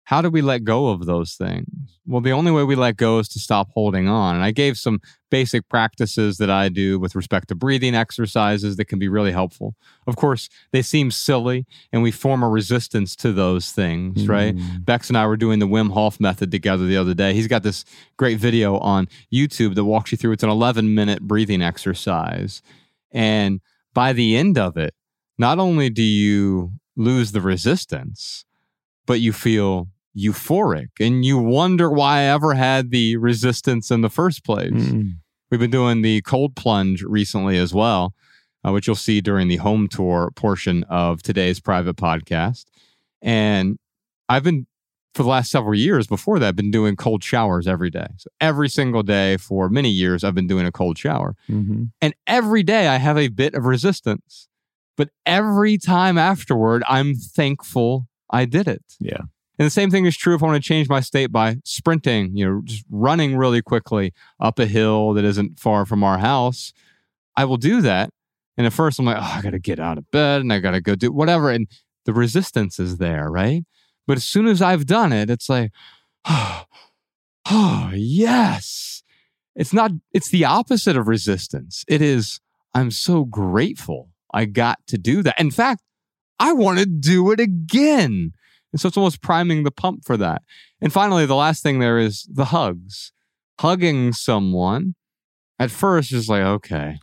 How do we let go of those things? Well, the only way we let go is to stop holding on. And I gave some basic practices that I do with respect to breathing exercises that can be really helpful. Of course, they seem silly and we form a resistance to those things, right? Bex and I were doing the Wim Hof method together the other day. He's got this great video on YouTube that walks you through. It's an 11-minute breathing exercise. And by the end of it, not only do you lose the resistance, but you feel euphoric and you wonder why I ever had the resistance in the first place. We've been doing the cold plunge recently as well, which you'll see during the home tour portion of today's private podcast. And I've been, for the last several years before that, I've been doing cold showers every day. So every single day for many years, I've been doing a cold shower. And every day I have a bit of resistance. But every time afterward, I'm thankful I did it. Yeah. And the same thing is true if I want to change my state by sprinting, you know, just running really quickly up a hill that isn't far from our house. I will do that. And at first I'm like, oh, I got to get out of bed and I got to go do whatever. And the resistance is there, right? But as soon as I've done it, it's like, oh, yes. It's not, it's the opposite of resistance. It is, I'm so grateful I got to do that. In fact, I want to do it again. And so it's almost priming the pump for that. And finally, the last thing there is the hugs. Hugging someone at first is like, okay,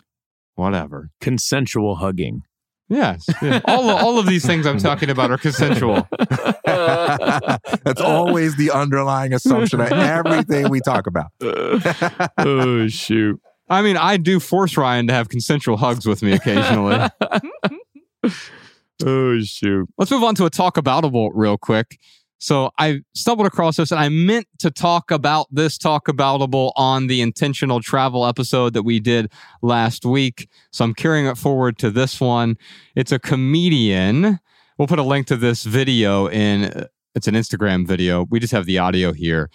whatever. Consensual hugging. Yes. Yeah. All of these things I'm talking about are consensual. That's always the underlying assumption of everything we talk about. Oh, shoot. I mean, I do force Ryan to have consensual hugs with me occasionally. Oh, shoot. Let's move on to a talk aboutable real quick. So I stumbled across this and I meant to talk about this talk aboutable on the intentional travel episode that we did last week. So I'm carrying it forward to this one. It's a comedian. We'll put a link to this video in. It's an Instagram video. We just have the audio here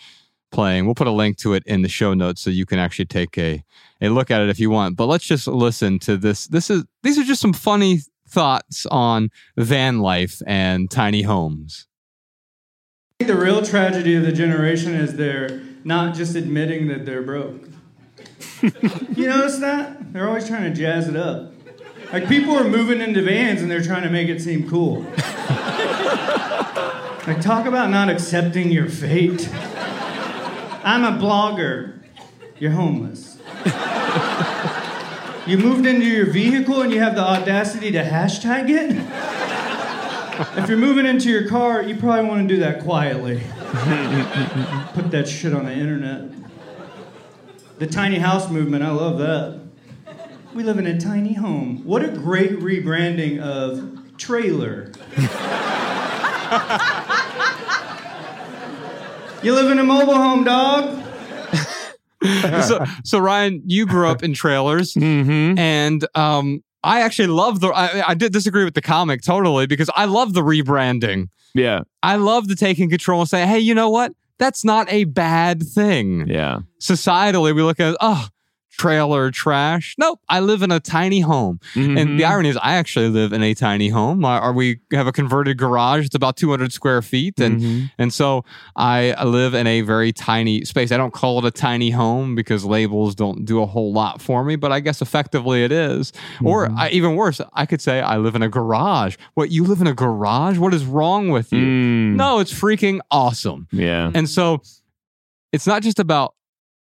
playing. We'll put a link to it in the show notes so you can actually take a look at it if you want. But let's just listen to this. These are just some funny thoughts on van life and tiny homes. I think the real tragedy of the generation is they're not just admitting that they're broke. You notice that? They're always trying to jazz it up. Like, people are moving into vans and they're trying to make it seem cool. Like, talk about not accepting your fate. I'm a blogger. You're homeless. You moved into your vehicle and you have the audacity to hashtag it? If you're moving into your car, you probably want to do that quietly. Put that shit on the internet. The tiny house movement, I love that. We live in a tiny home. What a great rebranding of trailer. You live in a mobile home, dog. So Ryan, you grew up in trailers, and I actually love I did disagree with the comic totally because I love the rebranding. Yeah, I love the taking control and saying, "Hey, you know what? That's not a bad thing." Yeah, societally we look at trailer trash. Nope, I live in a tiny home, and the irony is I actually live in a tiny home. We have a converted garage. It's about 200 square feet, and so I live in a very tiny space. I don't call it a tiny home because labels don't do a whole lot for me, but I guess effectively it is. Or even worse, I could say I live in a garage. What, you live in a garage? What is wrong with you? No, it's freaking awesome. Yeah, and so it's not just about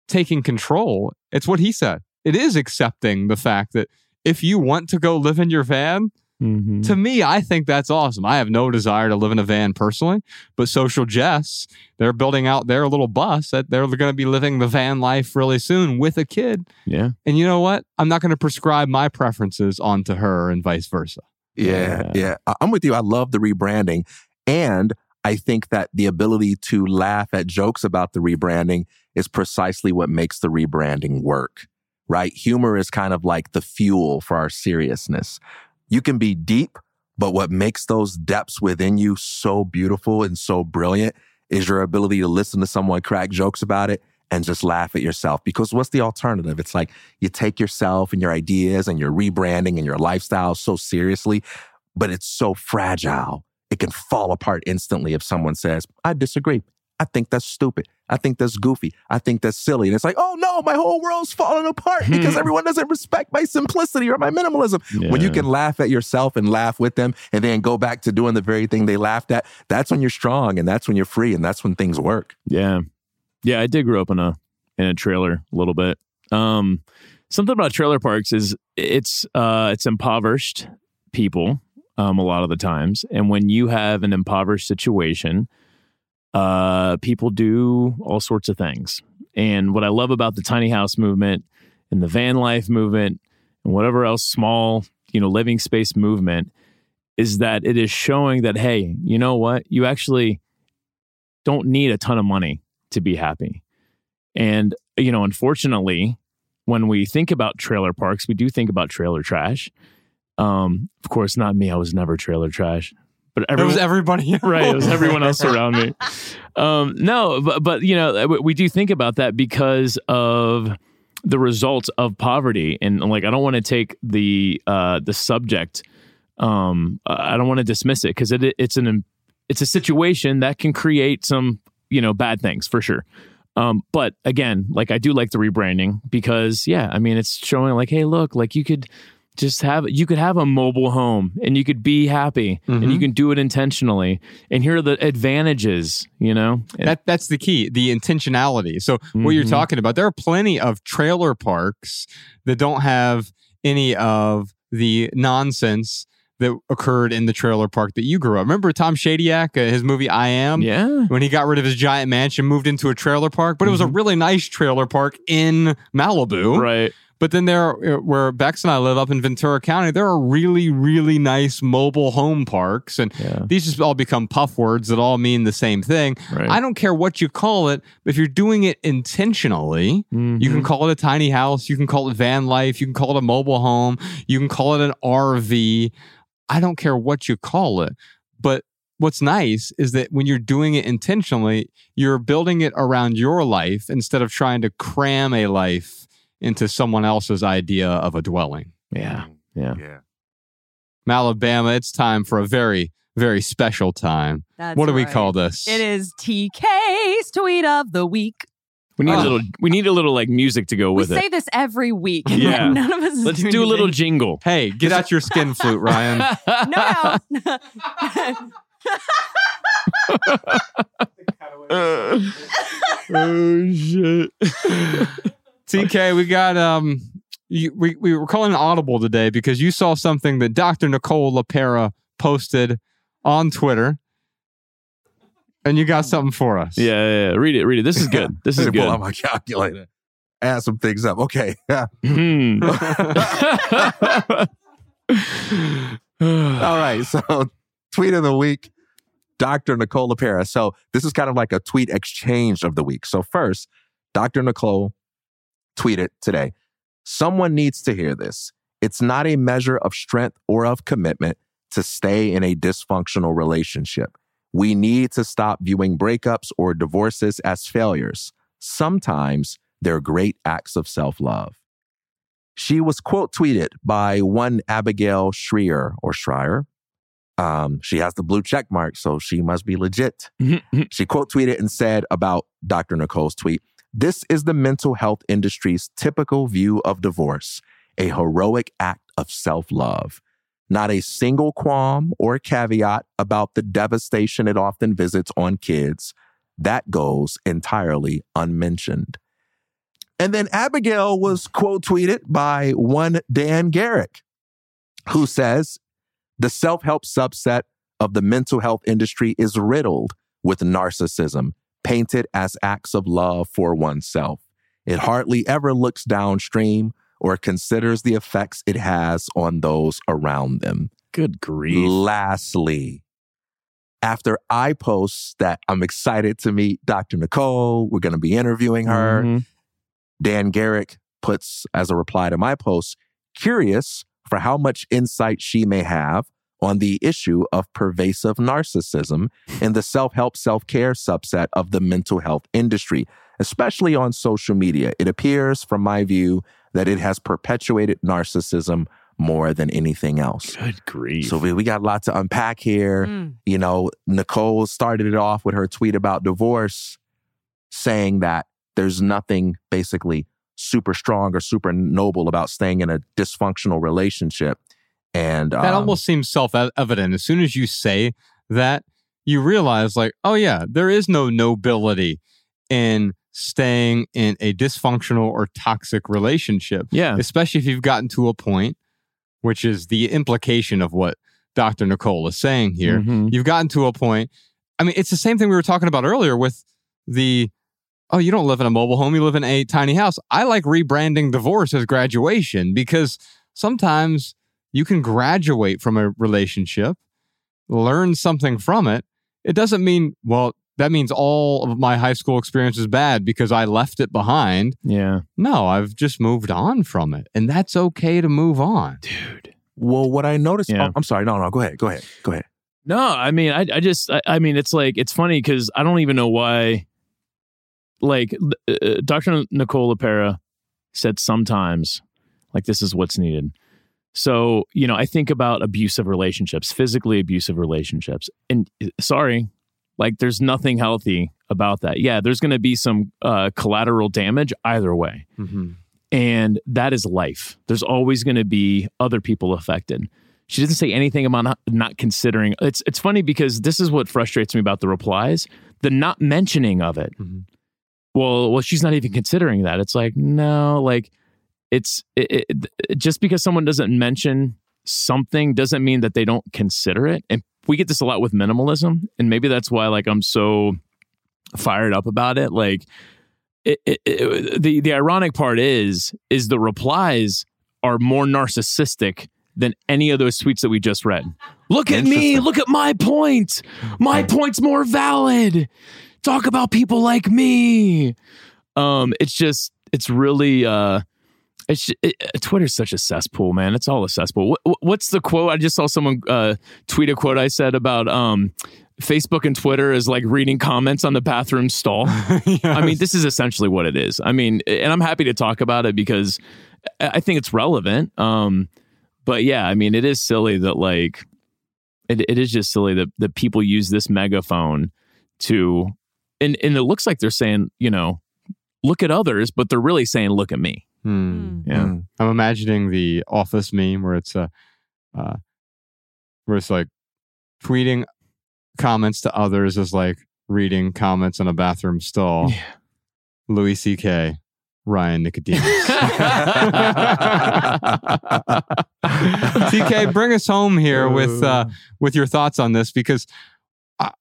taking control. It's what he said. It is accepting the fact that if you want to go live in your van, to me, I think that's awesome. I have no desire to live in a van personally, but Social Jess, they're building out their little bus that they're going to be living the van life really soon with a kid. Yeah. And you know what? I'm not going to prescribe my preferences onto her and vice versa. Yeah. I'm with you. I love the rebranding. And I think that the ability to laugh at jokes about the rebranding is precisely what makes the rebranding work, right? Humor is kind of like the fuel for our seriousness. You can be deep, but what makes those depths within you so beautiful and so brilliant is your ability to listen to someone crack jokes about it and just laugh at yourself. Because what's the alternative? It's like you take yourself and your ideas and your rebranding and your lifestyle so seriously, but it's so fragile. It can fall apart instantly if someone says, I disagree. I think that's stupid. I think that's goofy. I think that's silly. And it's like, oh no, my whole world's falling apart because everyone doesn't respect my simplicity or my minimalism. Yeah. When you can laugh at yourself and laugh with them and then go back to doing the very thing they laughed at, that's when you're strong and that's when you're free and that's when things work. Yeah. Yeah, I did grow up in a trailer a little bit. Something about trailer parks is it's impoverished people a lot of the times. And when you have an impoverished situation, people do all sorts of things. And what I love about the tiny house movement and the van life movement and whatever else small, living space movement is that it is showing that, hey, you know what? You actually don't need a ton of money to be happy. And, unfortunately, when we think about trailer parks, we do think about trailer trash. Of course, not me. I was never trailer trash. But it was everybody else. Right, it was everyone else around me. We do think about that because of the results of poverty. And I don't want to take the subject. I don't want to dismiss it because it's a situation that can create some, bad things for sure. But again, I do like the rebranding because, it's showing hey, look, you could... You could have a mobile home and you could be happy and you can do it intentionally. And here are the advantages, That's the key, the intentionality. So what you're talking about, there are plenty of trailer parks that don't have any of the nonsense that occurred in the trailer park that you grew up. Remember Tom Shadyac, his movie I Am? Yeah. When he got rid of his giant mansion, moved into a trailer park, but it was a really nice trailer park in Malibu. Right. But then where Bex and I live up in Ventura County, there are really, really nice mobile home parks. And these just all become puff words that all mean the same thing. Right. I don't care what you call it, but if you're doing it intentionally, you can call it a tiny house, you can call it van life, you can call it a mobile home, you can call it an RV. I don't care what you call it. But what's nice is that when you're doing it intentionally, you're building it around your life instead of trying to cram a life into someone else's idea of a dwelling. Yeah. Malabama, it's time for a very, very special time. That's what do we call this? It is TK's Tweet of the Week. We need a little music to go with it. We say this every week. Yeah. None of us. Let's do a little jingle. Hey, get out your skin flute, Ryan. No. Oh shit. TK, we got we were calling an audible today because you saw something that Dr. Nicole LePera posted on Twitter, and you got something for us. Yeah. Read it. This is good. This is good. Pull out my calculator. Add some things up. Okay. All right. So, tweet of the week, Dr. Nicole LePera. So this is kind of like a tweet exchange of the week. So first, Dr. Nicole tweeted today, someone needs to hear this. It's not a measure of strength or of commitment to stay in a dysfunctional relationship. We need to stop viewing breakups or divorces as failures. Sometimes they're great acts of self-love. She was quote tweeted by one Abigail Shrier or Schreier. She has the blue check mark, so she must be legit. She quote tweeted and said about Dr. Nicole's tweet, "This is the mental health industry's typical view of divorce, a heroic act of self-love. Not a single qualm or caveat about the devastation it often visits on kids. That goes entirely unmentioned." And then Abigail was quote tweeted by one Dan Garrick, who says, "The self-help subset of the mental health industry is riddled with narcissism, painted as acts of love for oneself. It hardly ever looks downstream or considers the effects it has on those around them." Good grief. Lastly, after I post that I'm excited to meet Dr. Nicole, we're going to be interviewing her, Dan Garrick puts as a reply to my post, "Curious for how much insight she may have on the issue of pervasive narcissism in the self-help, self-care subset of the mental health industry, especially on social media. It appears, from my view, that it has perpetuated narcissism more than anything else. Good grief. So we got a lot to unpack here. You know, Nicole started it off with her tweet about divorce, saying that there's nothing basically super strong or super noble about staying in a dysfunctional relationship. And that almost seems self-evident. As soon as you say that, you realize, like, oh yeah, there is no nobility in staying in a dysfunctional or toxic relationship. Yeah. Especially if you've gotten to a point, which is the implication of what Dr. Nicole is saying here. Mm-hmm. You've gotten to a point. I mean, it's the same thing we were talking about earlier with the, oh, you don't live in a mobile home, you live in a tiny house. I like rebranding divorce as graduation, because sometimes you can graduate from a relationship, learn something from it. It doesn't mean, well, that means all of my high school experience is bad because I left it behind. Yeah. No, I've just moved on from it. And that's okay to move on. Dude. Well, what I noticed... Yeah. Oh, I'm sorry. No, Go ahead. No, I mean, I mean, it's like, it's funny because I don't even know why... Like, Dr. Nicole LePera said sometimes, like, this is what's needed. So, you know, I think about abusive relationships, physically abusive relationships. And sorry... Like, there's nothing healthy about that. Yeah, there's going to be some collateral damage either way. Mm-hmm. And that is life. There's always going to be other people affected. She doesn't say anything about not considering. It's funny because this is what frustrates me about the replies, the not mentioning of it. Mm-hmm. Well, she's not even considering that. It's like, no, like, it's just because someone doesn't mention something doesn't mean that they don't consider it. And we get this a lot with minimalism, and maybe that's why, like, I'm so fired up about it. Like, the ironic part is the replies are more narcissistic than any of those tweets that we just read. Look at me. Look at my point. My point's more valid. Talk about people like me. It's really Twitter's such a cesspool, man. It's all a cesspool. What's the quote? I just saw someone tweet a quote I said about Facebook and Twitter is like reading comments on the bathroom stall. Yes. I mean, this is essentially what it is. I mean, and I'm happy to talk about it because I think it's relevant. But yeah, I mean, it is silly that, like, it is just silly that people use this megaphone to, and it looks like they're saying, you know, look at others, but they're really saying, look at me. Yeah, I'm imagining the Office meme where it's like tweeting comments to others is like reading comments in a bathroom stall. Yeah. Louis C.K., Ryan Nicodemus. TK, bring us home here with your thoughts on this, because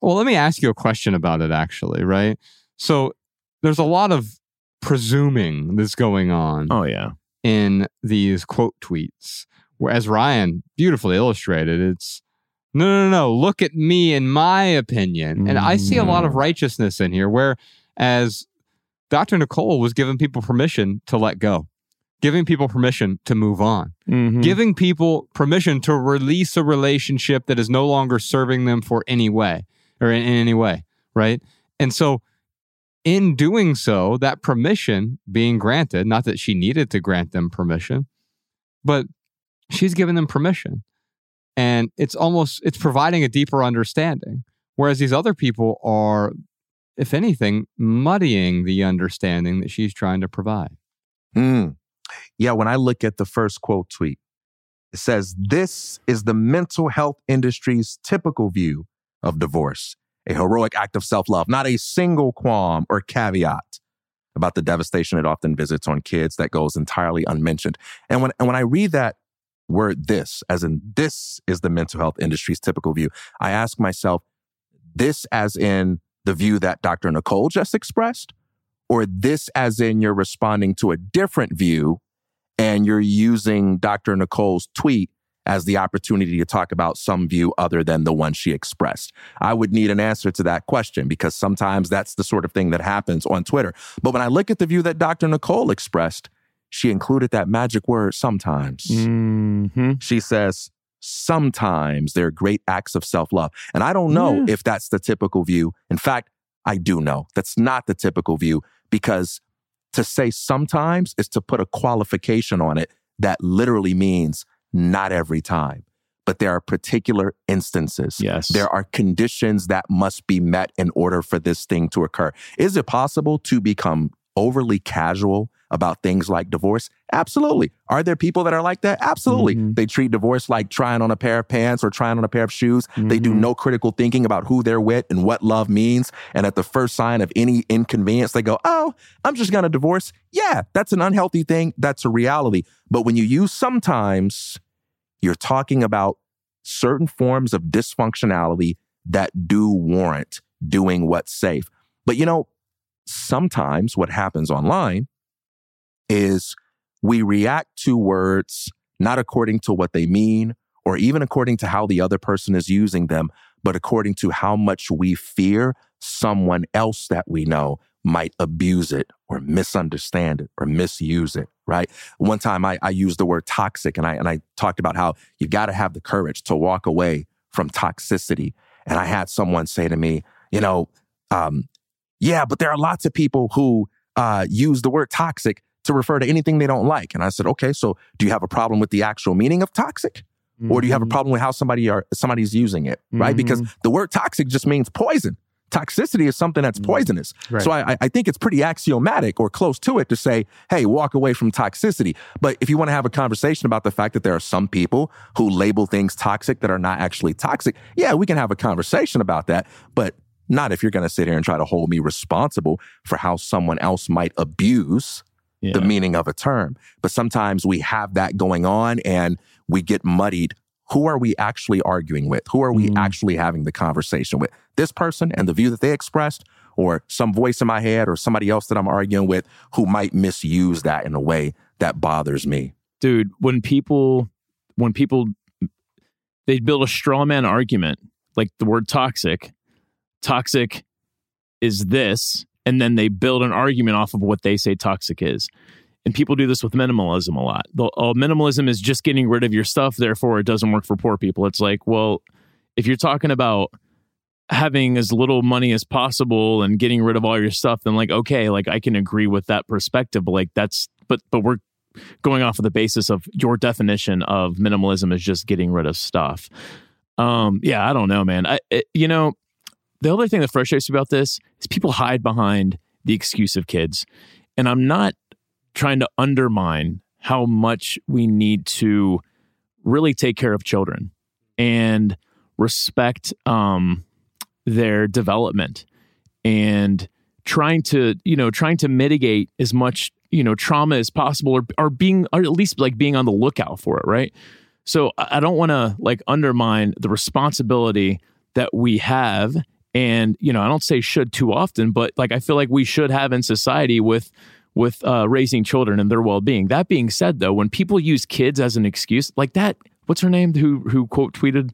let me ask you a question about it, actually, right? So there's a lot of presuming that's going on. Oh yeah, in these quote tweets, where, as Ryan beautifully illustrated, it's no. Look at me, in my opinion, and I see a lot of righteousness in here. Whereas Dr. Nicole was giving people permission to let go, giving people permission to move on, giving people permission to release a relationship that is no longer serving them in any way, right? And so, in doing so, that permission being granted, not that she needed to grant them permission, but she's given them permission. And it's providing a deeper understanding. Whereas these other people are, if anything, muddying the understanding that she's trying to provide. Yeah, when I look at the first quote tweet, it says, "This is the mental health industry's typical view of divorce. A heroic act of self-love, not a single qualm or caveat about the devastation it often visits on kids that goes entirely unmentioned." And when I read that word, this, as in this is the mental health industry's typical view, I ask myself, this as in the view that Dr. Nicole just expressed, or this as in you're responding to a different view and you're using Dr. Nicole's tweet as the opportunity to talk about some view other than the one she expressed. I would need an answer to that question, because sometimes that's the sort of thing that happens on Twitter. But when I look at the view that Dr. Nicole expressed, she included that magic word, sometimes. She says, sometimes they're great acts of self-love. And I don't know if that's the typical view. In fact, I do know that's not the typical view, because to say sometimes is to put a qualification on it that literally means not every time. But there are particular instances. Yes. There are conditions that must be met in order for this thing to occur. Is it possible to become overly casual about things like divorce? Absolutely. Are there people that are like that? Absolutely. Mm-hmm. They treat divorce like trying on a pair of pants or trying on a pair of shoes. Mm-hmm. They do no critical thinking about who they're with and what love means. And at the first sign of any inconvenience, they go, oh, I'm just going to divorce. Yeah, that's an unhealthy thing. That's a reality. But when you use sometimes, you're talking about certain forms of dysfunctionality that do warrant doing what's safe. But you know, sometimes what happens online is we react to words not according to what they mean, or even according to how the other person is using them, but according to how much we fear someone else that we know might abuse it or misunderstand it or misuse it, right? One time I used the word toxic, and I talked about how you got to have the courage to walk away from toxicity. And I had someone say to me, you know, yeah, but there are lots of people who use the word toxic to refer to anything they don't like. And I said, okay, so do you have a problem with the actual meaning of toxic? Mm-hmm. Or do you have a problem with how somebody's using it, right? Mm-hmm. Because the word toxic just means poison. Toxicity is something that's poisonous. Right. So I think it's pretty axiomatic or close to it to say, hey, walk away from toxicity. But if you want to have a conversation about the fact that there are some people who label things toxic that are not actually toxic, yeah, we can have a conversation about that. But not if you're going to sit here and try to hold me responsible for how someone else might abuse the meaning of a term. But sometimes we have that going on and we get muddied. Who are we actually arguing with? Who are we actually having the conversation with? This person and the view that they expressed, or some voice in my head, or somebody else that I'm arguing with who might misuse that in a way that bothers me. Dude, when people, they build a straw man argument, like the word toxic is this, and then they build an argument off of what they say toxic is. And people do this with minimalism a lot. Minimalism is just getting rid of your stuff, therefore it doesn't work for poor people. It's like, well, if you're talking about having as little money as possible and getting rid of all your stuff, then like, okay, like I can agree with that perspective. Like that's, but we're going off of the basis of your definition of minimalism is just getting rid of stuff. Yeah, I don't know, man. You know, the other thing that frustrates me about this is people hide behind the excuse of kids. And I'm not trying to undermine how much we need to really take care of children and respect their development, and trying to mitigate as much, you know, trauma as possible, or at least like being on the lookout for it, right? So I don't want to like undermine the responsibility that we have. And, you know, I don't say should too often, but like, I feel like we should have in society with raising children and their well-being. That being said, though, when people use kids as an excuse, like that, what's her name who quote tweeted?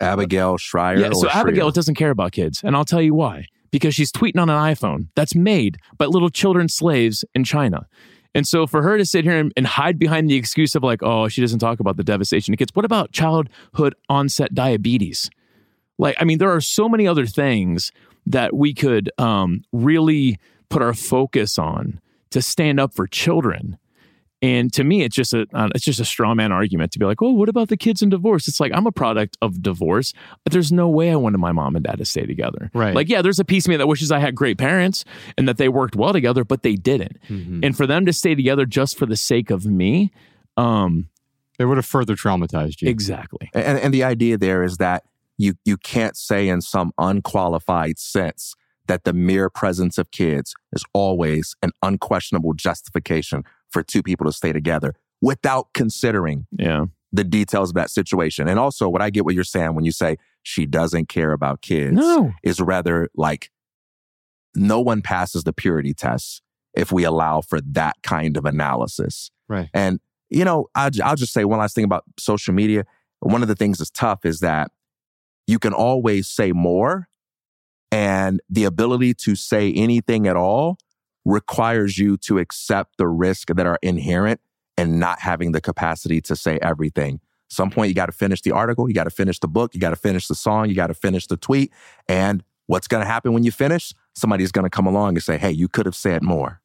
Abigail Shrier. Yeah, so Abigail doesn't care about kids. And I'll tell you why. Because she's tweeting on an iPhone that's made by little children slaves in China. And so for her to sit here and hide behind the excuse of like, oh, she doesn't talk about the devastation it gets. What about childhood onset diabetes? Like, I mean, there are so many other things that we could really put our focus on to stand up for children. And to me, it's just a straw man argument to be like, oh, what about the kids in divorce? It's like, I'm a product of divorce. There's no way I wanted my mom and dad to stay together. Right. Like, yeah, there's a piece of me that wishes I had great parents and that they worked well together, but they didn't. Mm-hmm. And for them to stay together just for the sake of me, they would have further traumatized you. Exactly. And the idea there is that you can't say in some unqualified sense that the mere presence of kids is always an unquestionable justification for two people to stay together without considering the details of that situation. And also, what I get what you're saying when you say she doesn't care about kids is rather like no one passes the purity test if we allow for that kind of analysis. Right. And, you know, I'll just say one last thing about social media. One of the things that's tough is that you can always say more, and the ability to say anything at all requires you to accept the risks that are inherent in not having the capacity to say everything. some point, you got to finish the article, you got to finish the book, you got to finish the song, you got to finish the tweet. And what's going to happen when you finish? Somebody's going to come along and say, hey, you could have said more.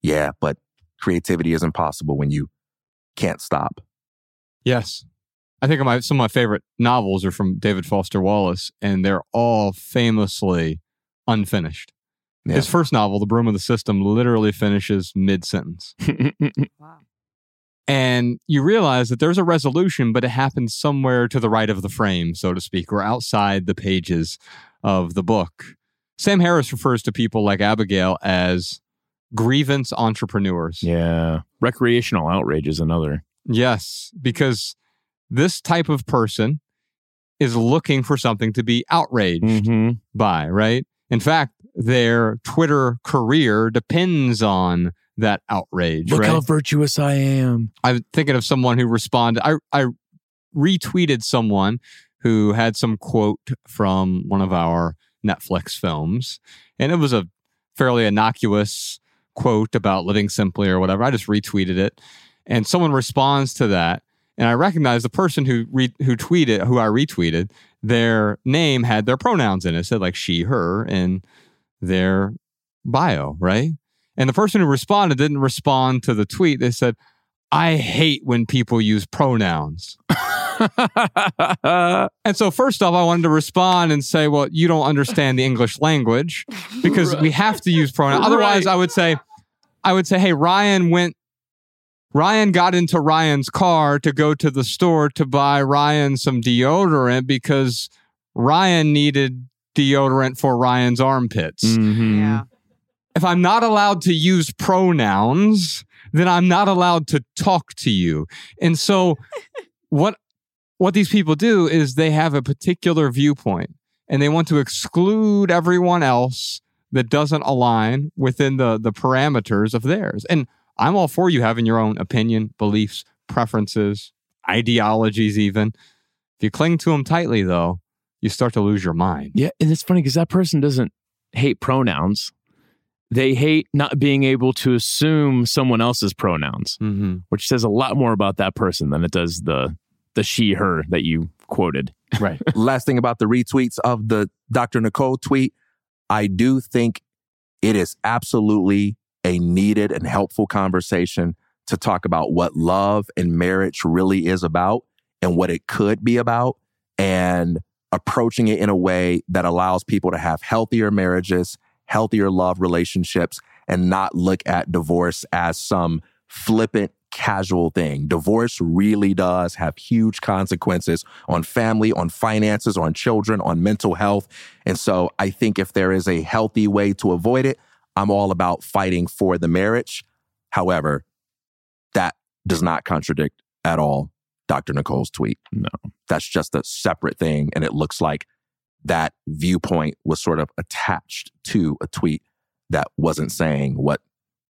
Yeah, but creativity isn't possible when you can't stop. Yes. I think some of my favorite novels are from David Foster Wallace, and they're all famously unfinished. Yeah. His first novel, The Broom of the System, literally finishes mid-sentence. Wow. And you realize that there's a resolution, but it happens somewhere to the right of the frame, so to speak, or outside the pages of the book. Sam Harris refers to people like Abigail as grievance entrepreneurs. Yeah. Recreational outrage is another. Yes, because this type of person is looking for something to be outraged by, right? In fact, their Twitter career depends on that outrage. Look how virtuous I am. I'm thinking of someone who responded. I retweeted someone who had some quote from one of our Netflix films, and it was a fairly innocuous quote about living simply or whatever. I just retweeted it, and someone responds to that, and I recognize the person who I retweeted. Their name had their pronouns in it. It said like she, her, in their bio, right? And the person who responded didn't respond to the tweet. They said, I hate when people use pronouns. And so first off, I wanted to respond and say, well, you don't understand the English language because we have to use pronouns. Otherwise, right. I would say, hey, Ryan got into Ryan's car to go to the store to buy Ryan some deodorant because Ryan needed deodorant for Ryan's armpits. Mm-hmm. Yeah. If I'm not allowed to use pronouns, then I'm not allowed to talk to you. And so what these people do is they have a particular viewpoint and they want to exclude everyone else that doesn't align within the parameters of theirs. And I'm all for you having your own opinion, beliefs, preferences, ideologies even. If you cling to them tightly, though, you start to lose your mind. Yeah, and it's funny because that person doesn't hate pronouns. They hate not being able to assume someone else's pronouns, which says a lot more about that person than it does the she, her that you quoted. Right. Last thing about the retweets of the Dr. Nicole tweet, I do think it is absolutely a needed and helpful conversation to talk about what love and marriage really is about and what it could be about and approaching it in a way that allows people to have healthier marriages, healthier love relationships, and not look at divorce as some flippant, casual thing. Divorce really does have huge consequences on family, on finances, on children, on mental health. And so I think if there is a healthy way to avoid it, I'm all about fighting for the marriage. However, that does not contradict at all Dr. Nicole's tweet. No. That's just a separate thing. And it looks like that viewpoint was sort of attached to a tweet that wasn't saying what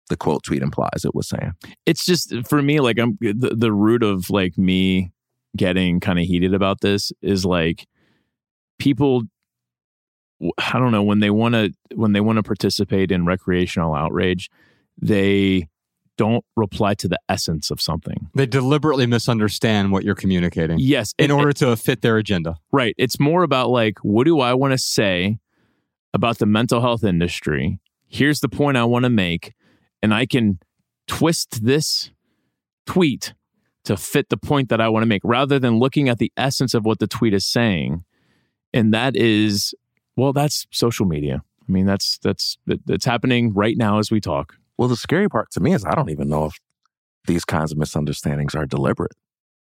the quote tweet implies it was saying. It's just, for me, like I'm the root of like me getting kind of heated about this is like people, I don't know, when they want to participate in recreational outrage, they don't reply to the essence of something. They deliberately misunderstand what you're communicating. Yes. In order to fit their agenda. Right. It's more about like, what do I want to say about the mental health industry? Here's the point I want to make. And I can twist this tweet to fit the point that I want to make rather than looking at the essence of what the tweet is saying. And that is, well, that's social media. I mean, that's happening right now as we talk. Well, the scary part to me is I don't even know if these kinds of misunderstandings are deliberate.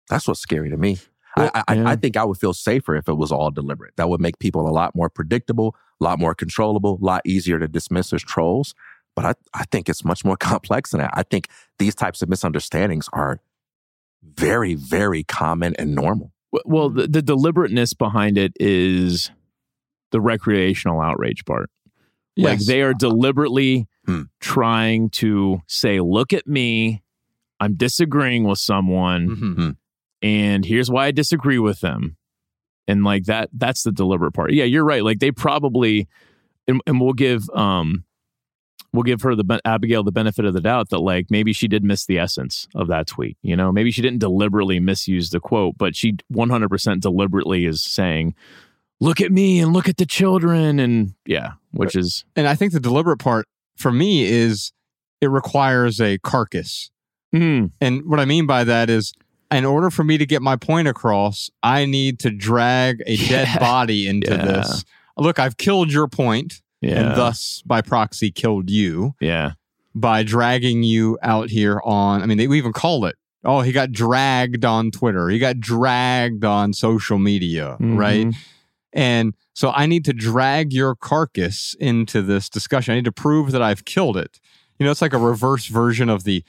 That's what's scary to me. Well, I think I would feel safer if it was all deliberate. That would make people a lot more predictable, a lot more controllable, a lot easier to dismiss as trolls. But I think it's much more complex than that. I think these types of misunderstandings are very, very common and normal. Well, the deliberateness behind it is the recreational outrage part. Yes. Like they are deliberately trying to say, look at me, I'm disagreeing with someone, and here's why I disagree with them. And like that's the deliberate part. Yeah, you're right. Like they probably, and we'll give we'll give her, Abigail, the benefit of the doubt that like maybe she did miss the essence of that tweet. You know, maybe she didn't deliberately misuse the quote, but she 100% deliberately is saying, look at me and look at the children. And yeah, which is... And I think the deliberate part for me is it requires a carcass. Mm. And what I mean by that is, in order for me to get my point across, I need to drag a dead body into this. Look, I've killed your point, and thus, by proxy, killed you. Yeah, by dragging you out here on... I mean, we even call it, oh, he got dragged on Twitter. He got dragged on social media, right? And so I need to drag your carcass into this discussion. I need to prove that I've killed it. You know, it's like a reverse version of the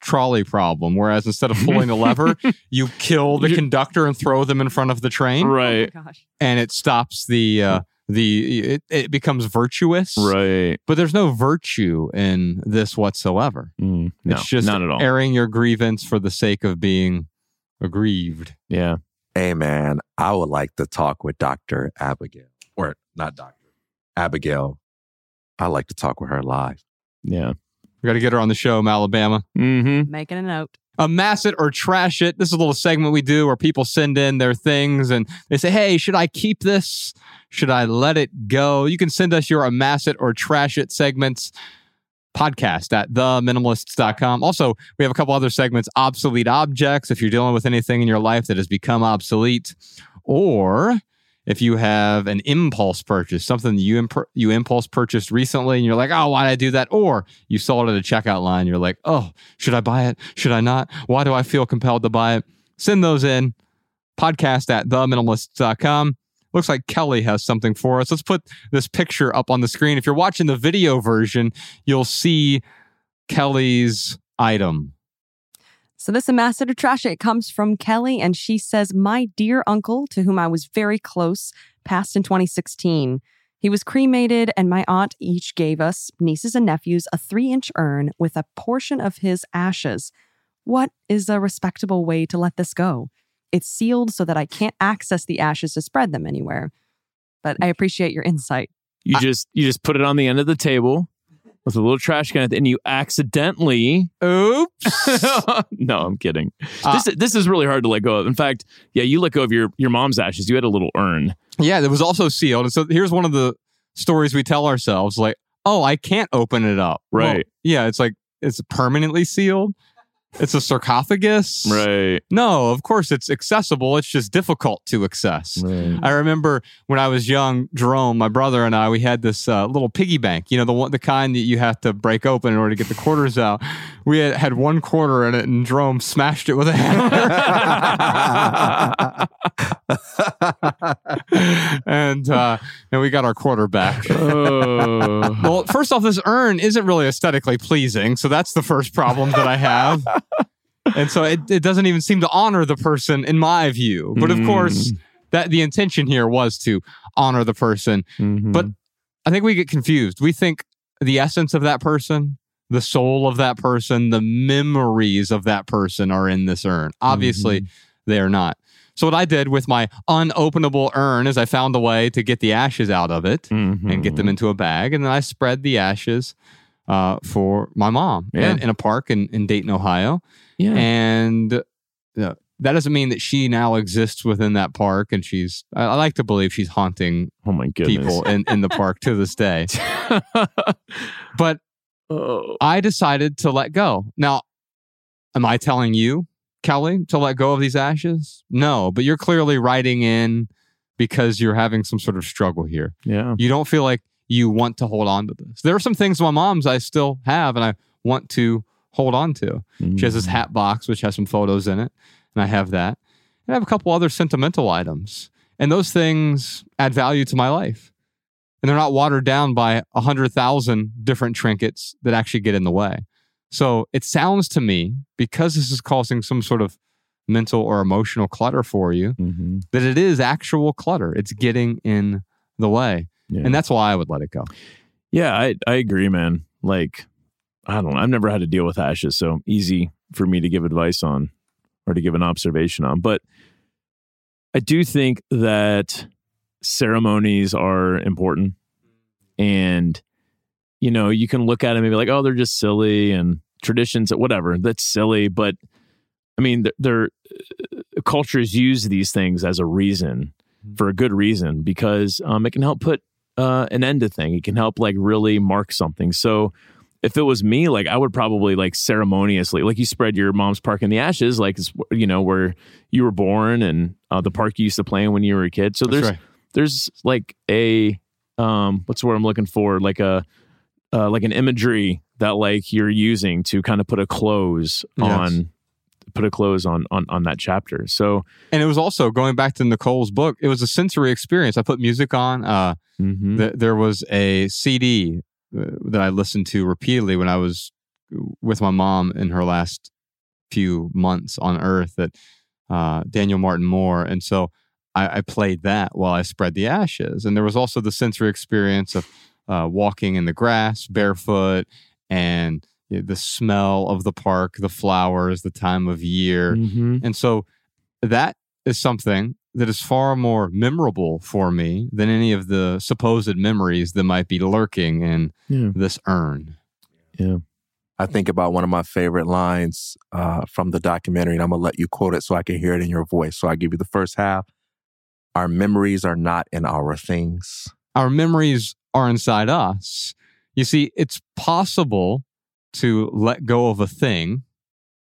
trolley problem, whereas instead of pulling the lever, you kill the conductor and throw them in front of the train. Right. Oh my gosh. And it stops it becomes virtuous. Right. But there's no virtue in this whatsoever. No, it's just not at all. Airing your grievance for the sake of being aggrieved. Yeah. Hey, man, I would like to talk with Dr. Abigail. Or not Dr. Abigail. I like to talk with her live. Yeah. We got to get her on the show, Alabama. Mm-hmm. Making a note. Amass it or trash it. This is a little segment we do where people send in their things and they say, hey, should I keep this? Should I let it go? You can send us your amass it or trash it segments. Podcast at theminimalists.com. Also, we have a couple other segments, obsolete objects, if you're dealing with anything in your life that has become obsolete, or if you have an impulse purchase, something you impulse purchased recently and you're like, oh, why did I do that? Or you saw it at a checkout line. You're like, oh, should I buy it? Should I not? Why do I feel compelled to buy it? Send those in. Podcast at theminimalists.com. Looks like Kelly has something for us. Let's put this picture up on the screen. If you're watching the video version, you'll see Kelly's item. So this Amass It or Trash It comes from Kelly, and she says, my dear uncle, to whom I was very close, passed in 2016. He was cremated, and my aunt each gave us, nieces and nephews, a 3-inch urn with a portion of his ashes. What is a respectable way to let this go? It's sealed so that I can't access the ashes to spread them anywhere. But I appreciate your insight. You just put it on the end of the table with a little trash can, and you accidentally... Oops! No, I'm kidding. This is really hard to let go of. In fact, yeah, you let go of your mom's ashes. You had a little urn. Yeah, that was also sealed. And so here's one of the stories we tell ourselves, like, oh, I can't open it up. Right. Well, yeah, it's like, it's permanently sealed. It's a sarcophagus. Right. No, of course it's accessible. It's just difficult to access. Right. I remember when I was young, Jerome, my brother, and I, we had this little piggy bank, you know, the kind that you have to break open in order to get the quarters out. We had one quarter in it, and Jerome smashed it with a hammer. and we got our quarter back. Oh. Well, first off, this urn isn't really aesthetically pleasing, so that's the first problem that I have. And so it doesn't even seem to honor the person, in my view. But of course, that the intention here was to honor the person. Mm-hmm. But I think we get confused. We think the essence of that person, the soul of that person, the memories of that person are in this urn. Obviously, they are not. So what I did with my unopenable urn is I found a way to get the ashes out of it and get them into a bag. And then I spread the ashes for my mom in a park in Dayton, Ohio. Yeah. And that doesn't mean that she now exists within that park. And she's, I like to believe she's haunting people in the park to this day. But I decided to let go. Now, am I telling you, Kelly, to let go of these ashes? No, but you're clearly writing in because you're having some sort of struggle here. Yeah. You don't feel like you want to hold on to this. There are some things my mom's I still have and I want to hold on to. Mm. She has this hat box, which has some photos in it, and I have that. And I have a couple other sentimental items. And those things add value to my life. And they're not watered down by 100,000 different trinkets that actually get in the way. So it sounds to me, because this is causing some sort of mental or emotional clutter for you, that it is actual clutter. It's getting in the way. Yeah. And that's why I would let it go. Yeah, I agree, man. Like, I don't know. I've never had to deal with ashes, so easy for me to give advice on or to give an observation on. But I do think that ceremonies are important. And you know, you can look at it and be like, oh, they're just silly and traditions, whatever. That's silly. But I mean, they're cultures use these things as a reason, for a good reason, because it can help put an end to thing. It can help like really mark something. So if it was me, like I would probably like ceremoniously, like you spread your mom's park in the ashes, like, you know, where you were born and the park you used to play in when you were a kid. So there's, there's like a, what's the word I'm looking for? Like a, like an imagery that like you're using to kind of put a close on, put a close on that chapter. So, and it was also going back to Nicole's book, it was a sensory experience. I put music on, there was a CD that I listened to repeatedly when I was with my mom in her last few months on earth, that Daniel Martin Moore. And so I played that while I spread the ashes. And there was also the sensory experience of walking in the grass barefoot, and the smell of the park, the flowers, the time of year. And so that is something that is far more memorable for me than any of the supposed memories that might be lurking in this urn. I think about one of my favorite lines from the documentary, and I'm going to let you quote it so I can hear it in your voice. So I give you the first half. Our memories are not in our things. Our memories are inside us. You see, it's possible to let go of a thing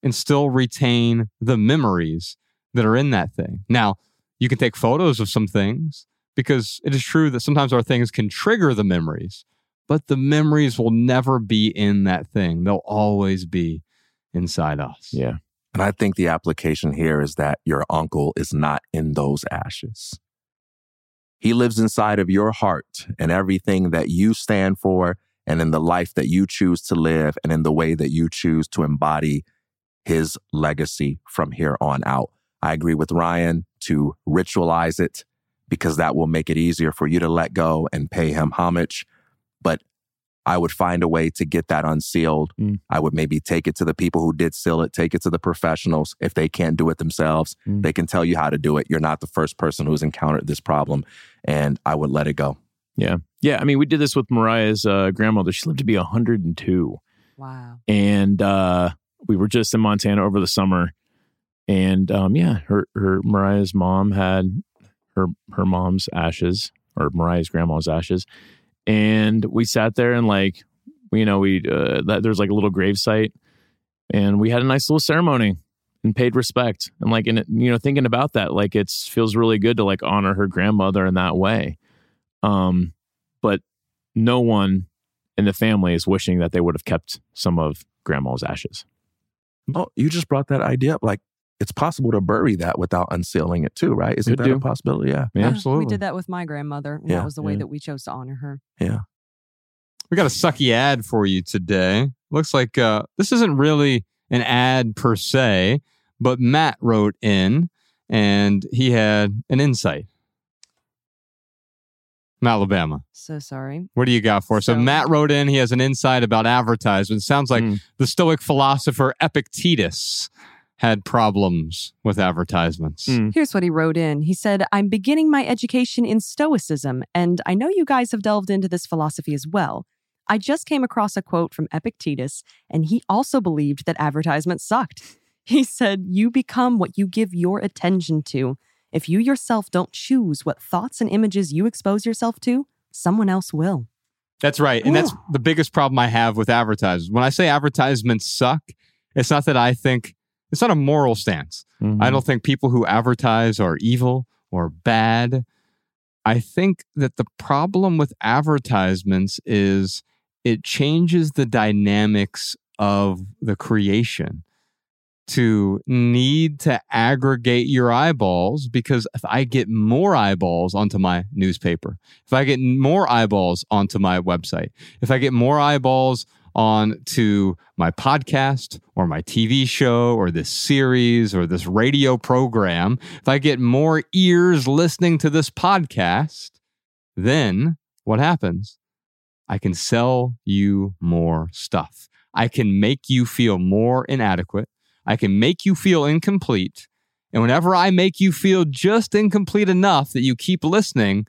and still retain the memories that are in that thing. Now, you can take photos of some things, because it is true that sometimes our things can trigger the memories, but the memories will never be in that thing. They'll always be inside us. Yeah. And I think the application here is that your uncle is not in those ashes. He lives inside of your heart and everything that you stand for, and in the life that you choose to live, and in the way that you choose to embody his legacy from here on out. I agree with Ryan to ritualize it, because that will make it easier for you to let go and pay him homage. But I would find a way to get that unsealed. I would maybe take it to the people who did seal it, take it to the professionals. If they can't do it themselves, they can tell you how to do it. You're not the first person who's encountered this problem, and I would let it go. Yeah. Yeah. I mean, we did this with Mariah's grandmother. She lived to be 102. Wow. And we were just in Montana over the summer. And her Mariah's mom had her mom's ashes, or Mariah's grandma's ashes. And we sat there and like, you know, there's like a little gravesite, and we had a nice little ceremony and paid respect. And like, and you know, thinking about that, like it feels really good to like honor her grandmother in that way. But no one in the family is wishing that they would have kept some of grandma's ashes. Oh, you just brought that idea up. Like, it's possible to bury that without unsealing it too, right? Isn't that a possibility? Yeah, absolutely. We did that with my grandmother. And that was the way that we chose to honor her. Yeah. We got a sucky ad for you today. Looks like this isn't really an ad per se, but Matt wrote in and he had an insight. Matt Labama. So sorry. What do you got for us? So Matt wrote in, he has an insight about advertisement. Sounds like the Stoic philosopher Epictetus had problems with advertisements. Here's what he wrote in. He said, I'm beginning my education in Stoicism, and I know you guys have delved into this philosophy as well. I just came across a quote from Epictetus, and he also believed that advertisements sucked. He said, you become what you give your attention to. If you yourself don't choose what thoughts and images you expose yourself to, someone else will. That's right. And that's the biggest problem I have with advertisers. When I say advertisements suck, it's not that I think, it's not a moral stance. I don't think people who advertise are evil or bad. I think that the problem with advertisements is it changes the dynamics of the creation to need to aggregate your eyeballs, because if I get more eyeballs onto my newspaper, if I get more eyeballs onto my website, if I get more eyeballs on to my podcast or my TV show or this series or this radio program, if I get more ears listening to this podcast, then what happens? I can sell you more stuff. I can make you feel more inadequate. I can make you feel incomplete. And whenever I make you feel just incomplete enough that you keep listening,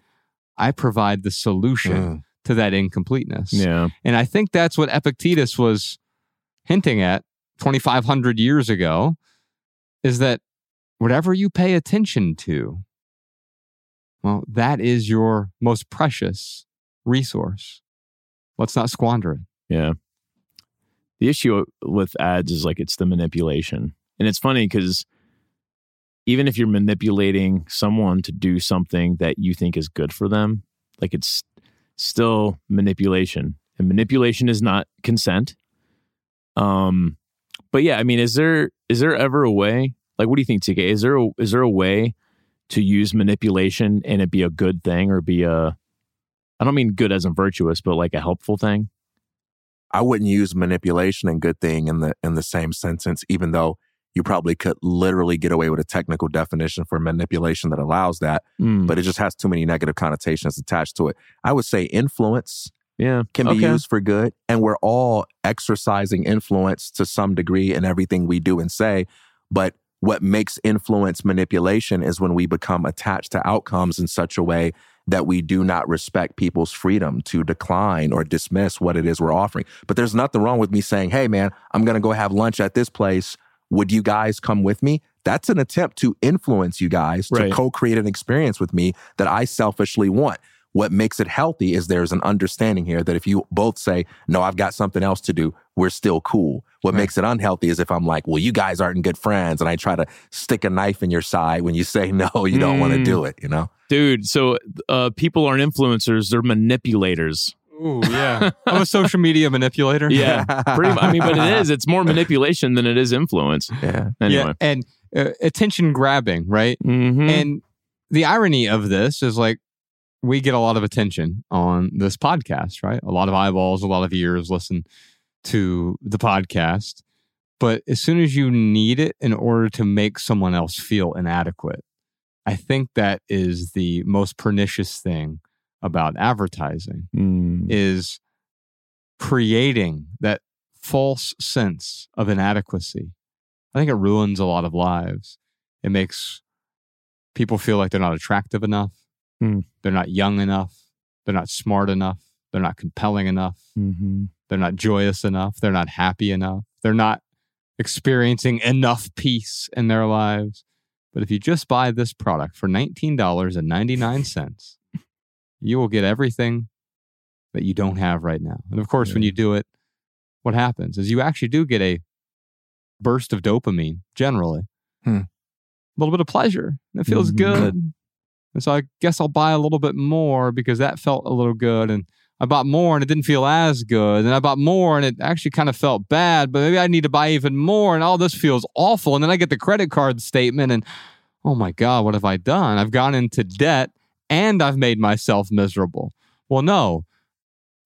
I provide the solution to that incompleteness. Yeah. And I think that's what Epictetus was hinting at 2,500 years ago, is that whatever you pay attention to, well, that is your most precious resource. Let's not squander it. Yeah. The issue with ads is like, it's the manipulation. And it's funny because even if you're manipulating someone to do something that you think is good for them, like, it's still manipulation, and manipulation is not consent. But yeah, I mean, is there ever a way, like, what do you think, TK? Is there a way to use manipulation and it be a good thing, or be a, I don't mean good as in virtuous, but like a helpful thing? I wouldn't use manipulation and good thing in the same sentence, even though you probably could literally get away with a technical definition for manipulation that allows that, but it just has too many negative connotations attached to it. I would say influence can be used for good, and we're all exercising influence to some degree in everything we do and say, but what makes influence manipulation is when we become attached to outcomes in such a way that we do not respect people's freedom to decline or dismiss what it is we're offering. But there's nothing wrong with me saying, hey man, I'm going to go have lunch at this place. Would you guys come with me? That's an attempt to influence you guys to co-create an experience with me that I selfishly want. What makes it healthy is there's an understanding here that if you both say, no, I've got something else to do, we're still cool. What makes it unhealthy is if I'm like, well, you guys aren't good friends, and I try to stick a knife in your side when you say, no, you don't want to do it, you know? Dude, so people aren't influencers, they're manipulators. Ooh, yeah. I'm a social media manipulator. Yeah, pretty much. I mean, but it is. It's more manipulation than it is influence. Yeah. Anyway. Yeah, and attention grabbing, right? Mm-hmm. And the irony of this is, like, we get a lot of attention on this podcast, right? A lot of eyeballs, a lot of ears listen to the podcast. But as soon as you need it in order to make someone else feel inadequate, I think that is the most pernicious thing about advertising, is creating that false sense of inadequacy. I think it ruins a lot of lives. It makes people feel like they're not attractive enough. They're not young enough. They're not smart enough. They're not compelling enough. Mm-hmm. They're not joyous enough. They're not happy enough. They're not experiencing enough peace in their lives. But if you just buy this product for $19.99, you will get everything that you don't have right now. And of course, when you do it, what happens is you actually do get a burst of dopamine, generally. A little bit of pleasure. It feels good. And so I guess I'll buy a little bit more because that felt a little good. And I bought more and it didn't feel as good. And I bought more and it actually kind of felt bad, but maybe I need to buy even more. And all this feels awful. And then I get the credit card statement and, oh my God, what have I done? I've gone into debt. And I've made myself miserable. Well, no,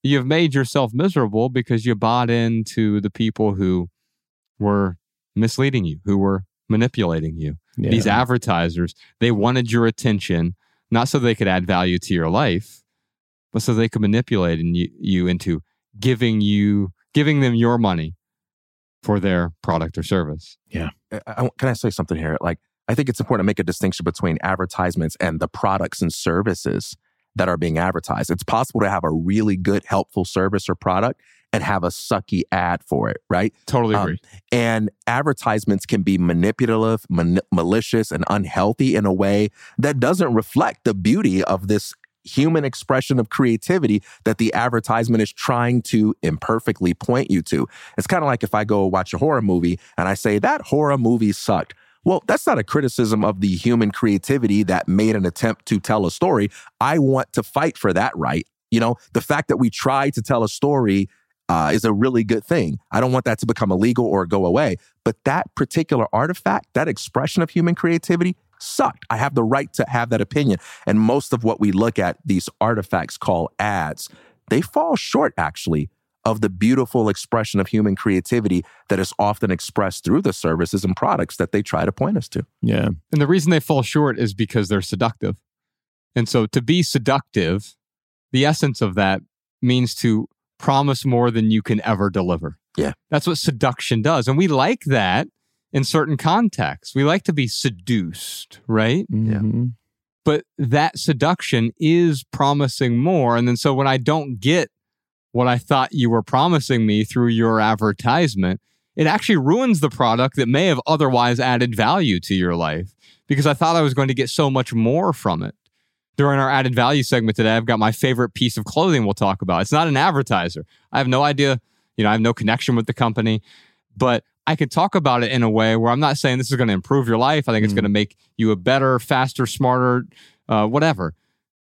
you've made yourself miserable because you bought into the people who were misleading you, who were manipulating you. Yeah. These advertisers, they wanted your attention, not so they could add value to your life, but so they could manipulate you into giving them your money for their product or service. Yeah. Can I say something here? Like, I think it's important to make a distinction between advertisements and the products and services that are being advertised. It's possible to have a really good, helpful service or product and have a sucky ad for it, right? Totally agree. And advertisements can be manipulative, malicious, and unhealthy in a way that doesn't reflect the beauty of this human expression of creativity that the advertisement is trying to imperfectly point you to. It's kind of like if I go watch a horror movie and I say, that horror movie sucked. Well, that's not a criticism of the human creativity that made an attempt to tell a story. I want to fight for that right. You know, the fact that we try to tell a story is a really good thing. I don't want that to become illegal or go away. But that particular artifact, that expression of human creativity sucked. I have the right to have that opinion. And most of what we look at, these artifacts called ads, they fall short actually of the beautiful expression of human creativity that is often expressed through the services and products that they try to point us to. Yeah. And the reason they fall short is because they're seductive. And so to be seductive, the essence of that means to promise more than you can ever deliver. Yeah. That's what seduction does. And we like that in certain contexts. We like to be seduced, right? Yeah. Mm-hmm. But that seduction is promising more. And then so when I don't get what I thought you were promising me through your advertisement, it actually ruins the product that may have otherwise added value to your life, because I thought I was going to get so much more from it. During our added value segment today, I've got my favorite piece of clothing we'll talk about. It's not an advertiser. I have no idea. I have no connection with the company, but I could talk about it in a way where I'm not saying this is going to improve your life. I think it's going to make you a better, faster, smarter, whatever.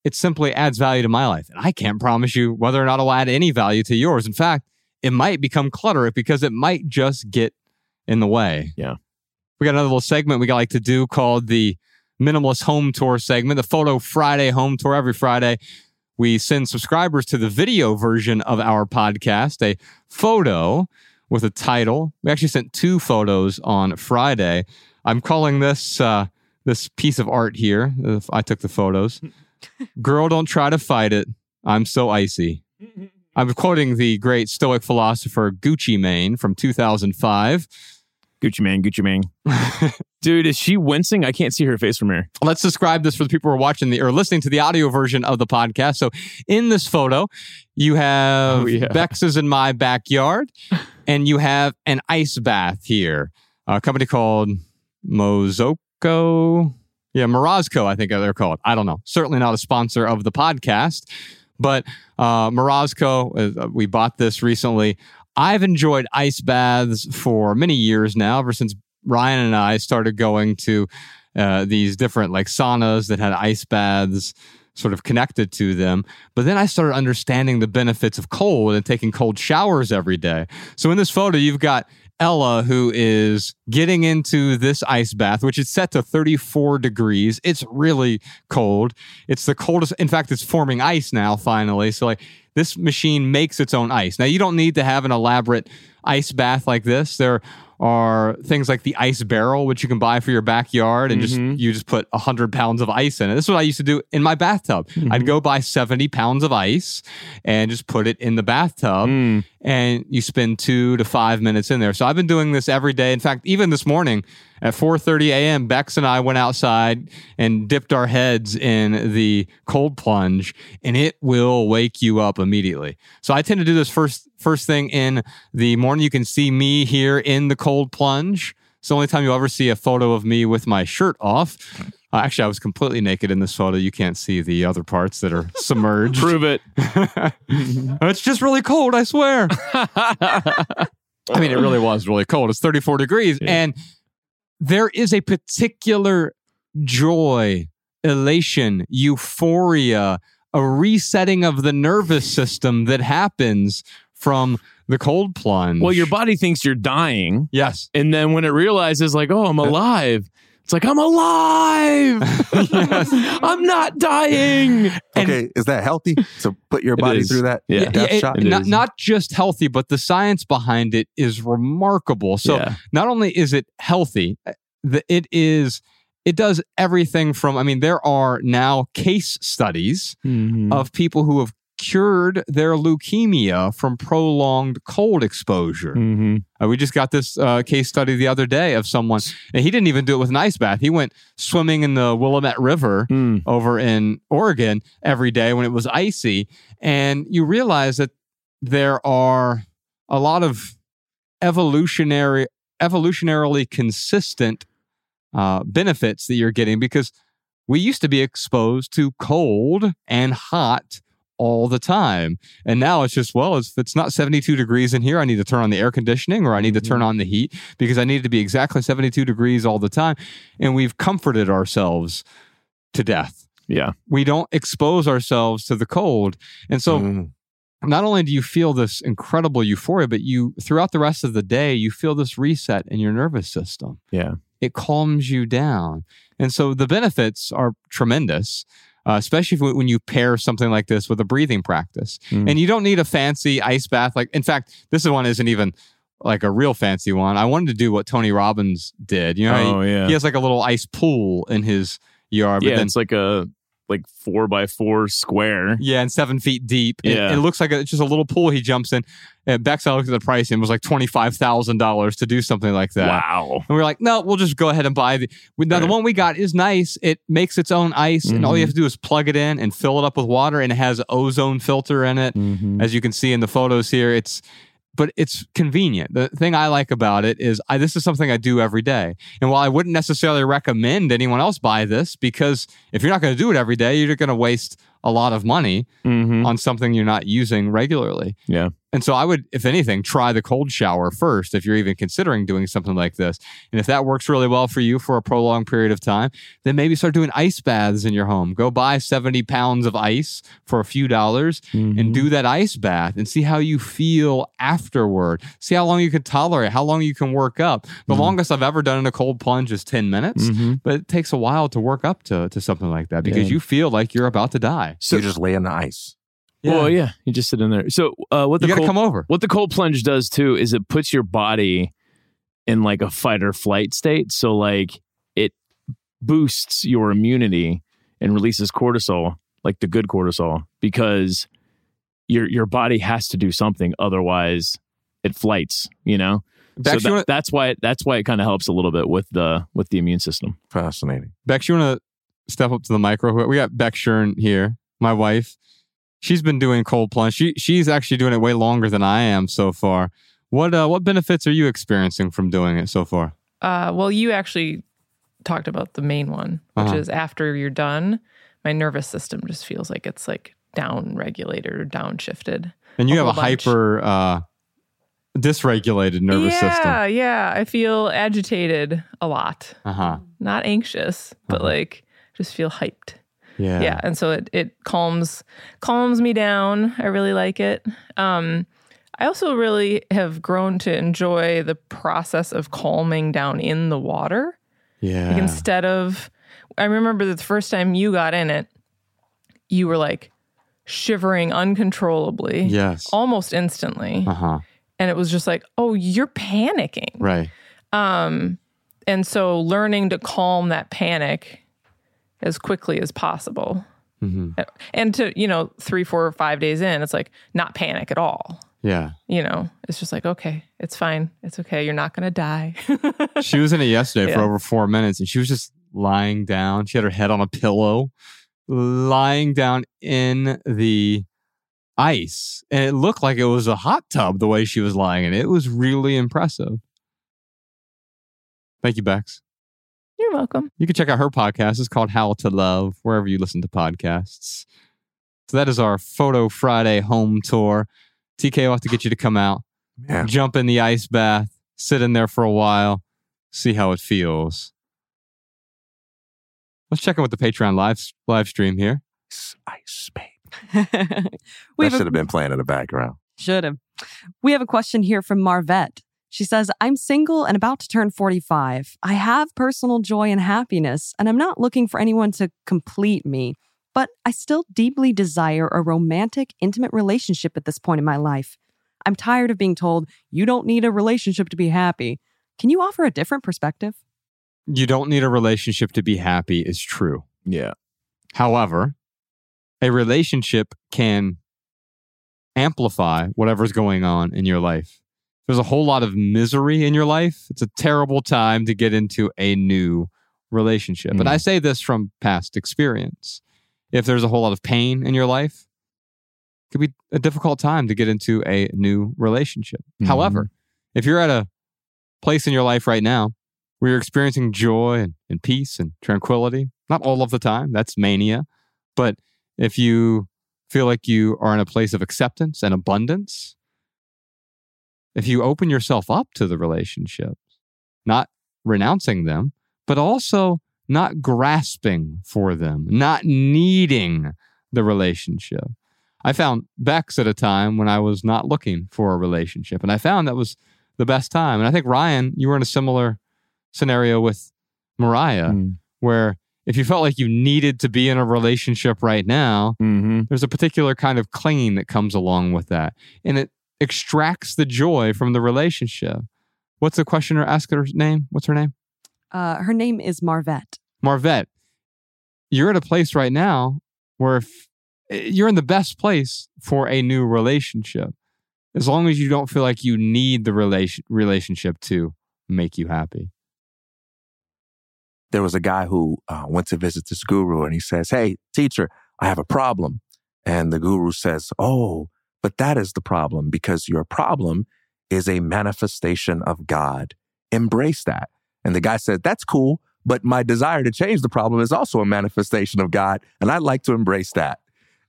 It simply adds value to my life. And I can't promise you whether or not it'll add any value to yours. In fact, it might become clutter because it might just get in the way. Yeah. We got another little segment we like to do called the Minimalist Home Tour segment, the Photo Friday Home Tour. Every Friday, we send subscribers to the video version of our podcast, a photo with a title. We actually sent 2 photos on Friday. I'm calling this this piece of art here. I took the photos. Girl, don't try to fight it. I'm so icy. I'm quoting the great Stoic philosopher Gucci Mane from 2005. Gucci Mane, Gucci Mane. Dude, is she wincing? I can't see her face from here. Let's describe this for the people who are watching or listening to the audio version of the podcast. So in this photo, you have Bex's in my backyard. And you have an ice bath here, a company called Morozko. Yeah, Morozko, I think they're called. I don't know. Certainly not a sponsor of the podcast, but Morozko, we bought this recently. I've enjoyed ice baths for many years now, ever since Ryan and I started going to these different saunas that had ice baths sort of connected to them. But then I started understanding the benefits of cold and taking cold showers every day. So in this photo, you've got Ella, who is getting into this ice bath, which is set to 34 degrees. It's really cold. It's the coldest. In fact, it's forming ice now, finally. So this machine makes its own ice. Now, you don't need to have an elaborate ice bath like this. There are things like the ice barrel, which you can buy for your backyard, and you just put 100 pounds of ice in it. This is what I used to do in my bathtub. I'd go buy 70 pounds of ice and just put it in the bathtub, and you spend 2 to 5 minutes in there. So I've been doing this every day. In fact, even this morning at 4:30 a.m., Bex and I went outside and dipped our heads in the cold plunge, and it will wake you up immediately. So I tend to do this first thing in the morning. You can see me here in the cold plunge. It's the only time you'll ever see a photo of me with my shirt off. Actually, I was completely naked in this photo. You can't see the other parts that are submerged. Prove it. It's just really cold, I swear. I mean, it really was really cold. It's 34 degrees. Yeah. And there is a particular joy, elation, euphoria, a resetting of the nervous system that happens from the cold plunge. Well, your body thinks you're dying. Yes. And then when it realizes I'm alive, it's I'm alive. Yes. I'm not dying. Is that healthy? So put your body through that death shot? Not just healthy, but the science behind it is remarkable. So not only is it healthy, it does everything from, there are now case studies of people who have cured their leukemia from prolonged cold exposure. We just got this case study the other day of someone, and he didn't even do it with an ice bath. He went swimming in the Willamette River over in Oregon every day when it was icy. And you realize that there are a lot of evolutionarily consistent benefits that you're getting, because we used to be exposed to cold and hot all the time. And now it's just, if it's not 72 degrees in here, I need to turn on the air conditioning, or I need to turn on the heat, because I need to be exactly 72 degrees all the time. And we've comforted ourselves to death. Yeah. We don't expose ourselves to the cold. And so not only do you feel this incredible euphoria, but you, throughout the rest of the day, you feel this reset in your nervous system. Yeah. It calms you down. And so the benefits are tremendous, especially when you pair something like this with a breathing practice. And you don't need a fancy ice bath. In fact, this one isn't even a real fancy one. I wanted to do what Tony Robbins did. He has a little ice pool in his yard. Yeah, but then, it's like a like 4x4 square. Yeah, and 7 feet deep. Yeah. And it looks like it's just a little pool he jumps in. And Bex, I looked at the price and it was like $25,000 to do something like that. Wow. And we were like, no, we'll just go ahead and buy the... Now, the one we got is nice. It makes its own ice, and all you have to do is plug it in and fill it up with water, and it has an ozone filter in it. Mm-hmm. As you can see in the photos here, but it's convenient. The thing I like about it is this is something I do every day. And while I wouldn't necessarily recommend anyone else buy this, because if you're not going to do it every day, you're going to waste a lot of money on something you're not using regularly. Yeah. And so I would, if anything, try the cold shower first if you're even considering doing something like this. And if that works really well for you for a prolonged period of time, then maybe start doing ice baths in your home. Go buy 70 pounds of ice for a few dollars and do that ice bath and see how you feel afterward. See how long you can tolerate, how long you can work up. The longest I've ever done in a cold plunge is 10 minutes, but it takes a while to work up to something like that because you feel like you're about to die. So you just lay on the ice. Yeah. Well, yeah, you just sit in there. So what the cold plunge does too is it puts your body in like a fight or flight state. So like it boosts your immunity and releases cortisol, like the good cortisol, because your body has to do something, otherwise it flights. You know, Bex, so that's why it kind of helps a little bit with the immune system. Fascinating. Bex, you want to step up to the micro? We got Bex Shern here, my wife. She's been doing cold plunge. She's actually doing it way longer than I am so far. What benefits are you experiencing from doing it so far? Well, you actually talked about the main one, which is after you're done, my nervous system just feels like it's like down-regulated or down-shifted. And you have a hyper dysregulated nervous system. Yeah. I feel agitated a lot. Not anxious, but like just feel hyped. Yeah. And so it calms me down. I really like it. I also really have grown to enjoy the process of calming down in the water. Yeah. Like I remember the first time you got in it, you were like shivering uncontrollably. Yes. Almost instantly. And it was just like, oh, you're panicking. Right. And so learning to calm that panic as quickly as possible. And to, 3, 4, or 5 days in, it's like not panic at all. Yeah. It's just like, okay, it's fine. It's okay. You're not going to die. She was in it yesterday for over 4 minutes and she was just lying down. She had her head on a pillow, lying down in the ice. And it looked like it was a hot tub the way she was lying in. It was really impressive. Thank you, Bex. You're welcome. You can check out her podcast. It's called How to Love, wherever you listen to podcasts. So that is our Photo Friday home tour. TK, we'll have to get you to come out, jump in the ice bath, sit in there for a while, see how it feels. Let's check in with the Patreon live stream here. Ice, babe. That should have been playing in the background. Should have. We have a question here from Marvette. She says, I'm single and about to turn 45. I have personal joy and happiness, and I'm not looking for anyone to complete me, but I still deeply desire a romantic, intimate relationship at this point in my life. I'm tired of being told, you don't need a relationship to be happy. Can you offer a different perspective? You don't need a relationship to be happy is true. Yeah. However, a relationship can amplify whatever's going on in your life. There's a whole lot of misery in your life. It's a terrible time to get into a new relationship. And I say this from past experience. If there's a whole lot of pain in your life, it could be a difficult time to get into a new relationship. However, if you're at a place in your life right now where you're experiencing joy and peace and tranquility, not all of the time, that's mania. But if you feel like you are in a place of acceptance and abundance, if you open yourself up to the relationships, not renouncing them, but also not grasping for them, not needing the relationship. I found Bex at a time when I was not looking for a relationship, and I found that was the best time. And I think, Ryan, you were in a similar scenario with Mariah, where if you felt like you needed to be in a relationship right now, there's a particular kind of clinging that comes along with that. And it extracts the joy from the relationship. What's the questioner? Ask her name. What's her name? Her name is Marvette. Marvette, you're at a place right now where if you're in the best place for a new relationship, as long as you don't feel like you need the relationship to make you happy. There was a guy who went to visit this guru and he says, "Hey, teacher, I have a problem." And the guru says, "Oh, but that is the problem, because your problem is a manifestation of God. Embrace that." And the guy said, "That's cool, but my desire to change the problem is also a manifestation of God, and I'd like to embrace that."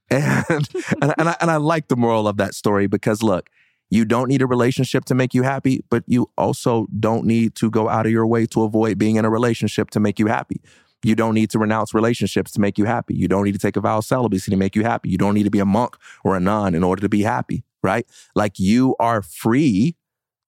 And I like the moral of that story, because look, you don't need a relationship to make you happy, but you also don't need to go out of your way to avoid being in a relationship to make you happy. You don't need to renounce relationships to make you happy. You don't need to take a vow of celibacy to make you happy. You don't need to be a monk or a nun in order to be happy, right? Like, you are free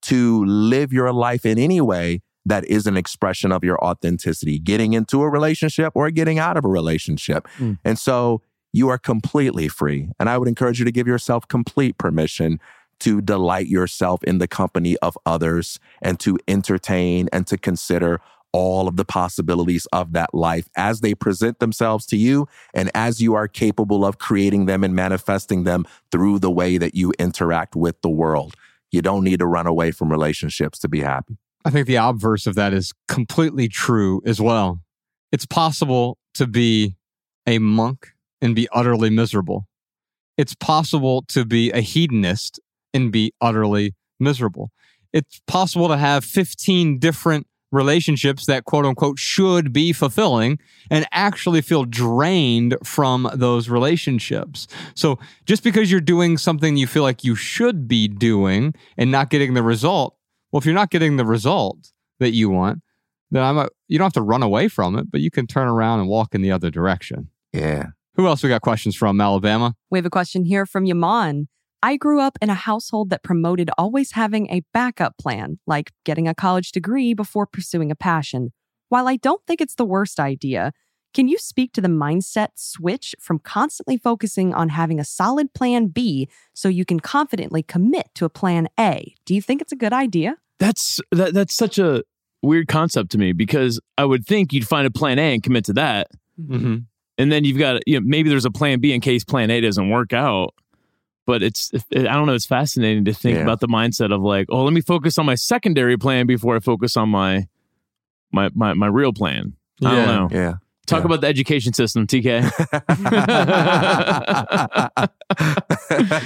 to live your life in any way that is an expression of your authenticity, getting into a relationship or getting out of a relationship. Mm. And so you are completely free. And I would encourage you to give yourself complete permission to delight yourself in the company of others and to entertain and to consider all of the possibilities of that life as they present themselves to you and as you are capable of creating them and manifesting them through the way that you interact with the world. You don't need to run away from relationships to be happy. I think the obverse of that is completely true as well. It's possible to be a monk and be utterly miserable. It's possible to be a hedonist and be utterly miserable. It's possible to have 15 different relationships that quote unquote should be fulfilling and actually feel drained from those relationships. So just because you're doing something you feel like you should be doing and not getting the result, well, if you're not getting the result that you want, then you don't have to run away from it, but you can turn around and walk in the other direction. Yeah. Who else we got questions from, Alabama? We have a question here from Yaman. I grew up in a household that promoted always having a backup plan, like getting a college degree before pursuing a passion. While I don't think it's the worst idea, can you speak to the mindset switch from constantly focusing on having a solid plan B so you can confidently commit to a plan A? Do you think it's a good idea? That's such a weird concept to me, because I would think you'd find a plan A and commit to that. Mm-hmm. And then you've got, maybe there's a plan B in case plan A doesn't work out. But I don't know, it's fascinating to think about the mindset of like, oh, let me focus on my secondary plan before I focus on my real plan. I don't know. Yeah. Talk about the education system, TK.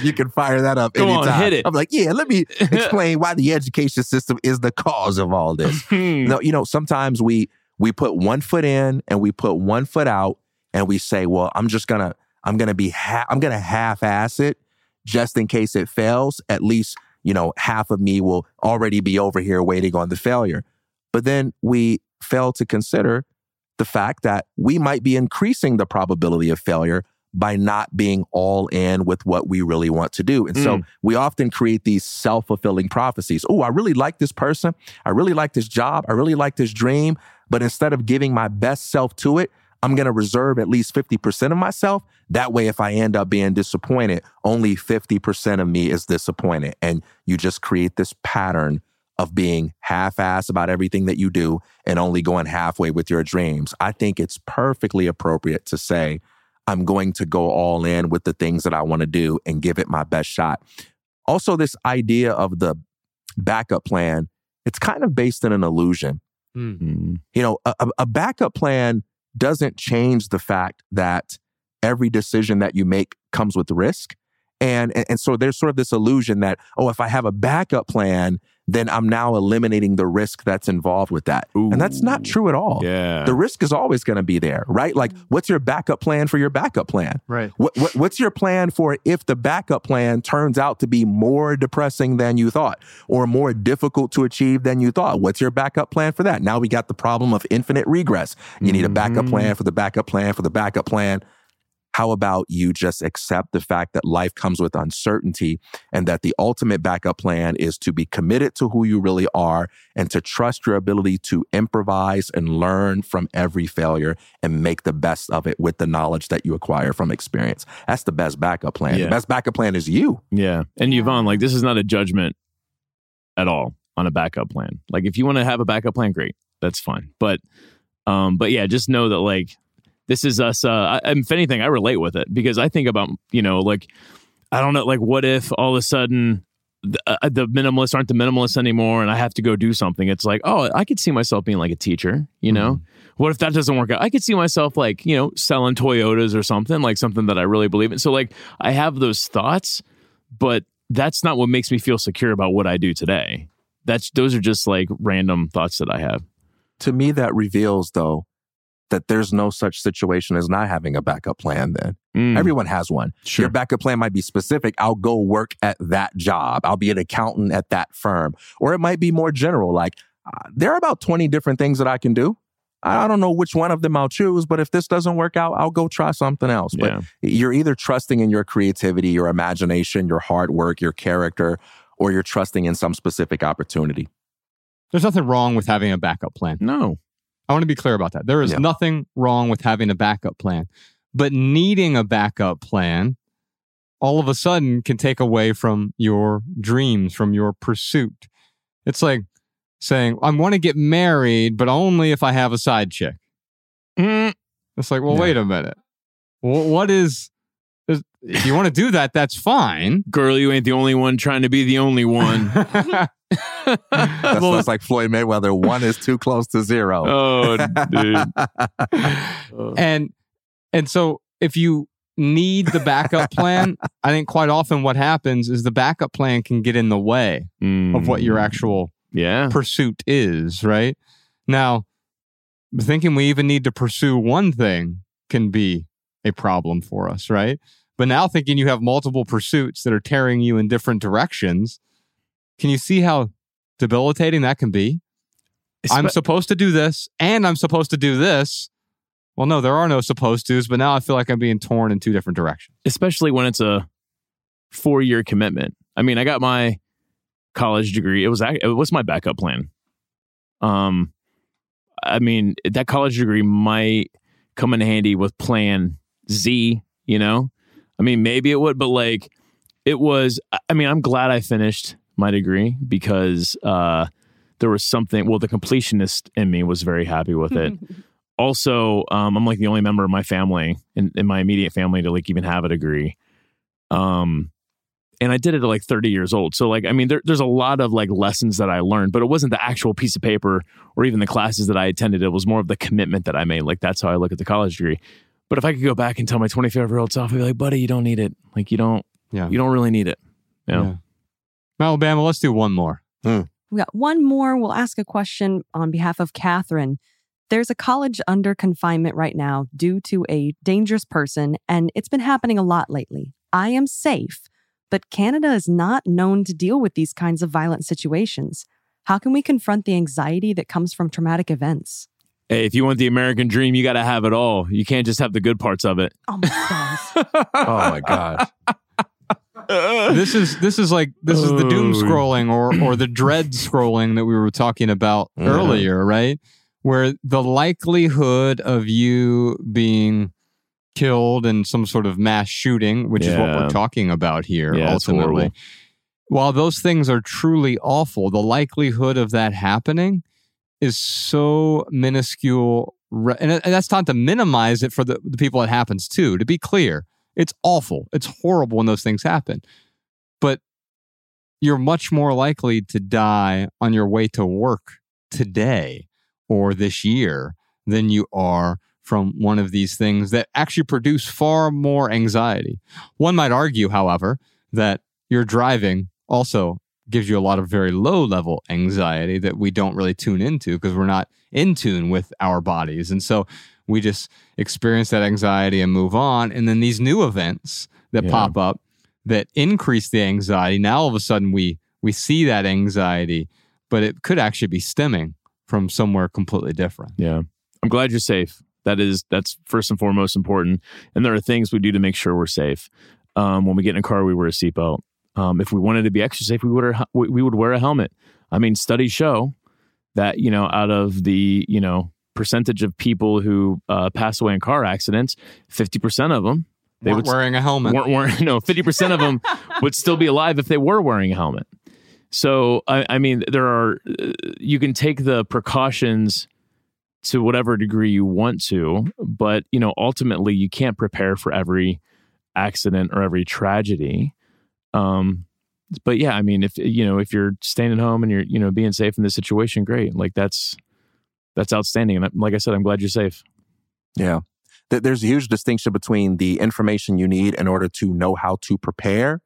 You can fire that up anytime. Go on, hit it. I'm like, let me explain why the education system is the cause of all this. No, sometimes we put one foot in and we put one foot out and we say, well, I'm gonna half-ass it just in case it fails. At least, half of me will already be over here waiting on the failure. But then we fail to consider the fact that we might be increasing the probability of failure by not being all in with what we really want to do. And so we often create these self-fulfilling prophecies. Oh, I really like this person. I really like this job. I really like this dream. But instead of giving my best self to it, I'm going to reserve at least 50% of myself. That way, if I end up being disappointed, only 50% of me is disappointed. And you just create this pattern of being half-assed about everything that you do and only going halfway with your dreams. I think it's perfectly appropriate to say, I'm going to go all in with the things that I want to do and give it my best shot. Also, this idea of the backup plan, it's kind of based in an illusion. Mm-hmm. A backup plan doesn't change the fact that every decision that you make comes with risk. And so there's sort of this illusion that, oh, if I have a backup plan, then I'm now eliminating the risk that's involved with that. Ooh. And that's not true at all. Yeah. The risk is always going to be there, right? Like, what's your backup plan for your backup plan? Right. What's your plan for if the backup plan turns out to be more depressing than you thought or more difficult to achieve than you thought? What's your backup plan for that? Now we got the problem of infinite regress. You need a backup plan for the backup plan for the backup plan. How about you just accept the fact that life comes with uncertainty and that the ultimate backup plan is to be committed to who you really are and to trust your ability to improvise and learn from every failure and make the best of it with the knowledge that you acquire from experience. That's the best backup plan. Yeah. The best backup plan is you. Yeah. And Yvonne, this is not a judgment at all on a backup plan. Like, if you want to have a backup plan, great. That's fine. But just know that this is us. If anything, I relate with it because I think about, you know, like, I don't know, like, what if all of a sudden the minimalists aren't the minimalists anymore and I have to go do something? It's like, oh, I could see myself being like a teacher, you know? What if that doesn't work out? I could see myself like, you know, selling Toyotas or something, like something that I really believe in. So like, I have those thoughts, but that's not what makes me feel secure about what I do today. Those are just like random thoughts that I have. To me, that reveals though, that there's no such situation as not having a backup plan then. Everyone has one. Sure. Your backup plan might be specific. I'll go work at that job. I'll be an accountant at that firm. Or it might be more general. Like there are about 20 different things that I can do. I don't know which one of them I'll choose, but if this doesn't work out, I'll go try something else. Yeah. But you're either trusting in your creativity, your imagination, your hard work, your character, or you're trusting in some specific opportunity. There's nothing wrong with having a backup plan. No. I want to be clear about that. There is nothing wrong with having a backup plan, but needing a backup plan all of a sudden can take away from your dreams, from your pursuit. It's like saying, I want to get married, but only if I have a side chick. It's like, well, wait a minute. What is... If you want to do that, that's fine. Girl, you ain't the only one trying to be the only one. That's like Floyd Mayweather. One is too close to zero. Oh, dude. And so if you need the backup plan, I think quite often what happens is the backup plan can get in the way of what your actual pursuit is, right? Now, thinking we even need to pursue one thing can be a problem for us, right? But now thinking you have multiple pursuits that are tearing you in different directions, can you see how debilitating that can be? I'm supposed to do this, and I'm supposed to do this. Well, no, there are no supposed tos, but now I feel like I'm being torn in two different directions. Especially when it's a 4-year commitment. I mean, I got my college degree. It was my backup plan. I mean, that college degree might come in handy with plan Z, you know? I mean, maybe it would, but like it was, I mean, I'm glad I finished my degree because there was something, well, the completionist in me was very happy with it. Also, I'm like the only member of my family in my immediate family to like even have a degree. And I did it at like 30 years old. So like, I mean, there's a lot of like lessons that I learned, but it wasn't the actual piece of paper or even the classes that I attended. It was more of the commitment that I made. Like, that's how I look at the college degree. But if I could go back and tell my 25-year-old self, I'd be like, buddy, you don't need it. Like, you don't really need it. You know? Yeah. Alabama, let's do one more. We got one more. We'll ask a question on behalf of Catherine. There's a college under confinement right now due to a dangerous person, and it's been happening a lot lately. I am safe. But Canada is not known to deal with these kinds of violent situations. How can we confront the anxiety that comes from traumatic events? Hey, if you want the American dream, you got to have it all. You can't just have the good parts of it. Oh, my gosh. This is the doom scrolling or the dread scrolling that we were talking about earlier, right? Where the likelihood of you being killed in some sort of mass shooting, which is what we're talking about here, ultimately. While those things are truly awful, the likelihood of that happening is so minuscule. And that's not to minimize it for the people it happens to be clear. It's awful. It's horrible when those things happen. But you're much more likely to die on your way to work today or this year than you are from one of these things that actually produce far more anxiety. One might argue, however, that your driving also gives you a lot of very low-level anxiety that we don't really tune into because we're not in tune with our bodies. And so we just experience that anxiety and move on. And then these new events that pop up that increase the anxiety, now all of a sudden we see that anxiety, but it could actually be stemming from somewhere completely different. Yeah. I'm glad you're safe. That's first and foremost important. And there are things we do to make sure we're safe. When we get in a car, we wear a seatbelt. If we wanted to be extra safe, we would wear a helmet. I mean, studies show that, you know, out of the, you know, percentage of people who pass away in car accidents, 50% of them, they weren't wearing a helmet. 50% of them would still be alive if they were wearing a helmet. So, I mean, you can take the precautions to whatever degree you want to. But, you know, ultimately you can't prepare for every accident or every tragedy. But yeah, I mean, if you're staying at home and you're, you know, being safe in this situation, great. Like that's outstanding. And like I said, I'm glad you're safe. Yeah. There's a huge distinction between the information you need in order to know how to prepare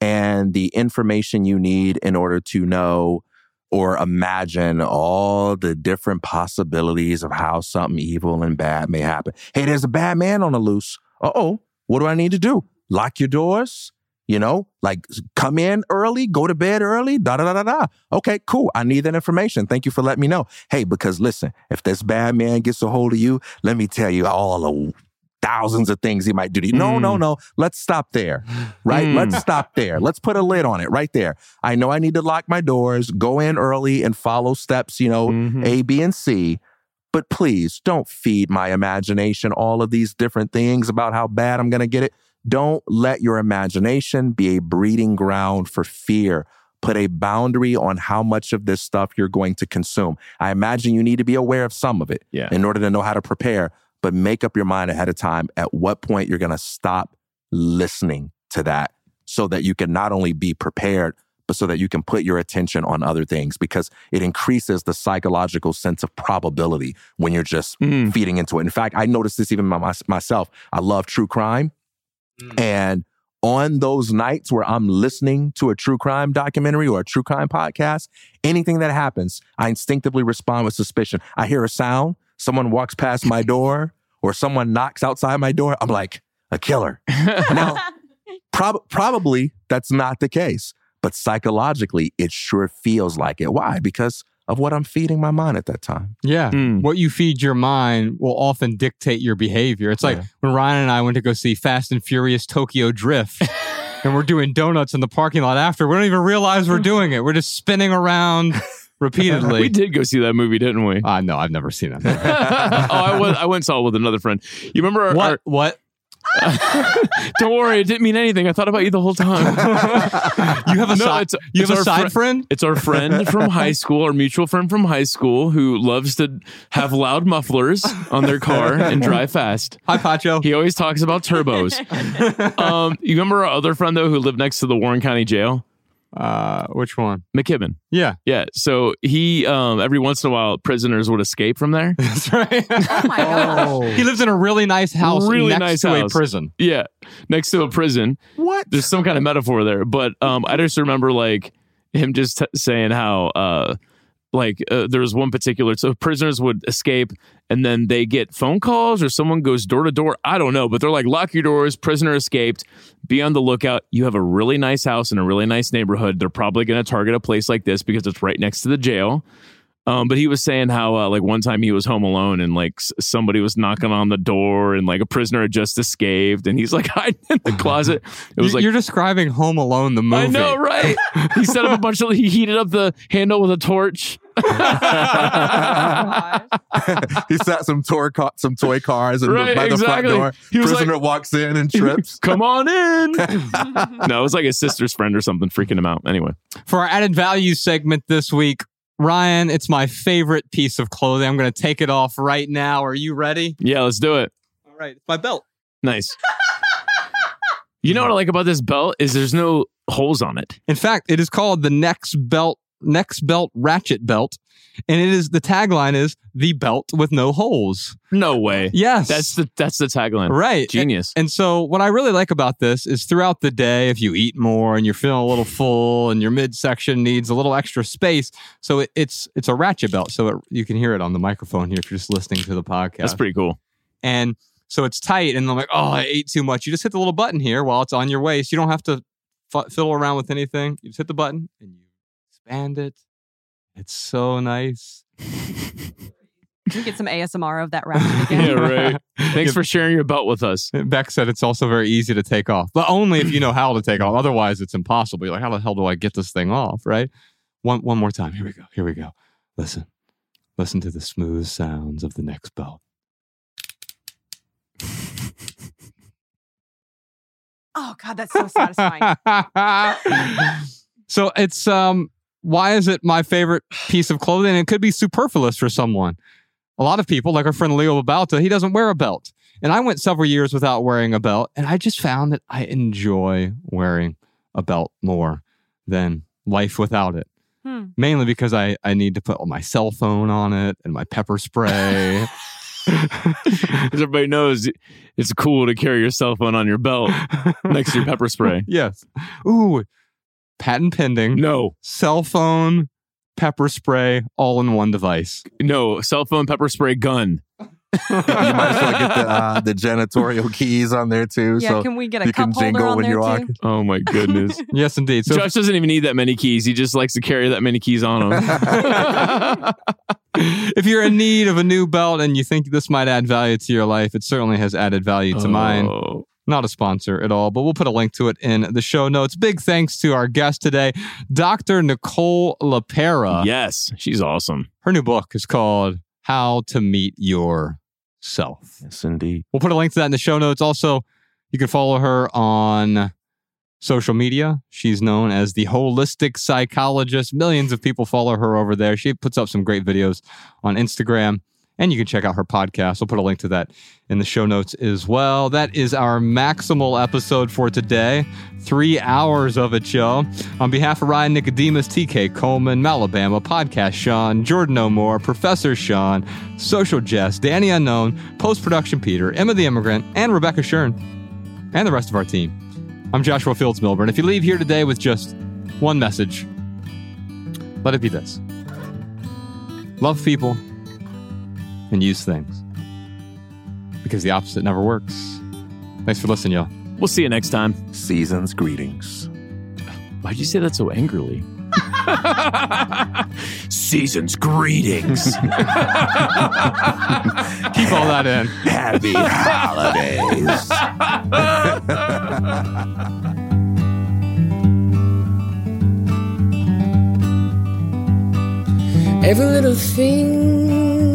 and the information you need in order to know or imagine all the different possibilities of how something evil and bad may happen. Hey, there's a bad man on the loose. Uh-oh, what do I need to do? Lock your doors, you know, like come in early, go to bed early, da-da-da-da-da. Okay, cool. I need that information. Thank you for letting me know. Hey, because listen, if this bad man gets a hold of you, let me tell you all the thousands of things he might do to you. No. Let's stop there, right? Let's stop there. Let's put a lid on it right there. I know I need to lock my doors, go in early and follow steps, you know, A, B, and C. But please don't feed my imagination all of these different things about how bad I'm going to get it. Don't let your imagination be a breeding ground for fear. Put a boundary on how much of this stuff you're going to consume. I imagine you need to be aware of some of it in order to know how to prepare. But make up your mind ahead of time at what point you're going to stop listening to that so that you can not only be prepared, but so that you can put your attention on other things, because it increases the psychological sense of probability when you're just feeding into it. In fact, I noticed this even myself. I love true crime. And on those nights where I'm listening to a true crime documentary or a true crime podcast, anything that happens, I instinctively respond with suspicion. I hear a sound. Someone walks past my door or someone knocks outside my door, I'm like, a killer. Now, probably that's not the case, but psychologically, it sure feels like it. Why? Because of what I'm feeding my mind at that time. Yeah. What you feed your mind will often dictate your behavior. It's like when Ryan and I went to go see Fast and Furious Tokyo Drift and we're doing donuts in the parking lot after. We don't even realize we're doing it. We're just spinning around repeatedly. We did go see that movie, didn't we? No, I've never seen that movie. I went and saw it with another friend. You remember what? Don't worry, it didn't mean anything. I thought about you the whole time. You have a side friend? It's our friend from high school, our mutual friend from high school, who loves to have loud mufflers on their car and drive fast. Hi, Pacho. He always talks about turbos. You remember our other friend, though, who lived next to the Warren County Jail? Which one? McKibben. Yeah. So he, every once in a while, prisoners would escape from there. That's right. Oh my gosh. He lives in a really nice house next to a prison. Yeah, next to a prison. What? There's some kind of metaphor there. But I just remember like him just saying how there was one particular, so prisoners would escape and then they get phone calls or someone goes door to door. I don't know, but they're like, lock your doors, prisoner escaped, be on the lookout. You have a really nice house in a really nice neighborhood. They're probably going to target a place like this because it's right next to the jail. But he was saying how one time he was home alone and like somebody was knocking on the door and like a prisoner had just escaped and he's like hiding in the closet. It was you're describing Home Alone the movie. I know, right? He set up he heated up the handle with a torch. He set some toy cars and by the front door. Prisoner walks in and trips. Come on in. No, it was like his sister's friend or something freaking him out. Anyway, for our added value segment this week, Ryan, it's my favorite piece of clothing. I'm going to take it off right now. Are you ready? Yeah, let's do it. All right. It's my belt. Nice. You know what I like about this belt is there's no holes on it. In fact, it is called the Next Belt Ratchet Belt. And the tagline is the belt with no holes. No way. Yes. That's the tagline. Right. Genius. And so what I really like about this is throughout the day, if you eat more and you're feeling a little full and your midsection needs a little extra space. So it's a ratchet belt. So you can hear it on the microphone here if you're just listening to the podcast. That's pretty cool. And so it's tight and I'm like, oh, I ate too much. You just hit the little button here while it's on your waist. You don't have to fiddle around with anything. You just hit the button and you expand it. It's so nice. We get some ASMR of that ratchet again. Yeah, right. Thanks for sharing your belt with us. Beck said it's also very easy to take off, but only if you know how to take off. Otherwise, it's impossible. You're like, how the hell do I get this thing off, right? One more time. Here we go. Listen to the smooth sounds of the next belt. Oh, God, that's so satisfying. So it's... Why is it my favorite piece of clothing? It could be superfluous for someone. a lot of people, like our friend Leo Balta, he doesn't wear a belt. And I went several years without wearing a belt, and I just found that I enjoy wearing a belt more than life without it. Mainly because I need to put my cell phone on it and my pepper spray. Everybody knows it's cool to carry your cell phone on your belt next to your pepper spray. Yes. Ooh, patent pending. No. Cell phone, pepper spray, all in one device. No, cell phone, pepper spray, gun. You might as well get the janitorial keys on there too. Yeah, so can we get a cup holder on there too? Oh my goodness. Yes, indeed. So Josh doesn't even need that many keys. He just likes to carry that many keys on him. If you're in need of a new belt and you think this might add value to your life, it certainly has added value to mine. Not a sponsor at all, but we'll put a link to it in the show notes. Big thanks to our guest today, Dr. Nicole LePera. Yes, she's awesome. Her new book is called How to Meet Yourself. Yes, indeed. We'll put a link to that in the show notes. Also, you can follow her on social media. She's known as the holistic psychologist. Millions of people follow her over there. She puts up some great videos on Instagram, and you can check out her podcast. We'll put a link to that in the show notes as well. That is our Maximal episode for today. 3 hours of it, y'all. On behalf of Ryan Nicodemus, TK Coleman, Matt Labama, Podcast Sean, Jordan O'More, Professor Sean, Social Jess, Danny Unknown, Post-Production Peter, Emma the Immigrant, and Rebecca Shern, and the rest of our team, I'm Joshua Fields Milburn. If you leave here today with just one message, let it be this. Love people and use things. Because the opposite never works. Thanks for listening, y'all. We'll see you next time. Season's greetings. Why'd you say that so angrily? Season's greetings. Keep all that in. Happy holidays. Every little thing